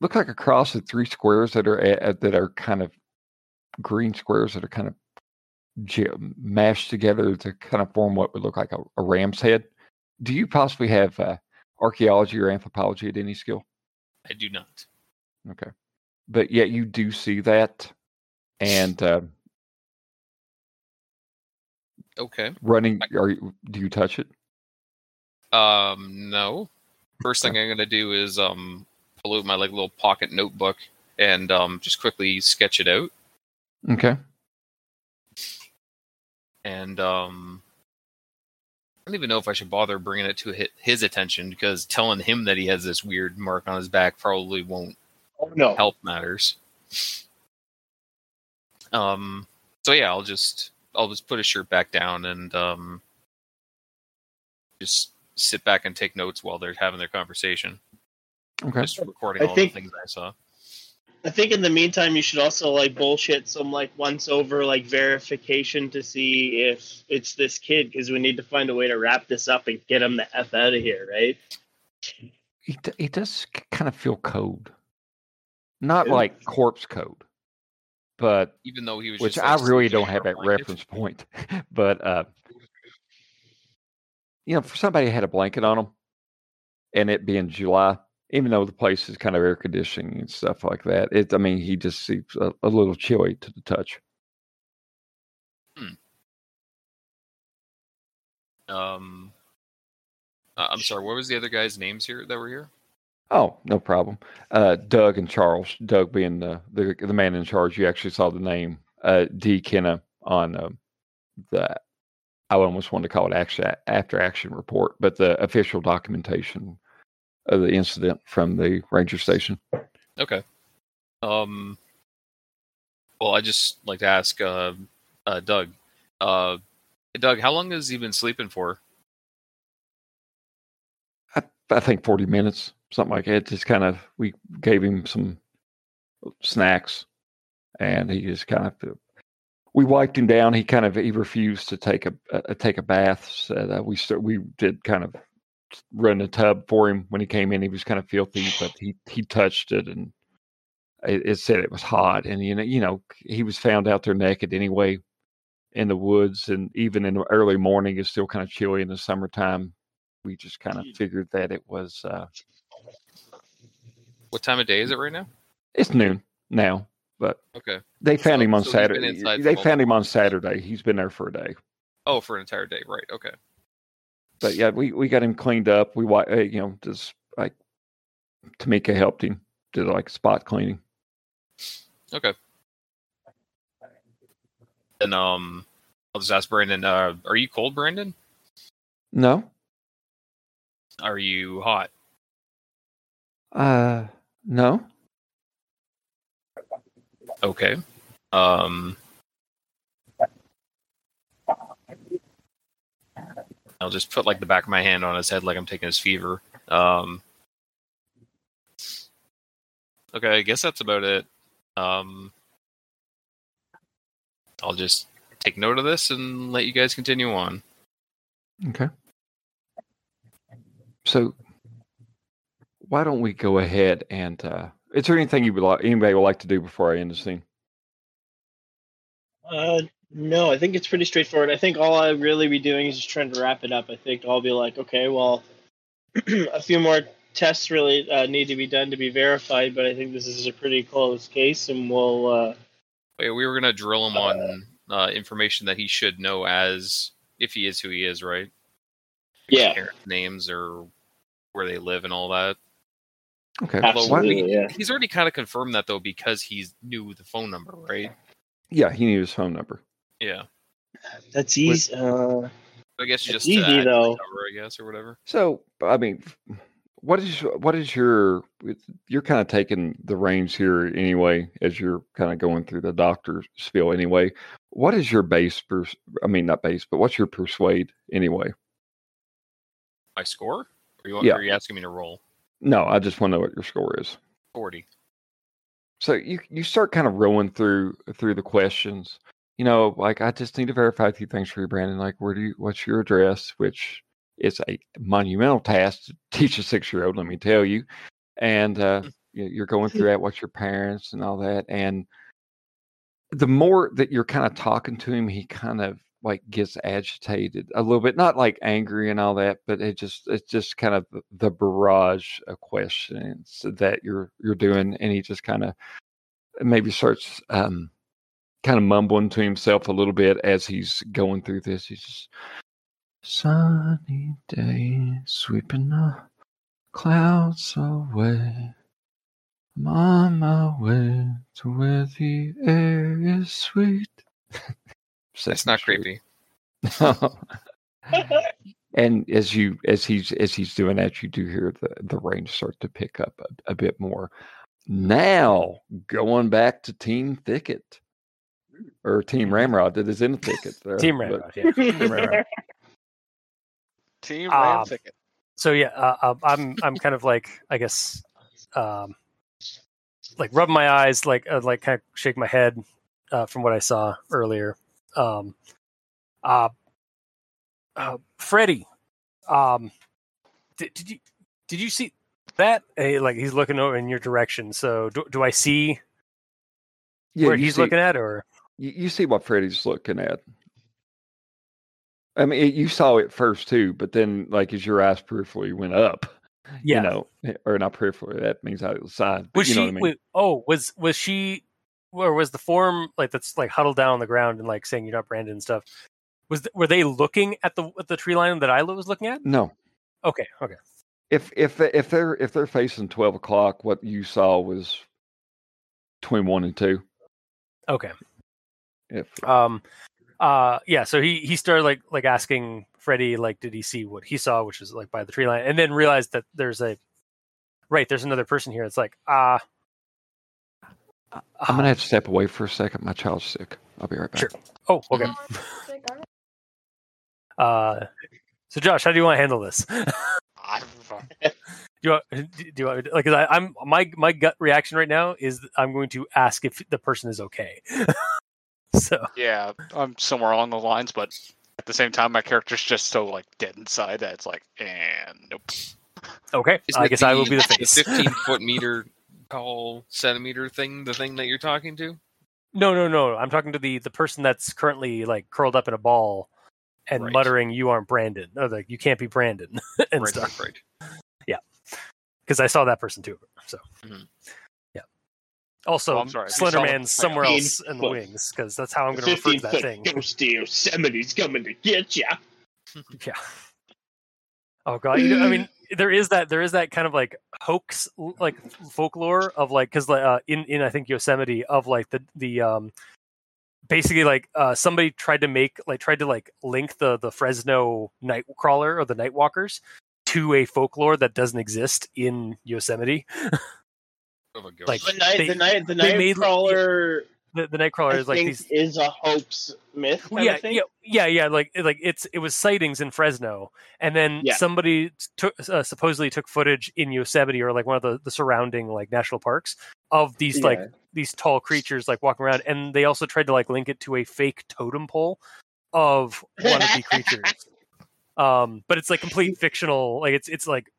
look like a cross of three squares that are kind of green squares that are kind of mashed together to kind of form what would look like a ram's head. Do you possibly have archaeology or anthropology at any skill? I do not. Okay, but yet you do see that, and okay, running. Do you touch it? No. First thing I'm going to do is pull out my like little pocket notebook and just quickly sketch it out. Okay. And I don't even know if I should bother bringing it to his attention, because telling him that he has this weird mark on his back probably won't help matters. So yeah, I'll just put his shirt back down and just sit back and take notes while they're having their conversation. Okay. Just recording the things I saw. I think in the meantime, you should also like bullshit some like once over like verification to see if it's this kid, because we need to find a way to wrap this up and get him the F out of here, right? He does kind of feel cold. Not like corpse code, but even though he was, which I really don't have that reference point, but you know, for somebody who had a blanket on them, and it being July, even though the place is kind of air conditioning and stuff like that, he just seems a little chilly to the touch. I'm sorry, what was the other guy's names here that were here? Oh, no problem. Doug and Charles. Doug being the man in charge. You actually saw the name D. Kenna on the. I almost wanted to call it after-action report, but the official documentation of the incident from the ranger station. Okay. Well, I just like to ask Doug. Doug, how long has he been sleeping for? I think 40 minutes, something like that. Just kind of, we gave him some snacks, and he just kind of... We wiped him down. He refused to take a bath. So we did kind of run a tub for him when he came in. He was kind of filthy, but he touched it and it said it was hot. And you know he was found out there naked anyway in the woods. And even in the early morning, it's still kind of chilly in the summertime. We just kind of figured that it was. What time of day is it right now? It's noon now. But okay. They found him on Saturday. They found him on Saturday. He's been there for a day. Oh, for an entire day, right? Okay. But yeah, we got him cleaned up. Tamika helped him, did like spot cleaning. Okay. And I'll just ask Brandon. Are you cold, Brandon? No. Are you hot? No. Okay. I'll just put like the back of my hand on his head like I'm taking his fever. Okay, I guess that's about it. I'll just take note of this and let you guys continue on. Okay. So why don't we go ahead and is there anything anybody would like to do before I end the scene? No, I think it's pretty straightforward. I think all I'll really be doing is just trying to wrap it up. I think I'll be like, okay, well, a few more tests really need to be done to be verified, but I think this is a pretty close case, and we'll... we were going to drill him on information that he should know as if he is who he is, right? Yeah. Parents' names or where they live and all that. Okay. Absolutely, he's already kind of confirmed that, though, because he knew the phone number, right? Yeah, he knew his phone number. Yeah. That's easy. I guess just easy, to add though. The cover, I guess, or whatever. So, I mean, what is your... You're kind of taking the reins here anyway, as you're kind of going through the doctor's spiel anyway. What is your base... what's your persuade anyway? My score? Or are you asking me to roll? No, I just want to know what your score is. 40. So you start kind of rolling through the questions. You know, like, I just need to verify a few things for you, Brandon. Like, what's your address? Which is a monumental task to teach a 6-year-old, let me tell you. And you're going through that. What's your parents and all that? And the more that you're kind of talking to him, he kind of like gets agitated a little bit, not like angry and all that, but it's just kind of the barrage of questions that you're doing. And he just kind of maybe starts, kind of mumbling to himself a little bit as he's going through this. He's just, sunny day, sweeping the clouds away. I'm on my way to where the air is sweet. That's not creepy. No. And as he's doing that, you do hear the rain start to pick up a bit more. Now, going back to Team Thicket. Or Team Ramrod that is in the Thicket. There, Team Ramrod, yeah. Team Ramrod. Team Ram Thicket. So yeah, I'm kind of like, I guess, like rubbing my eyes, like kind of shake my head from what I saw earlier. Freddy, did you see that? Like, he's looking over in your direction. So do I see? Yeah, where he's looking at, or you see what Freddy's looking at. I mean, you saw it first too, but then, like, as your eyes peripherally went up, yeah, you know, or not peripherally, that means outside. Was she? Know what I mean? Was she? Or was the form like that's like huddled down on the ground and like saying you're not Brandon and stuff? Were they looking at the tree line that I was looking at? No. Okay. If they're facing 12 o'clock, what you saw was between 1 and 2. Okay. Yeah. So he started like asking Freddy, like, did he see what he saw, which is like by the tree line, and then realized that there's another person here. It's like, I'm going to have to step away for a second. My child's sick. I'll be right back. Sure. Oh, okay. So Josh, how do you want to handle this? Do you want, like, 'cause I'm my gut reaction right now is I'm going to ask if the person is okay. So yeah, I'm somewhere along the lines, but at the same time, my character's just so like dead inside that it's like, nope. Okay, I guess I will be the face. 15-foot meter tall centimeter thing, the thing that you're talking to? No. I'm talking to the person that's currently like curled up in a ball and right. Muttering, "You aren't Brandon." Or like, "You can't be Brandon," and right, stuff. Right. Yeah, because I saw that person too. So, yeah. Also, Slenderman's somewhere else in the wings, because that's how I'm going to refer to that thing. Ghost Yosemite's coming to get ya. Yeah. Oh god, you know, I mean, there is that kind of like hoax, like folklore of like, because in I think Yosemite, of like the basically like somebody tried to link the Fresno Nightcrawler or the Nightwalkers to a folklore that doesn't exist in Yosemite. Like the Nightcrawler. The Nightcrawler is like is a hoax myth. Yeah. Like it was sightings in Fresno, and then somebody supposedly took footage in Yosemite or like one of the surrounding like national parks of these like these tall creatures like walking around, and they also tried to like link it to a fake totem pole of one of the creatures. But it's like complete fictional. Like it's like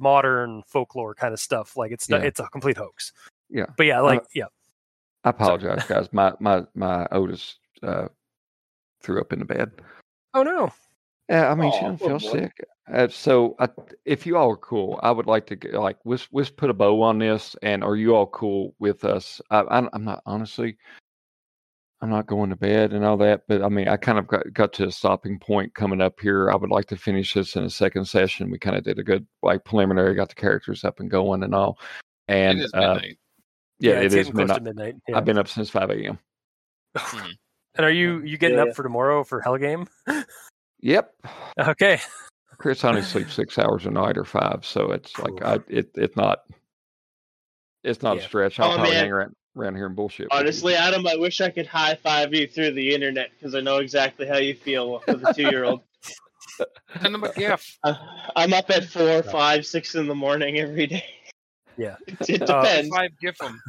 modern folklore kind of stuff. Like it's a complete hoax. Yeah, but yeah, like yeah. I apologize, guys. My Otis threw up in the bed. Oh no! Yeah, I mean, she doesn't feel sick. So if you all are cool, I would like to, like, let's put a bow on this. And are you all cool with us? I'm not, honestly, I'm not going to bed and all that. But, I mean, I kind of got to a stopping point coming up here. I would like to finish this in a second session. We kind of did a good, like, preliminary, got the characters up and going and all. And it is midnight. Yeah, it is midnight. Yeah. I've been up since 5 a.m. And are you getting up for tomorrow for Hell Game? Yep. Okay. Chris only sleeps 6 hours a night or five, so it's like it's not a stretch. I'll probably hang around here and bullshit. Honestly, Adam, I wish I could high five you through the internet because I know exactly how you feel for the 2-year-old. Send him a gift. I'm up at 4, 5, 6 in the morning every day. Yeah, it depends. 5 gift them.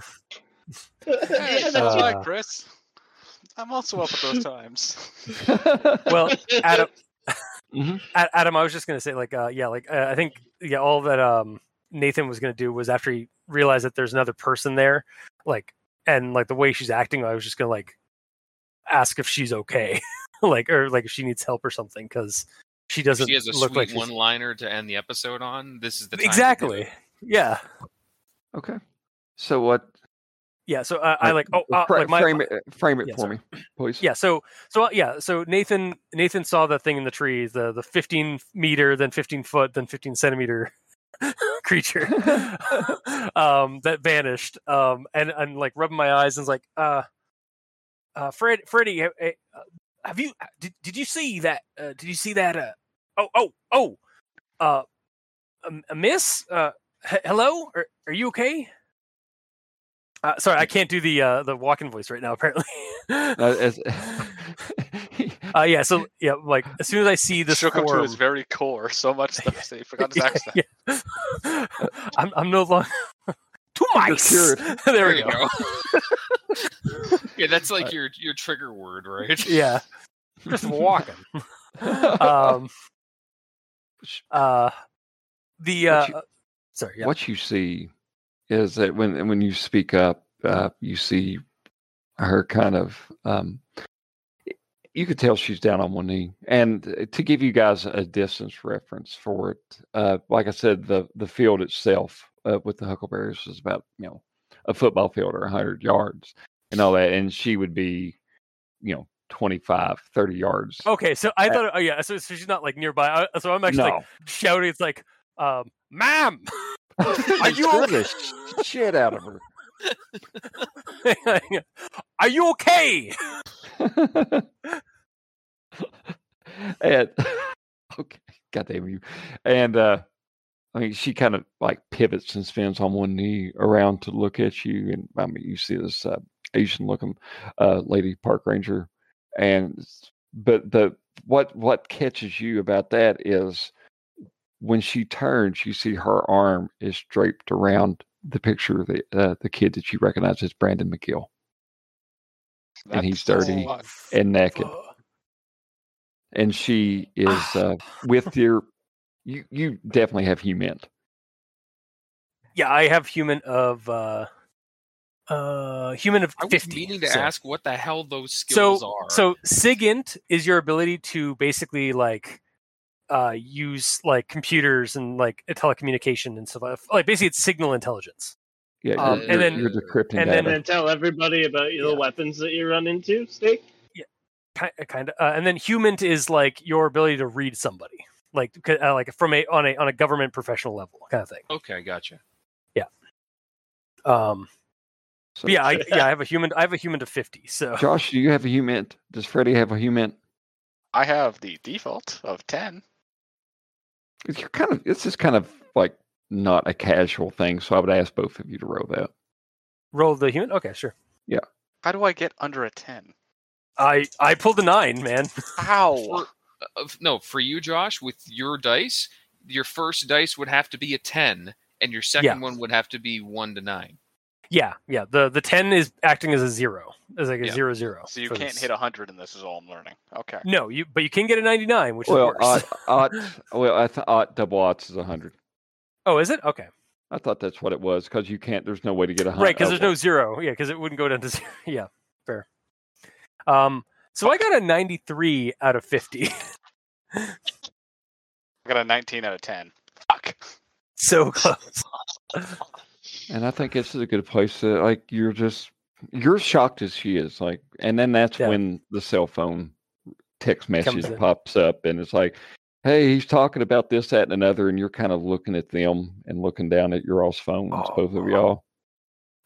Yeah, that's right, Chris. I'm also up at those times. Well, Adam. Mm-hmm. Adam, I was just going to say, I think, all that Nathan was going to do was after he realized that there's another person there, and the way she's acting, I was just going to ask if she's okay, or if she needs help or something, because she doesn't. She has a sweet one-liner to end the episode on. This is the time exactly. Yeah. Okay. So what? Yeah, so frame it for me, please. Yeah, so Nathan saw that thing in the trees, the 15-meter, then 15-foot, then 15-centimeter creature that vanished. And rubbing my eyes and was like, Freddy, have you? Did you see that? Did you see that? Miss, hello, are you okay? Sorry, I can't do the Walken voice right now. Apparently, as soon as I see this, shook him to his very core so much that he forgot his accent. Yeah. I'm no longer too much. There we go. Yeah, that's your trigger word, right? Yeah, just Walken. What you see is that when you speak up, you see her kind of, you could tell she's down on one knee. And to give you guys a distance reference for it, like I said, the field itself with the huckleberries is about, a football field or 100 yards and all that. And she would be, 25, 30 yards. Okay. So I thought, so she's not nearby. So I'm actually shouting. It's ma'am. Are you okay? The shit out of her. Are you okay? And okay, goddamn you! And she kind of pivots and spins on one knee around to look at you, and you see this Asian-looking lady park ranger, but the what catches you about that is, when she turns, you see her arm is draped around the picture of the kid that you recognize as Brandon McGill. And he's dirty and naked. And she is with your... You definitely have human. Yeah, I have human of... human of 50. I was meaning to ask what the hell those skills are. So SIGINT is your ability to basically use computers and telecommunication and stuff. Basically, it's signal intelligence. Yeah, you're decrypting and then tell everybody about the weapons that you run into. Snake. Yeah, kind of. And then human is your ability to read somebody, from on a government professional level kind of thing. Okay, gotcha. Yeah. So, yeah, I have a human. I have a human to 50. So, Josh, do you have a human? Does Freddy have a human? I have the default of 10. It's just kind of not a casual thing, so I would ask both of you to roll that. Roll the human? Okay, sure. Yeah. How do I get under a 10? I pulled a 9, man. Ow! For you, Josh, with your dice, your first dice would have to be a 10, and your second one would have to be 1 to 9. Yeah, yeah. The 10 is acting as a 0. It's like a 0-0. So you can't hit 100, and this is all I'm learning. Okay. No, but you can get a 99, which is worse. Double odds is 100. Oh, is it? Okay. I thought that's what it was, because you can't. There's no way to get 100. Right, because there's no 0. Yeah, because it wouldn't go down to 0. Yeah, fair. So I got a 93 out of 50. I got a 19 out of 10. Fuck. So close. And I think this is a good place that, like, you're shocked as she is, like, and then that's when the cell phone text message pops up, and it's like, hey, he's talking about this, that, and another, and you're kind of looking at them and looking down at your all's phones, both of y'all,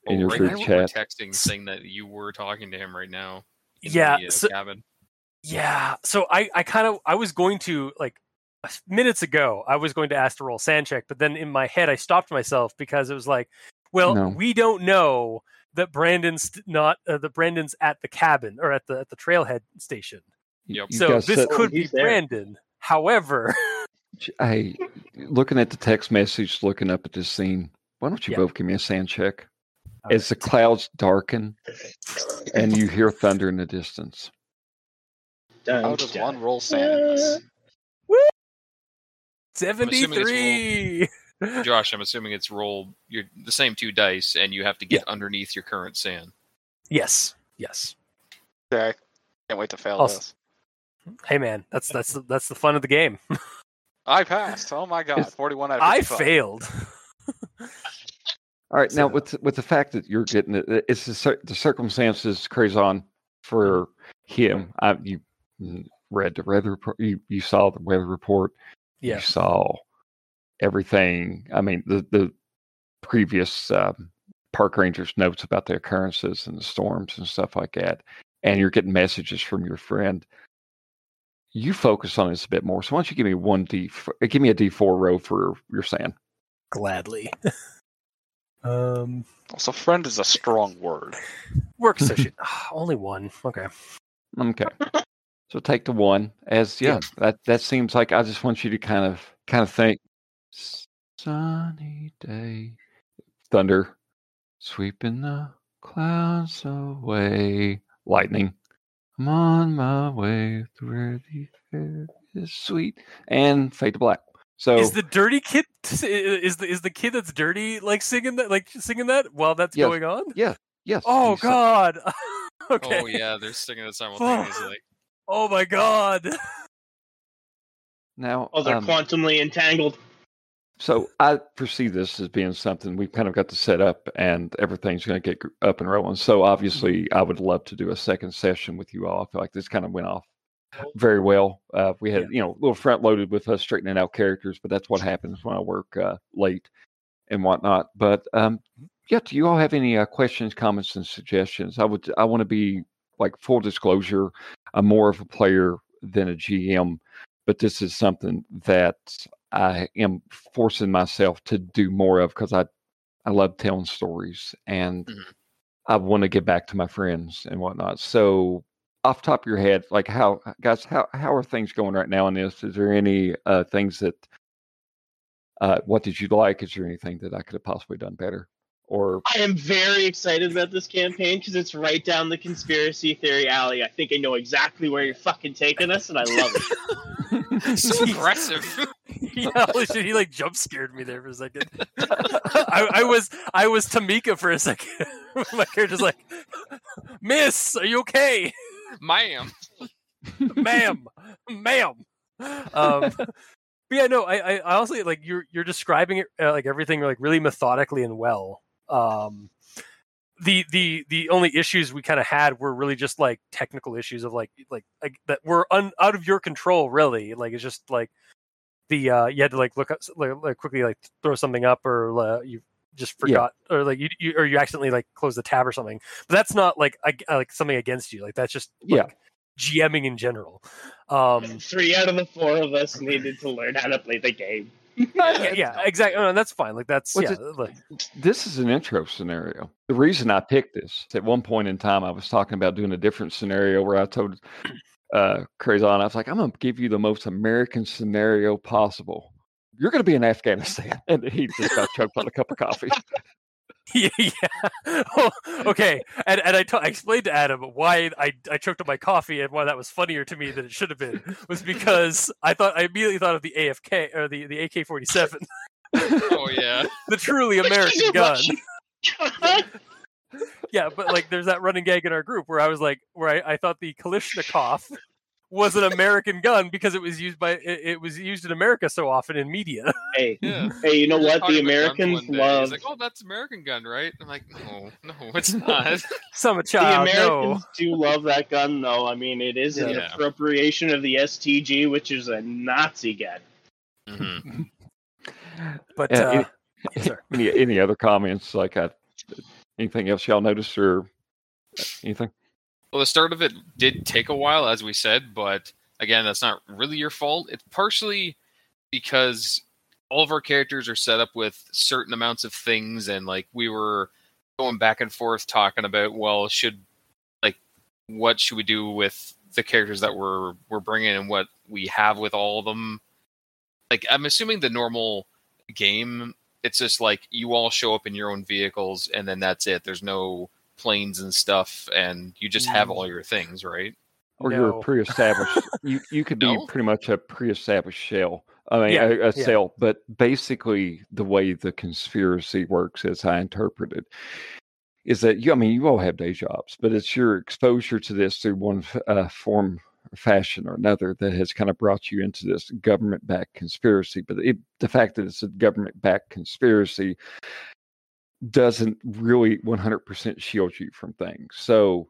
in your group chat. Texting, saying that you were talking to him right now. In the cabin. Yeah. So I was going to, like, minutes ago, I was going to ask to roll sand check, but then in my head, I stopped myself because it was like, well, we don't know that Brandon's at the cabin or at the trailhead station. Yep. So this could be there. Brandon. However, hey, looking at the text message, looking up at this scene, why don't you both give me a sand check? All as the clouds darken and you hear thunder in the distance. How does one roll sand? 73. Josh, I'm assuming it's roll the same two dice, and you have to get underneath your current sand. Yes. Okay. Can't wait to fail this. Hey, man, that's the fun of the game. I passed. Oh my god, 41 out of 55. I failed. All right, now with the fact that you're getting it, it's the circumstances Crazon for him. You read the weather report. You saw the weather report. Yeah. You saw everything. I mean, the previous park rangers' notes about the occurrences and the storms and stuff like that. And you're getting messages from your friend. You focus on this a bit more. So why don't you give me give me a D4 row for your sand? Gladly. Also, friend is a strong word. Work session. Only one. Okay. So take the one as that seems like I just want you to kind of think sunny day, thunder sweeping the clouds away, lightning. I'm on my way to where the air is sweet, and fade to black. So is the dirty kid is the kid that's dirty singing that while that's going on? Yeah. Yes. Oh god. Okay. Oh yeah, they're singing it simultaneously. Oh my god. Now they're quantumly entangled. So I perceive this as being something we've kind of got to set up, and everything's going to get up and rolling. So obviously, I would love to do a second session with you all. I feel like this kind of went off very well. We had, a little front loaded with us straightening out characters, but that's what happens when I work late and whatnot. But do you all have any questions, comments, and suggestions? I want to be, like, full disclosure, I'm more of a player than a GM, but this is something that I am forcing myself to do more of because I love telling stories and I want to get back to my friends and whatnot. So off the top of your head, like, how are things going right now in this? Is there any things that, what did you like? Is there anything that I could have possibly done better? Or I am very excited about this campaign because it's right down the conspiracy theory alley. I think I know exactly where you're fucking taking us, and I love it. So aggressive. Yeah, holy shit, he like jump scared me there for a second. I was Tamika for a second. My character's like, Miss, are you okay? Ma'am. But yeah, no, I honestly, like, you're describing it, like, everything, like, really methodically and well. The only issues we kind of had were really just, like, technical issues of like that were out of your control, really. Like, it's just like the you had to, like, look up, like, quickly, like, throw something up, or you just forgot, or like you accidentally, like, closed the tab or something. But that's not like like something against you. Like, that's just GMing in general. 3 out of the 4 of us needed to learn how to play the game. yeah, exactly. No, that's fine. Like, that's this is an intro scenario. The reason I picked this, at one point in time, I was talking about doing a different scenario where I told Crazon, I was like, I'm going to give you the most American scenario possible. You're going to be in Afghanistan, and he just got choked on a cup of coffee. Oh, okay. And I explained to Adam why I choked on my coffee and why that was funnier to me than it should have been, was because I immediately thought of the AFK or the AK-47. Oh yeah, the truly American gun. Yeah, but like there's that running gag in our group where I thought the Kalashnikov was an American gun because it was used by it was used in America so often in media. Hey, you know what? The Americans love. It's like, oh, that's an American gun, right? I'm like, no, it's not. Some child. The Americans do love that gun, though. I mean, it is an appropriation of the STG, which is a Nazi gun. Mm-hmm. But any other comments? Like, anything else y'all notice or anything? Well, the start of it did take a while, as we said, but again, that's not really your fault. It's partially because all of our characters are set up with certain amounts of things, and like we were going back and forth talking about, well, what should we do with the characters that we're bringing and what we have with all of them? Like, I'm assuming the normal game, it's just like you all show up in your own vehicles, and then that's it. There's no planes and stuff, and you just have all your things, right? Or you're a pre-established. you could be pretty much a pre-established shell. I mean, a cell. But basically, the way the conspiracy works, as I interpret it, is that you all have day jobs, but it's your exposure to this through one form, fashion, or another that has kind of brought you into this government-backed conspiracy. But the fact that it's a government-backed conspiracy doesn't really 100% shield you from things. So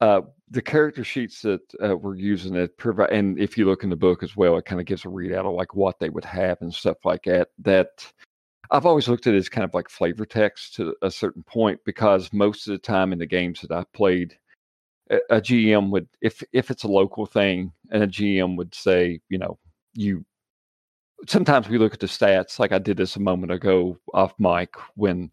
the character sheets that we're using that provide, and if you look in the book as well, it kind of gives a readout of like what they would have and stuff like that. That I've always looked at it as kind of like flavor text to a certain point, because most of the time in the games that I played, a GM would, if it's a local thing, and a GM would say, sometimes we look at the stats, like I did this a moment ago off mic when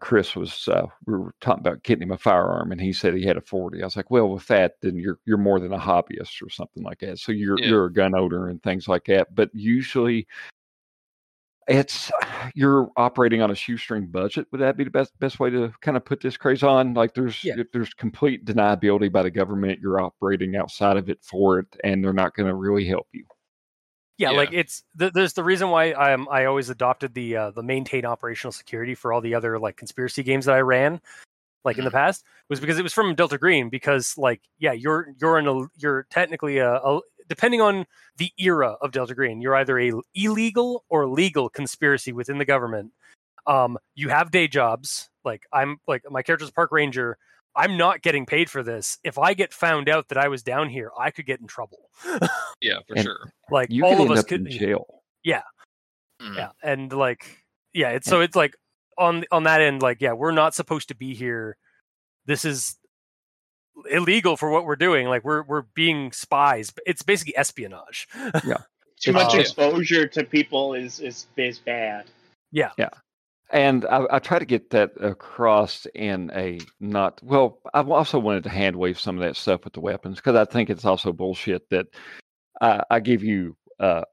Chris was, we were talking about getting him a firearm, and he said he had a 40. I was like, well, with that, then you're more than a hobbyist or something like that. So you're a gun owner and things like that. But usually you're operating on a shoestring budget. Would that be the best way to kind of put this, Crazon? Like there's complete deniability by the government. You're operating outside of it for it, and they're not going to really help you. Yeah, like there's the reason why I always adopted the maintain operational security for all the other like conspiracy games that I ran, like in the past, was because it was from Delta Green. Because like you're technically a depending on the era of Delta Green, you're either a illegal or legal conspiracy within the government. You have day jobs. Like my character's a park ranger. I'm not getting paid for this. If I get found out that I was down here, I could get in trouble. Sure. Like you all of us could end up in jail. Yeah. Mm. Yeah. And like, yeah, so it's like on that end, like, yeah, we're not supposed to be here. This is illegal for what we're doing. Like we're being spies. It's basically espionage. Yeah. Too much exposure to people is bad. Yeah. Yeah. And I try to get that across in a not... Well, I also wanted to hand-wave some of that stuff with the weapons, because I think it's also bullshit that I give you a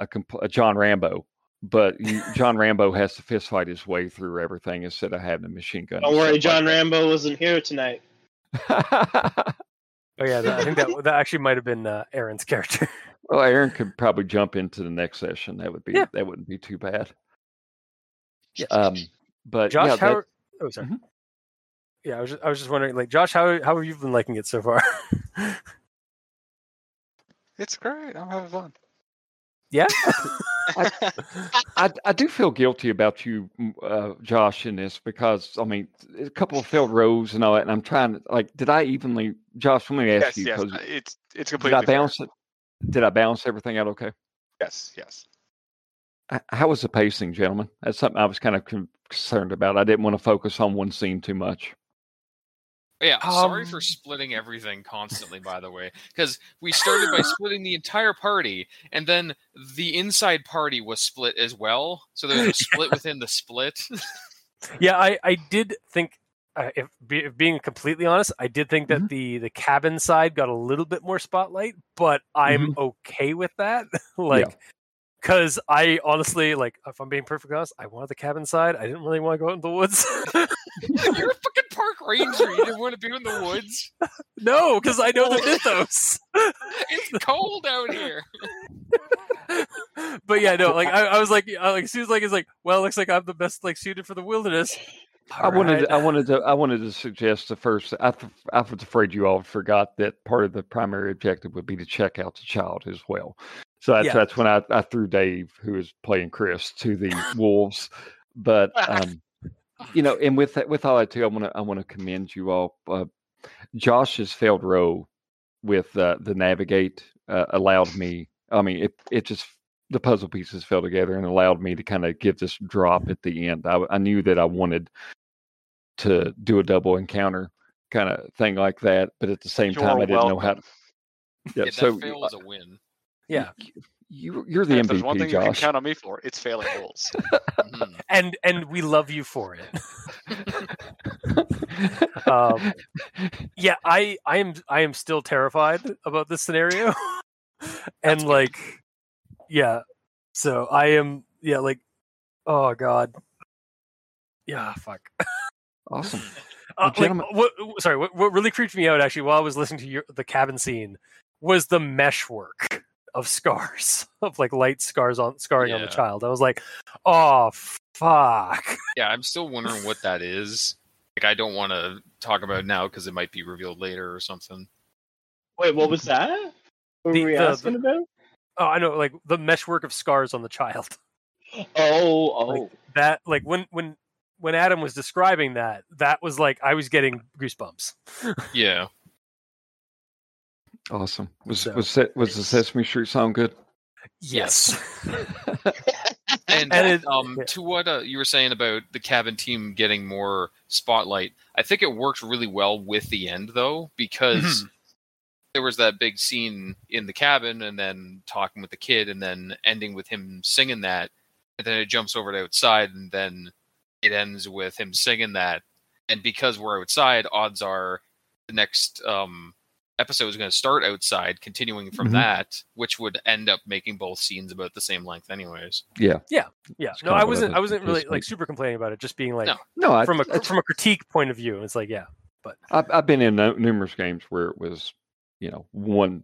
John Rambo, but John Rambo has to fistfight his way through everything instead of having a machine gun. Don't worry, John Rambo wasn't here tonight. I think that actually might have been Aaron's character. Well, Aaron could probably jump into the next session. That wouldn't be too bad. Yes. But Josh, oh, sorry. Mm-hmm. Yeah, I was just wondering, like, Josh, how have you been liking it so far? It's great. I'm having fun. Yeah, I do feel guilty about you, Josh, in this, because I mean, a couple of failed rows and all that, and I'm trying to like, did I evenly, Josh? Let me ask you. Yes, it's completely. Did I balance it? Did I balance everything out okay? Yes. How was the pacing, gentlemen? That's something I was kind of concerned about. I didn't want to focus on one scene too much. Yeah, sorry for splitting everything constantly, by the way. Because we started by splitting the entire party, and then the inside party was split as well. So there was a split within the split. Yeah, I did think, if being completely honest, I did think that the cabin side got a little bit more spotlight, but I'm okay with that. Like... Yeah. Because I honestly, like, if I'm being perfectly honest, I wanted the cabin side. I didn't really want to go out in the woods. You're a fucking park ranger. You didn't want to be in the woods? No, because I know the mythos. It's cold out here. But yeah, no, like, I was like, as soon as, like, it's like, well, it looks like I'm the best, like, suited for the wilderness. I wanted to suggest the first. I was afraid you all forgot that part of the primary objective would be to check out the child as well. So that's when I threw Dave, who is playing Chris, to the wolves. But and with all that too, I want to commend you all. Josh's failed roll with the navigate allowed me. I mean, it just. The puzzle pieces fell together and allowed me to kind of give this drop at the end. I knew that I wanted to do a double encounter kind of thing like that, but at the same time, I didn't know how to. Yeah, so fail is a win. Yeah, you're the MVP. There's one thing Josh. You can count on me for. It's failing rolls, and we love you for it. Yeah, I am still terrified about this scenario, and like. Yeah, so I am. Yeah, like, oh god. Yeah, fuck. Awesome. What really creeped me out actually while I was listening to the cabin scene was the meshwork of scars, of like light scars on scarring on the child. I was like, oh fuck. Yeah, I'm still wondering what that is. Like, I don't want to talk about it now because it might be revealed later or something. Wait, what was that? What were we asking about? Oh, I know, like the meshwork of scars on the child. Oh, like that, like when Adam was describing that, that was like I was getting goosebumps. Yeah. Awesome. Was the Sesame Street sound good? Yes. and to what you were saying about the cabin team getting more spotlight, I think it worked really well with the end though, because. There was that big scene in the cabin and then talking with the kid and then ending with him singing that. And then it jumps over to outside and then it ends with him singing that. And because we're outside, odds are the next episode is going to start outside, continuing from that, which would end up making both scenes about the same length anyways. Yeah. Yeah. Yeah. It's no, I wasn't really like super complaining about it. Just being like, from a critique point of view. It's like, yeah, but I've been in numerous games where it was, you know, one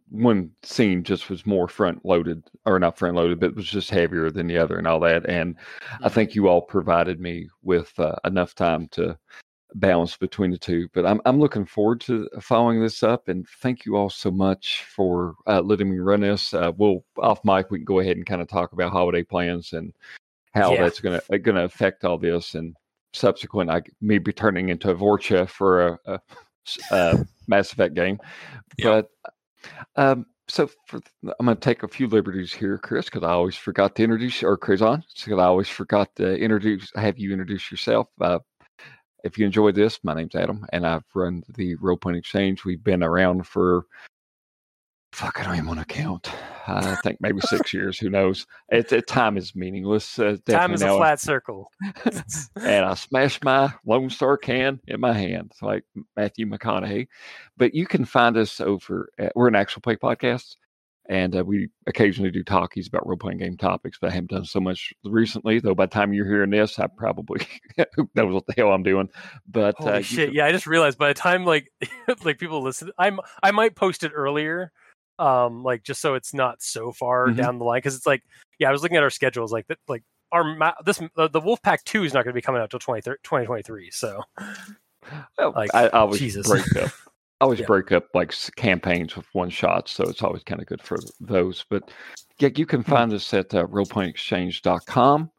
scene just was more front loaded, or not front loaded, but it was just heavier than the other and all that. And I think you all provided me with enough time to balance between the two. But I'm looking forward to following this up, and thank you all so much for letting me run this. We'll off mic, we can go ahead and kind of talk about holiday plans and how that's gonna affect all this, and subsequent, maybe turning into a Vorcha for a Mass Effect game, but I'm going to take a few liberties here, Chris, because I always forgot to introduce, or Crazon, because I always forgot to have you introduce yourself. If you enjoyed this, my name's Adam, and I've run the Real Point Exchange. We've been around for I don't even want to count. I think maybe 6 years. Who knows? Time is meaningless. Time is a flat circle. And I smashed my Lone Star can in my hand, like Matthew McConaughey. But you can find us over at, we're an actual play podcast, and we occasionally do talkies about role-playing game topics, but I haven't done so much recently, though by the time you're hearing this, I probably, who knows what the hell I'm doing. But holy shit, yeah, I just realized by the time like people listen, I might post it earlier. Like just so it's not so far down the line, because it's like, yeah, I was looking at our schedules, like that, like the Wolfpack 2 is not going to be coming out till 2023. So, like, I always break up like campaigns with one shot, so it's always kind of good for those. But yeah, you can find us at RealPointExchange.com.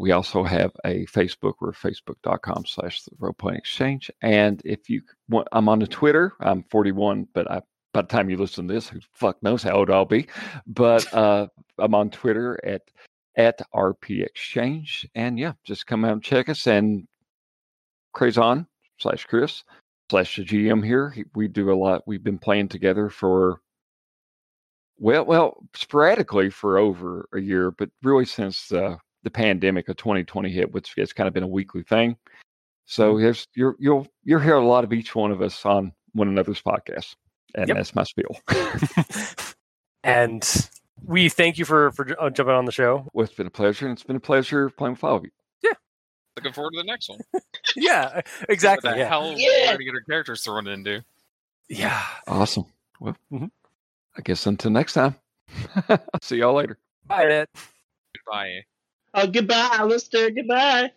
We also have a Facebook. We're facebook.com/RealPointExchange. And if you want, I'm on the Twitter. I'm 41, but by the time you listen to this, who the fuck knows how old I'll be. But I'm on Twitter at RP Exchange. And yeah, just come out and check us. And Crazon /Chris/ the GM here. We do a lot. We've been playing together for, well, sporadically for over a year, but really since the pandemic of 2020 hit, which has kind of been a weekly thing. So you'll hear a lot of each one of us on one another's podcasts. And that's my spiel. And we thank you for jumping on the show. Well, it's been a pleasure, and it's been a pleasure playing with all of you. Yeah. Looking forward to the next one. Yeah, exactly. What the hell we're going to get our characters thrown into. Yeah. Awesome. Well, I guess until next time. I'll see y'all later. Bye, Ed. Goodbye. Oh, goodbye, Alistair. Goodbye.